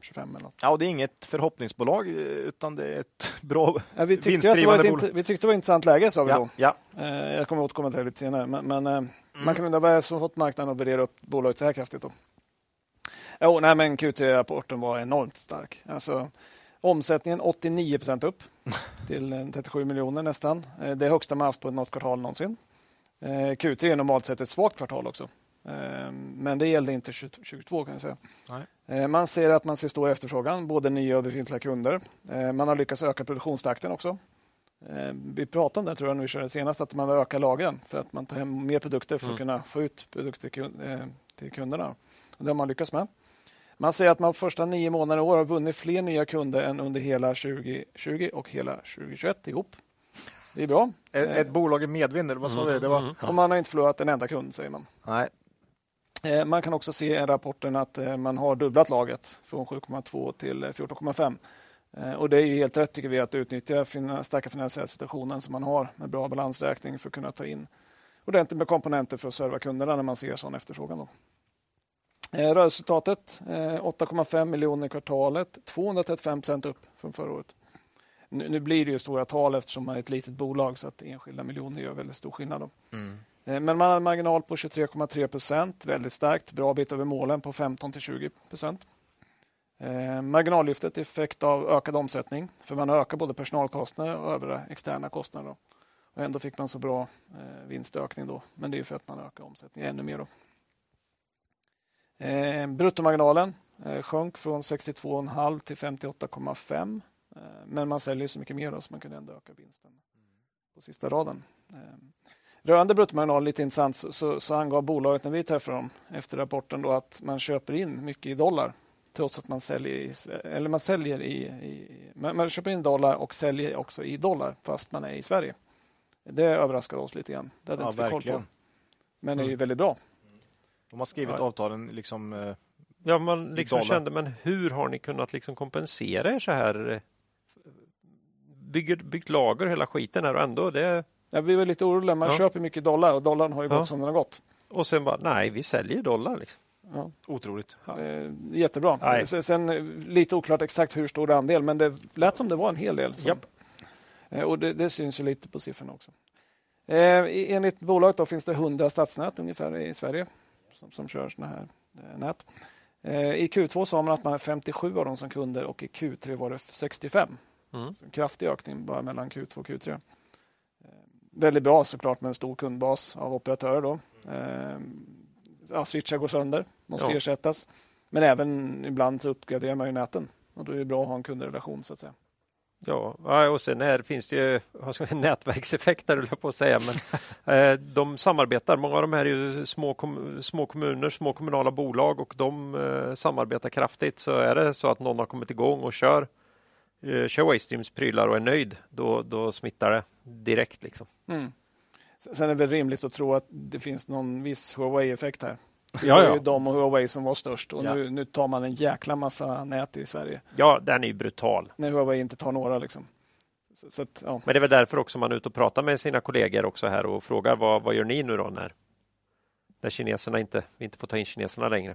25 eller något. Ja, och det är inget förhoppningsbolag utan det är ett bra vinstdrivande bolag. Vi tyckte det var ett intressant läge, sa vi då. Jag kommer återkomma till det lite senare. Men man kan undra vad det är som fått marknaden att värdera upp bolaget så här kraftigt då. Nej, men Q3-rapporten var enormt stark. Alltså, omsättningen 89% upp till 37 miljoner nästan. Det är högsta man haft på något kvartal någonsin. Q3 är normalt sett ett svagt kvartal också. Men det gällde inte 2022 kan jag säga. Nej. Man ser att man ser stor efterfrågan, både nya och befintliga kunder. Man har lyckats öka produktionstakten också. Vi pratade om det tror jag när vi körde senast, att man ökar lagren för att man tar hem mer produkter för att kunna få ut produkter till kunderna. Det har man lyckats med. Man ser att man första 9 månader i år har vunnit fler nya kunder än under hela 2020 och hela 2021 ihop. Det är bra. Ett bolag i medvind, eller vad sa det? Och man har inte förlorat en enda kund, säger man. Nej. Man kan också se i rapporten att man har dubblat laget från 7,2 till 14,5. Och det är ju helt rätt tycker vi att utnyttja starka finansiella situationen som man har med bra balansräkning för att kunna ta in ordentligt med komponenter för att serva kunderna när man ser sån efterfrågan då. Rörelseresultatet 8,5 miljoner i kvartalet, 235% upp från förra året. Nu blir det ju stora tal eftersom man är ett litet bolag så att enskilda miljoner gör väldigt stor skillnad då. Men man har en marginal på 23,3%, väldigt starkt, bra bit över målen på 15-20%. Marginallyftet är effekt av ökad omsättning, för man har ökat både personalkostnader och övriga externa kostnader då. Och ändå fick man så bra vinstökning då, men det är för att man ökar omsättningen ännu mer då. Bruttomarginalen sjönk från 62,5 till 58,5, men man säljer så mycket mer då så man kunde ändå öka vinsten på sista raden. Rörande bruttomarginal, lite intressant, så angav bolaget när vi träffade dem efter rapporten då att man köper in mycket i dollar trots att man säljer man köper in dollar och säljer också i dollar fast man är i Sverige. Det överraskade oss lite grann. Det hade inte vi koll på. Men det är ju väldigt bra. De har skrivit avtalen liksom man liksom kände, men hur har ni kunnat liksom kompensera er så här? Byggt lager hela skiten här och ändå det... Ja, vi var lite oroliga. Man köper mycket dollar och dollarn har ju gått som den har gått. Och sen bara, nej vi säljer dollar liksom. Ja. Otroligt. Jättebra. Nej. Sen lite oklart exakt hur stor andel, men det lät som det var en hel del. Och det syns ju lite på siffrorna också. Enligt bolaget då finns det 100 stadsnät ungefär i Sverige som kör såna här nät. I Q2 sa man att man har 57 av dem som kunder och i Q3 var det 65. Så en kraftig ökning bara mellan Q2 och Q3. Väldigt bra såklart med en stor kundbas av operatörer då. Switchar går sönder, måste ersättas. Men även ibland så uppgraderar man ju näten och då är det bra att ha en kundrelation så att säga. Ja, och sen här finns det ju nätverkseffekter höll jag på att säga, men de samarbetar, många av de här är ju små kommuner, små kommunala bolag och de samarbetar kraftigt, så är det så att någon har kommit igång och kör Waystreams prylar och är nöjd, då smittar det direkt liksom. Sen är det väl rimligt att tro att det finns någon viss Huawei-effekt här. Ja, det var ju de och Huawei som var störst och nu tar man en jäkla massa nät i Sverige. Ja, den är ju brutal. När Huawei inte tar några liksom. Så att, ja. Men det är väl därför också man är ute och pratar med sina kollegor också här och frågar vad gör ni nu då när kineserna inte får ta in kineserna längre.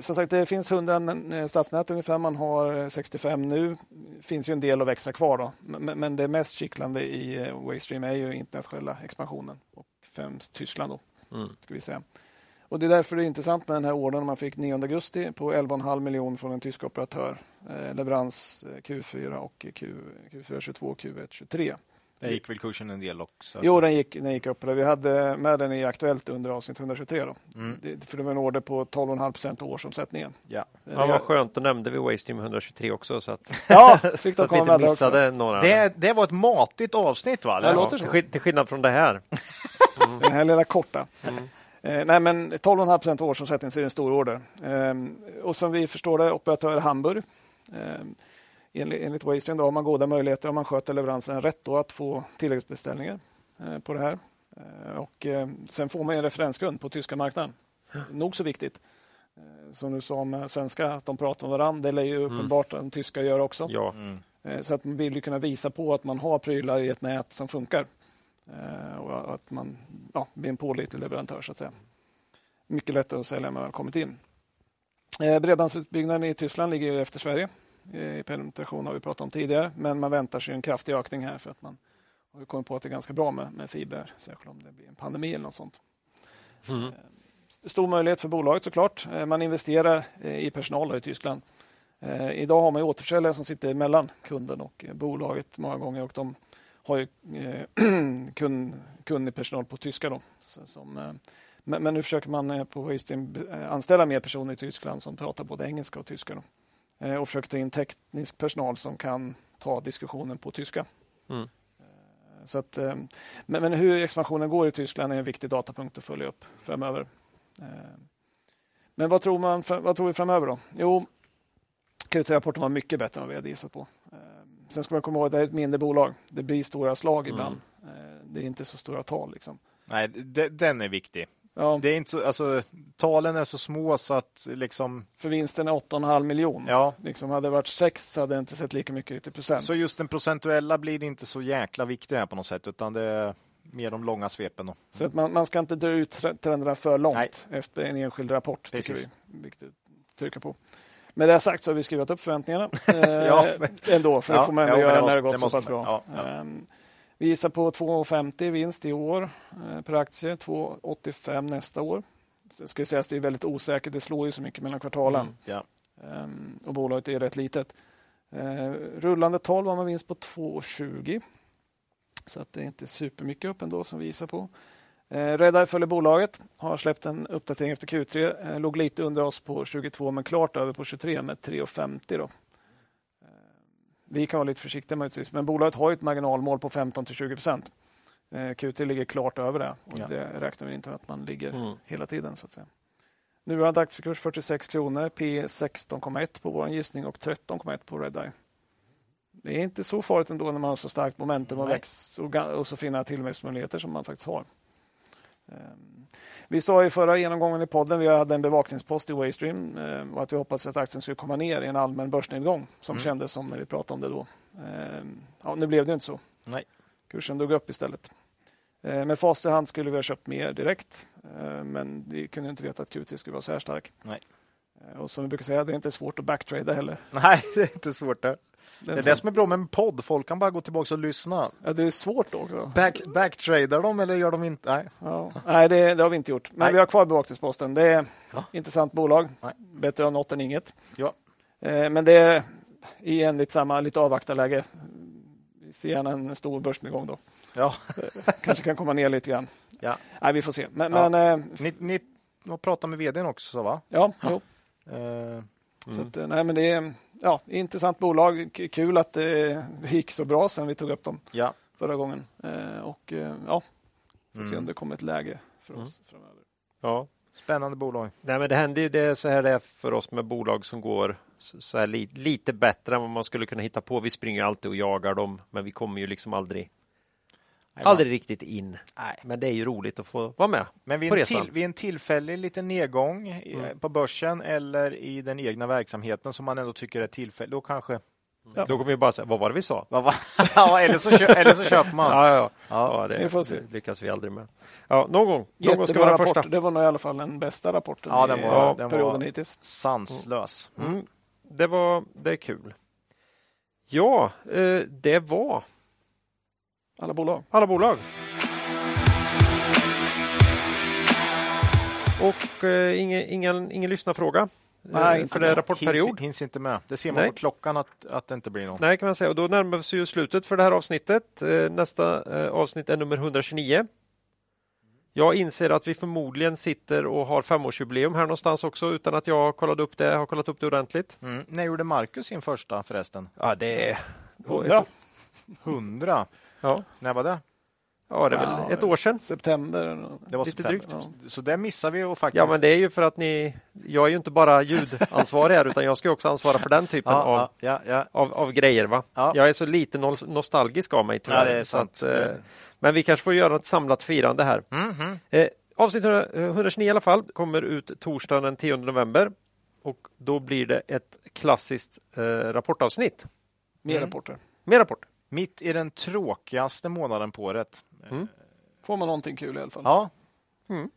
Som sagt, det finns 100 stadsnät ungefär, man har 65 nu. Det finns ju en del att växa kvar då. Men det mest kittlande i Waystream är ju internationella expansionen och främst Tyskland då. Ska vi säga. Och det är därför det är intressant med den här ordern man fick 9 augusti på 11,5 miljoner från en tysk operatör. Leverans Q4 och Q4 22 Q1 23. Den gick väl kursen en del också? Jo, den gick upp. Vi hade med den i Aktuellt under avsnitt 123. Då. För det var en order på 12,5% årsomsättningen. Ja, vad skönt. Då nämnde vi Waystream 123 också. Så att, fick så att vi inte missade också. Några. Det var ett matigt avsnitt, va? Det låter så. Till skillnad från det här. Den här lilla korta. Nej, men 12,5% årsomsättning är en stor order. Och som vi förstår det, operatör Hamburg. Enligt Waystream då har man goda möjligheter om man sköter leveransen rätt då, att få tilläggsbeställningar på det här. Och sen får man en referenskund på tyska marknaden. Nog så viktigt. Som du sa med svenska, att de pratar om varandra. Det är ju uppenbart att de tyska gör också. Ja. Så att man vill ju kunna visa på att man har prylar i ett nät som funkar. Och att man blir en pålitlig leverantör så att säga. Mycket lättare att sälja när man har kommit in. Bredbandsutbyggnaden i Tyskland ligger ju efter Sverige. I penetration har vi pratat om tidigare, men man väntar sig en kraftig ökning här för att man har kommit på att det är ganska bra med fiber, särskilt om det blir en pandemi eller något sånt. Stor möjlighet för bolaget såklart. Man investerar i personal i Tyskland. Idag har man ju återförsäljare som sitter mellan kunden och bolaget många gånger, och de har ju kunnig personal på tyska då. Men nu försöker man på Waystream anställa mer personer i Tyskland som pratar både engelska och tyska då. Och försöker ta in teknisk personal som kan ta diskussionen på tyska. Så att, men hur expansionen går i Tyskland är en viktig datapunkt att följa upp framöver. Men vad tror vi framöver då? Jo, Q3-rapporten var mycket bättre än vad vi hade gissat på. Sen ska man komma ihåg att det är ett mindre bolag. Det blir stora slag ibland. Det är inte så stora tal liksom. Nej, den är viktig. Ja. Det är inte så, alltså, talen är så små så att liksom... För vinsten är 8,5 miljoner. Ja. Liksom, hade det varit 6 så hade det inte sett lika mycket ut i procent. Så just den procentuella blir inte så jäkla viktig här på något sätt, utan det är mer de långa svepen. Då. Så att man ska inte dra ut trenderna för långt. Nej. Efter en enskild rapport. Tycker vi. Viktigt att trycka på. Med det sagt så har vi skrivit upp förväntningarna ändå, för det får man göra när det gått så pass bra. Vi gissar på 2,50 vinst i år per aktie, 2,85 nästa år. Sen ska jag säga att det är väldigt osäkert, det slår ju så mycket mellan kvartalen. Och bolaget är rätt litet. Rullande 12 har man vinst på 2,20. Så att det är inte supermycket upp ändå som vi gissar på. Redare följer bolaget, har släppt en uppdatering efter Q3. Låg lite under oss på 22 men klart över på 23 med 3,50 då. Vi kan vara lite försiktiga möjligtvis, men bolaget har ju ett marginalmål på 15-20%. Q3 ligger klart över det och det räknar vi inte att man ligger hela tiden så att säga. Nu har en aktiekurs 46 kronor, P 16,1 på vår gissning och 13,1 på Redeye. Det är inte så farligt ändå när man har så starkt momentum och växt och så fina tillväxtmöjligheter som man faktiskt har. Vi sa i förra genomgången i podden, vi hade en bevakningspost i Waystream och att vi hoppades att aktien skulle komma ner i en allmän börsnedgång som kändes som när vi pratade om det då. Nu blev det inte så. Nej. Kursen dog upp istället. Med fast i hand skulle vi ha köpt mer direkt, men vi kunde inte veta att Q3 skulle vara så här stark. Nej. Och som vi brukar säga, det är inte svårt att backtrada heller. Nej, det är inte svårt. Det är det som är bra med en podd. Folk kan bara gå tillbaka och lyssna. Ja, det är svårt också. Backtrader dem eller gör de inte? Nej, ja. Nej det har vi inte gjort. Men nej. Vi har kvar bevakningsposten. Det är intressant bolag. Nej. Bättre än något än inget. Ja. Men det är igen lite avvaktarläge. Vi ser gärna en stor börsnedgång då. Ja. Kanske kan komma ner lite grann. Ja. Nej, vi får se. Men, ni pratar med vdn också, va? Ja, jo. Så att, nej, men det är intressant bolag. Kul att det gick så bra sen vi tog upp dem förra gången. Och får se om det kommer ett läge för oss framöver. Ja. Spännande bolag. Nej, men det händer ju det så här det är för oss med bolag som går så här lite bättre än vad man skulle kunna hitta på. Vi springer alltid och jagar dem, men vi kommer ju liksom aldrig riktigt in. Nej. Men det är ju roligt att få vara med. Men vid en tillfällig liten nedgång på börsen eller i den egna verksamheten som man ändå tycker är tillfällig, då kanske... Ja. Då kommer vi bara säga, vad var det vi sa? eller så köper man. Det lyckas vi aldrig med. Ja, någon gång ska vara första. Det var nog i alla fall den bästa rapporten den perioden hittills. Sanslös. Mm. Det är kul. Ja, det var alla bolag. Och ingen lyssnarfråga. Nej, för det är rapportperiod. Hinns inte med. Det ser man på klockan att det inte blir något. Nej, kan man säga. Och då närmar vi oss ju slutet för det här avsnittet. Nästa avsnitt är nummer 129. Jag inser att vi förmodligen sitter och har 5-årsjubileum här någonstans också utan att jag har kollat upp det ordentligt. Mm. När gjorde Marcus sin första förresten? Ja, det är 100. Ja. När var det? Ja, det är väl ett år sedan. September. Det var lite drygt. Ja. Så det missar vi och faktiskt... Ja, men det är ju för att jag är ju inte bara ljudansvarig här utan jag ska också ansvara för den typen av grejer, va? Ja. Jag är så lite nostalgisk av mig tyvärr. Ja, det är sant. Så att, men vi kanske får göra ett samlat firande här. Mm-hmm. Avsnitt 129 i alla fall kommer ut torsdagen den 10 november och då blir det ett klassiskt rapportavsnitt. Mer rapporter. Mitt i den tråkigaste månaden på året. Mm. Får man någonting kul i alla fall. Ja. Mm.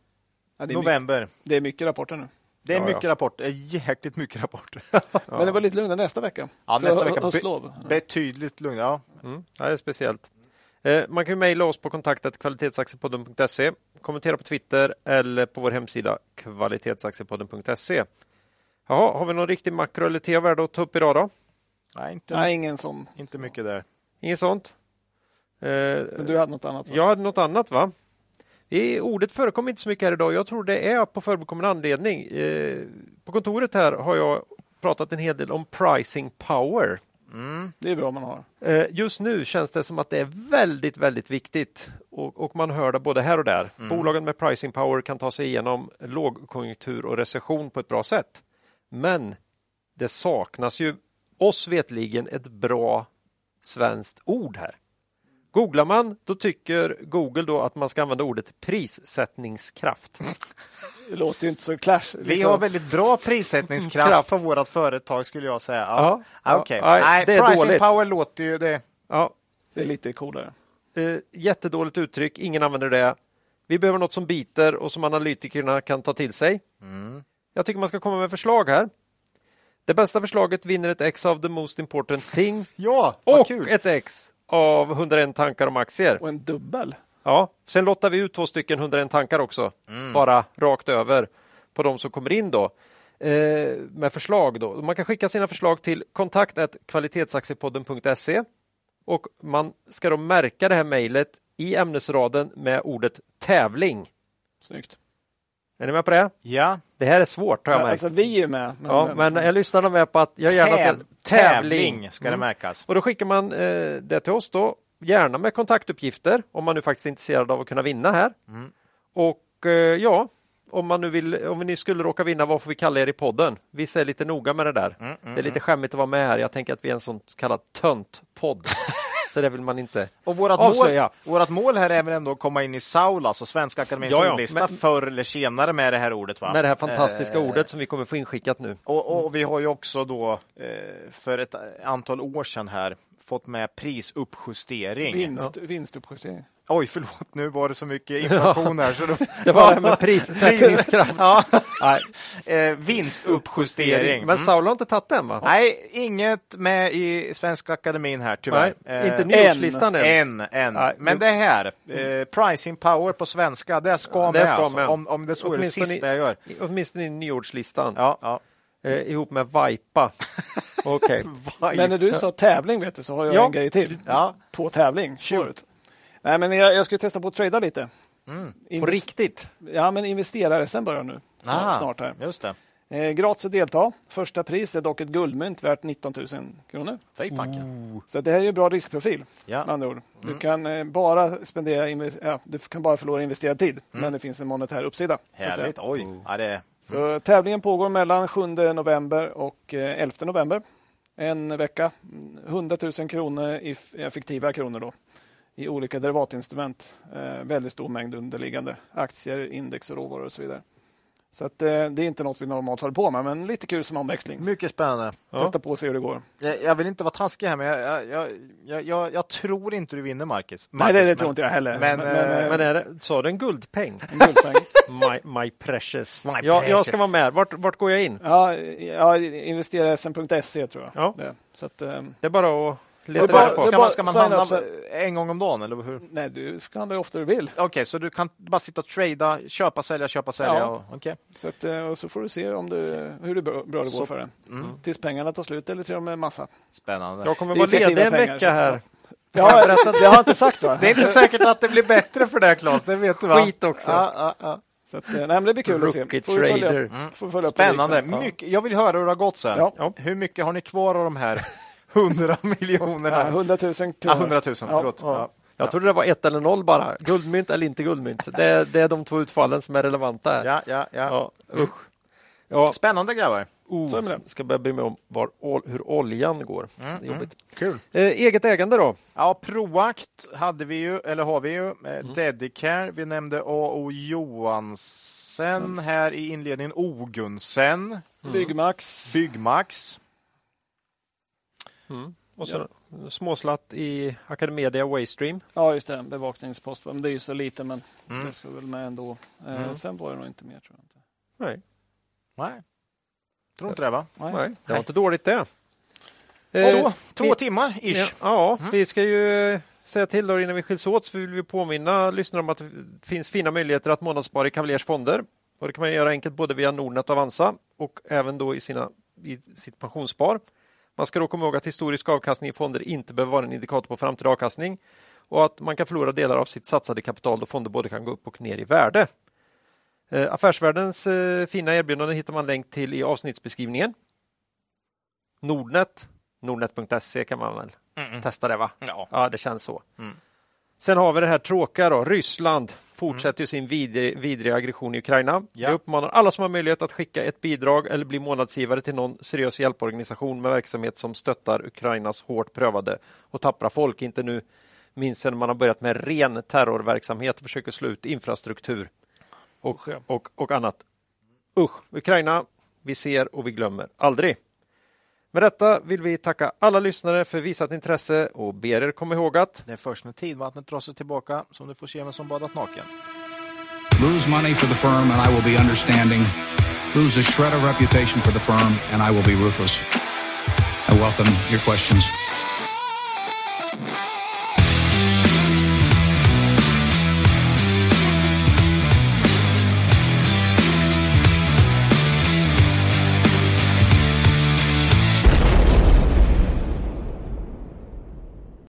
Det november. Det är mycket rapporter nu. Det är mycket rapporter. Jäkligt mycket rapporter. Men det var lite lugnare nästa vecka. Ja, nästa vecka. Betydligt lugnare. Ja. Mm. Ja, det är speciellt. Man kan mejla oss på kontakt@kvalitetsaktiepodden.se. Kommentera på Twitter eller på vår hemsida kvalitetsaktiepodden.se. Jaha, har vi någon riktig makro eller te-värde att ta upp idag då? Nej, ingen sån. Inte mycket där. Inget sånt. Men du hade något annat? Va? Jag hade något annat, va? Ordet förekom inte så mycket här idag. Jag tror det är på förbekommande anledning. På kontoret här har jag pratat en hel del om pricing power. Mm. Det är bra man har. Just nu känns det som att det är väldigt, väldigt viktigt. Och man hör det både här och där. Mm. Bolagen med pricing power kan ta sig igenom lågkonjunktur och recession på ett bra sätt. Men det saknas ju oss vetligen ett bra svenskt ord här. Googlar man, då tycker Google då att man ska använda ordet prissättningskraft. Det låter ju inte så clash. Vi har väldigt bra prissättningskraft på vårt företag skulle jag säga. Ja. Okay. Nej, det är pricing dåligt. Power låter ju det. Ja. Det är lite coolare. Jättedåligt uttryck, ingen använder det. Vi behöver något som biter och som analytikerna kan ta till sig. Mm. Jag tycker man ska komma med förslag här. Det bästa förslaget vinner ett X av the most important thing. Ja, och kul. Ett X av 101 tankar om aktier. Och en dubbel. Ja, sen lottar vi ut 2 stycken 101 tankar också. Mm. Bara rakt över på de som kommer in då. Med förslag då. Man kan skicka sina förslag till kontakt@kvalitetsaktiepodden.se och man ska då märka det här mejlet i ämnesraden med ordet tävling. Snyggt. Är ni med på det? Ja. Det här är svårt, har jag märkt. Alltså, vi är med. Men jag lyssnar med på att jag gärna ser tävling ska det märkas. Och då skickar man det till oss då. Gärna med kontaktuppgifter om man nu faktiskt är intresserad av att kunna vinna här. Mm. Och om vi nu skulle råka vinna, vad får vi kalla er i podden? Vi är lite noga med det där. Det är lite skämmigt att vara med här. Jag tänker att vi är en sån kallad töntpodd. Så det vill man inte. Och vårt mål här är väl ändå att komma in i SAUL, alltså Svenska Akademiens ordlista, förr eller senare med det här ordet, va? Med det här fantastiska ordet som vi kommer få inskickat nu. Och vi har ju också då för ett antal år sedan här fått med prisuppjustering. Vinstuppjustering. Oj, förlåt, nu var det så mycket inflation här. Så då, det var det med prissättningskraft. Ja. Vinstuppjustering. Men Saulo har inte tagit den, va? Nej, inget med i Svenska Akademin här, tyvärr. Nej, inte nyårslistan än. Men det här, pricing power på svenska, det ska med. Det ska alltså, med. Om det så är det sista jag gör. Åtminstone i nyårslistan. Ja. Ihop med Vajpa. Okej. Okay. Men när du sa tävling, vet du, så har jag en grej till. Ja. På tävling, förut. Nej, men jag ska testa på att trada lite. På riktigt? Ja, men investerare sen börjar nu. Snart här. Just det. Gratis att delta. Första pris är dock ett guldmynt värt 19 000 kronor. Så det här är ju en bra riskprofil. Ja. Med andra ord. Du kan bara spendera, du kan bara förlora investerad tid. Men det finns en monetär uppsida. Härligt, oj. Ja, det... Så tävlingen pågår mellan 7 november och 11 november. En vecka. 100 000 kronor i effektiva kronor då. I olika derivatinstrument, väldigt stor mängd underliggande aktier, index och råvaror och så vidare. Så att, det är inte något vi normalt håller på med, men lite kul som omväxling. Mycket spännande. Testa på och se hur det går. Jag vill inte vara taskig här, men jag tror inte du vinner, Marcus. Nej, det tror inte jag heller. Men sa du en guldpeng? En guldpeng. My precious. Jag ska vara med. Vart går jag in? Ja, investerasen.se tror jag. Ja. Så att, det är bara att... Ska man handla en gång om dagen, eller hur? Nej, du ska handla ofta du vill. Okej, så du kan bara sitta och trada, köpa, sälja. Ja. Okej. Så att, och så får du se om hur det bra det går för den. Tills pengarna tar slut eller till och med massa. Spännande. Jag kommer vara ledig en vecka här. Jag har inte sagt, va? Det är inte säkert att det blir bättre för dig, Claes. Det vet du, va? Skit också. Ja. Så att, nej, men det blir kul att se. Får följa spännande. Liksom. Mycket, jag vill höra hur det har gått sen. Ja. Hur mycket har ni kvar av de här 100 miljoner. Ja, 100 000 kronor. 100 000, förlåt. Ja. Jag trodde det var 1 eller 0 bara. Guldmynt eller inte guldmynt. Det är de två utfallen som är relevanta. Ja. Usch. Ja. Spännande grabbar. Jag ska börja bry mig om hur oljan går. Det är jobbigt. Kul. Eget ägande då? Ja, Proact har vi ju. Dedicare, vi nämnde A.O. Johansen här i inledningen. Ogunsen. Byggmax. Och så småslatt i Akademedia Waystream. Ja, just det. Bevakningspost. Det är ju så lite, men det ska väl med ändå. Sen var det nog inte mer, tror jag inte. Nej. Tror inte det, va? Nej. Det var inte dåligt det. Så, 2 timmar ish. Ja, vi ska ju säga till då innan vi skiljs åt, så vill vi påminna lyssnare om att det finns fina möjligheter att månadsspara i Kavaljers fonder. Och det kan man göra enkelt både via Nordnet och Avanza och även då i sitt pensionsspar. Man ska då komma ihåg att historisk avkastning i fonder inte behöver vara en indikator på framtida avkastning och att man kan förlora delar av sitt satsade kapital då fonder både kan gå upp och ner i värde. Affärsvärldens fina erbjudanden hittar man länk till i avsnittsbeskrivningen. Nordnet.se kan man väl testa det, va? Ja, det känns så. Sen har vi det här tråkiga då. Ryssland fortsätter ju sin vidriga aggression i Ukraina. Ja. Jag uppmanar alla som har möjlighet att skicka ett bidrag eller bli månadsgivare till någon seriös hjälporganisation med verksamhet som stöttar Ukrainas hårt prövade och tappra folk. Inte nu minst när man har börjat med ren terrorverksamhet och försöker slå ut infrastruktur och annat. Usch, Ukraina, vi ser och vi glömmer aldrig. Med detta vill vi tacka alla lyssnare för visat intresse och ber er komma ihåg att det är först när tidvattnet drar sig tillbaka som du får se vem som badat naken. Lose money for the firm and I will be understanding. Lose a shred of reputation for the firm and I will be ruthless. I welcome your questions.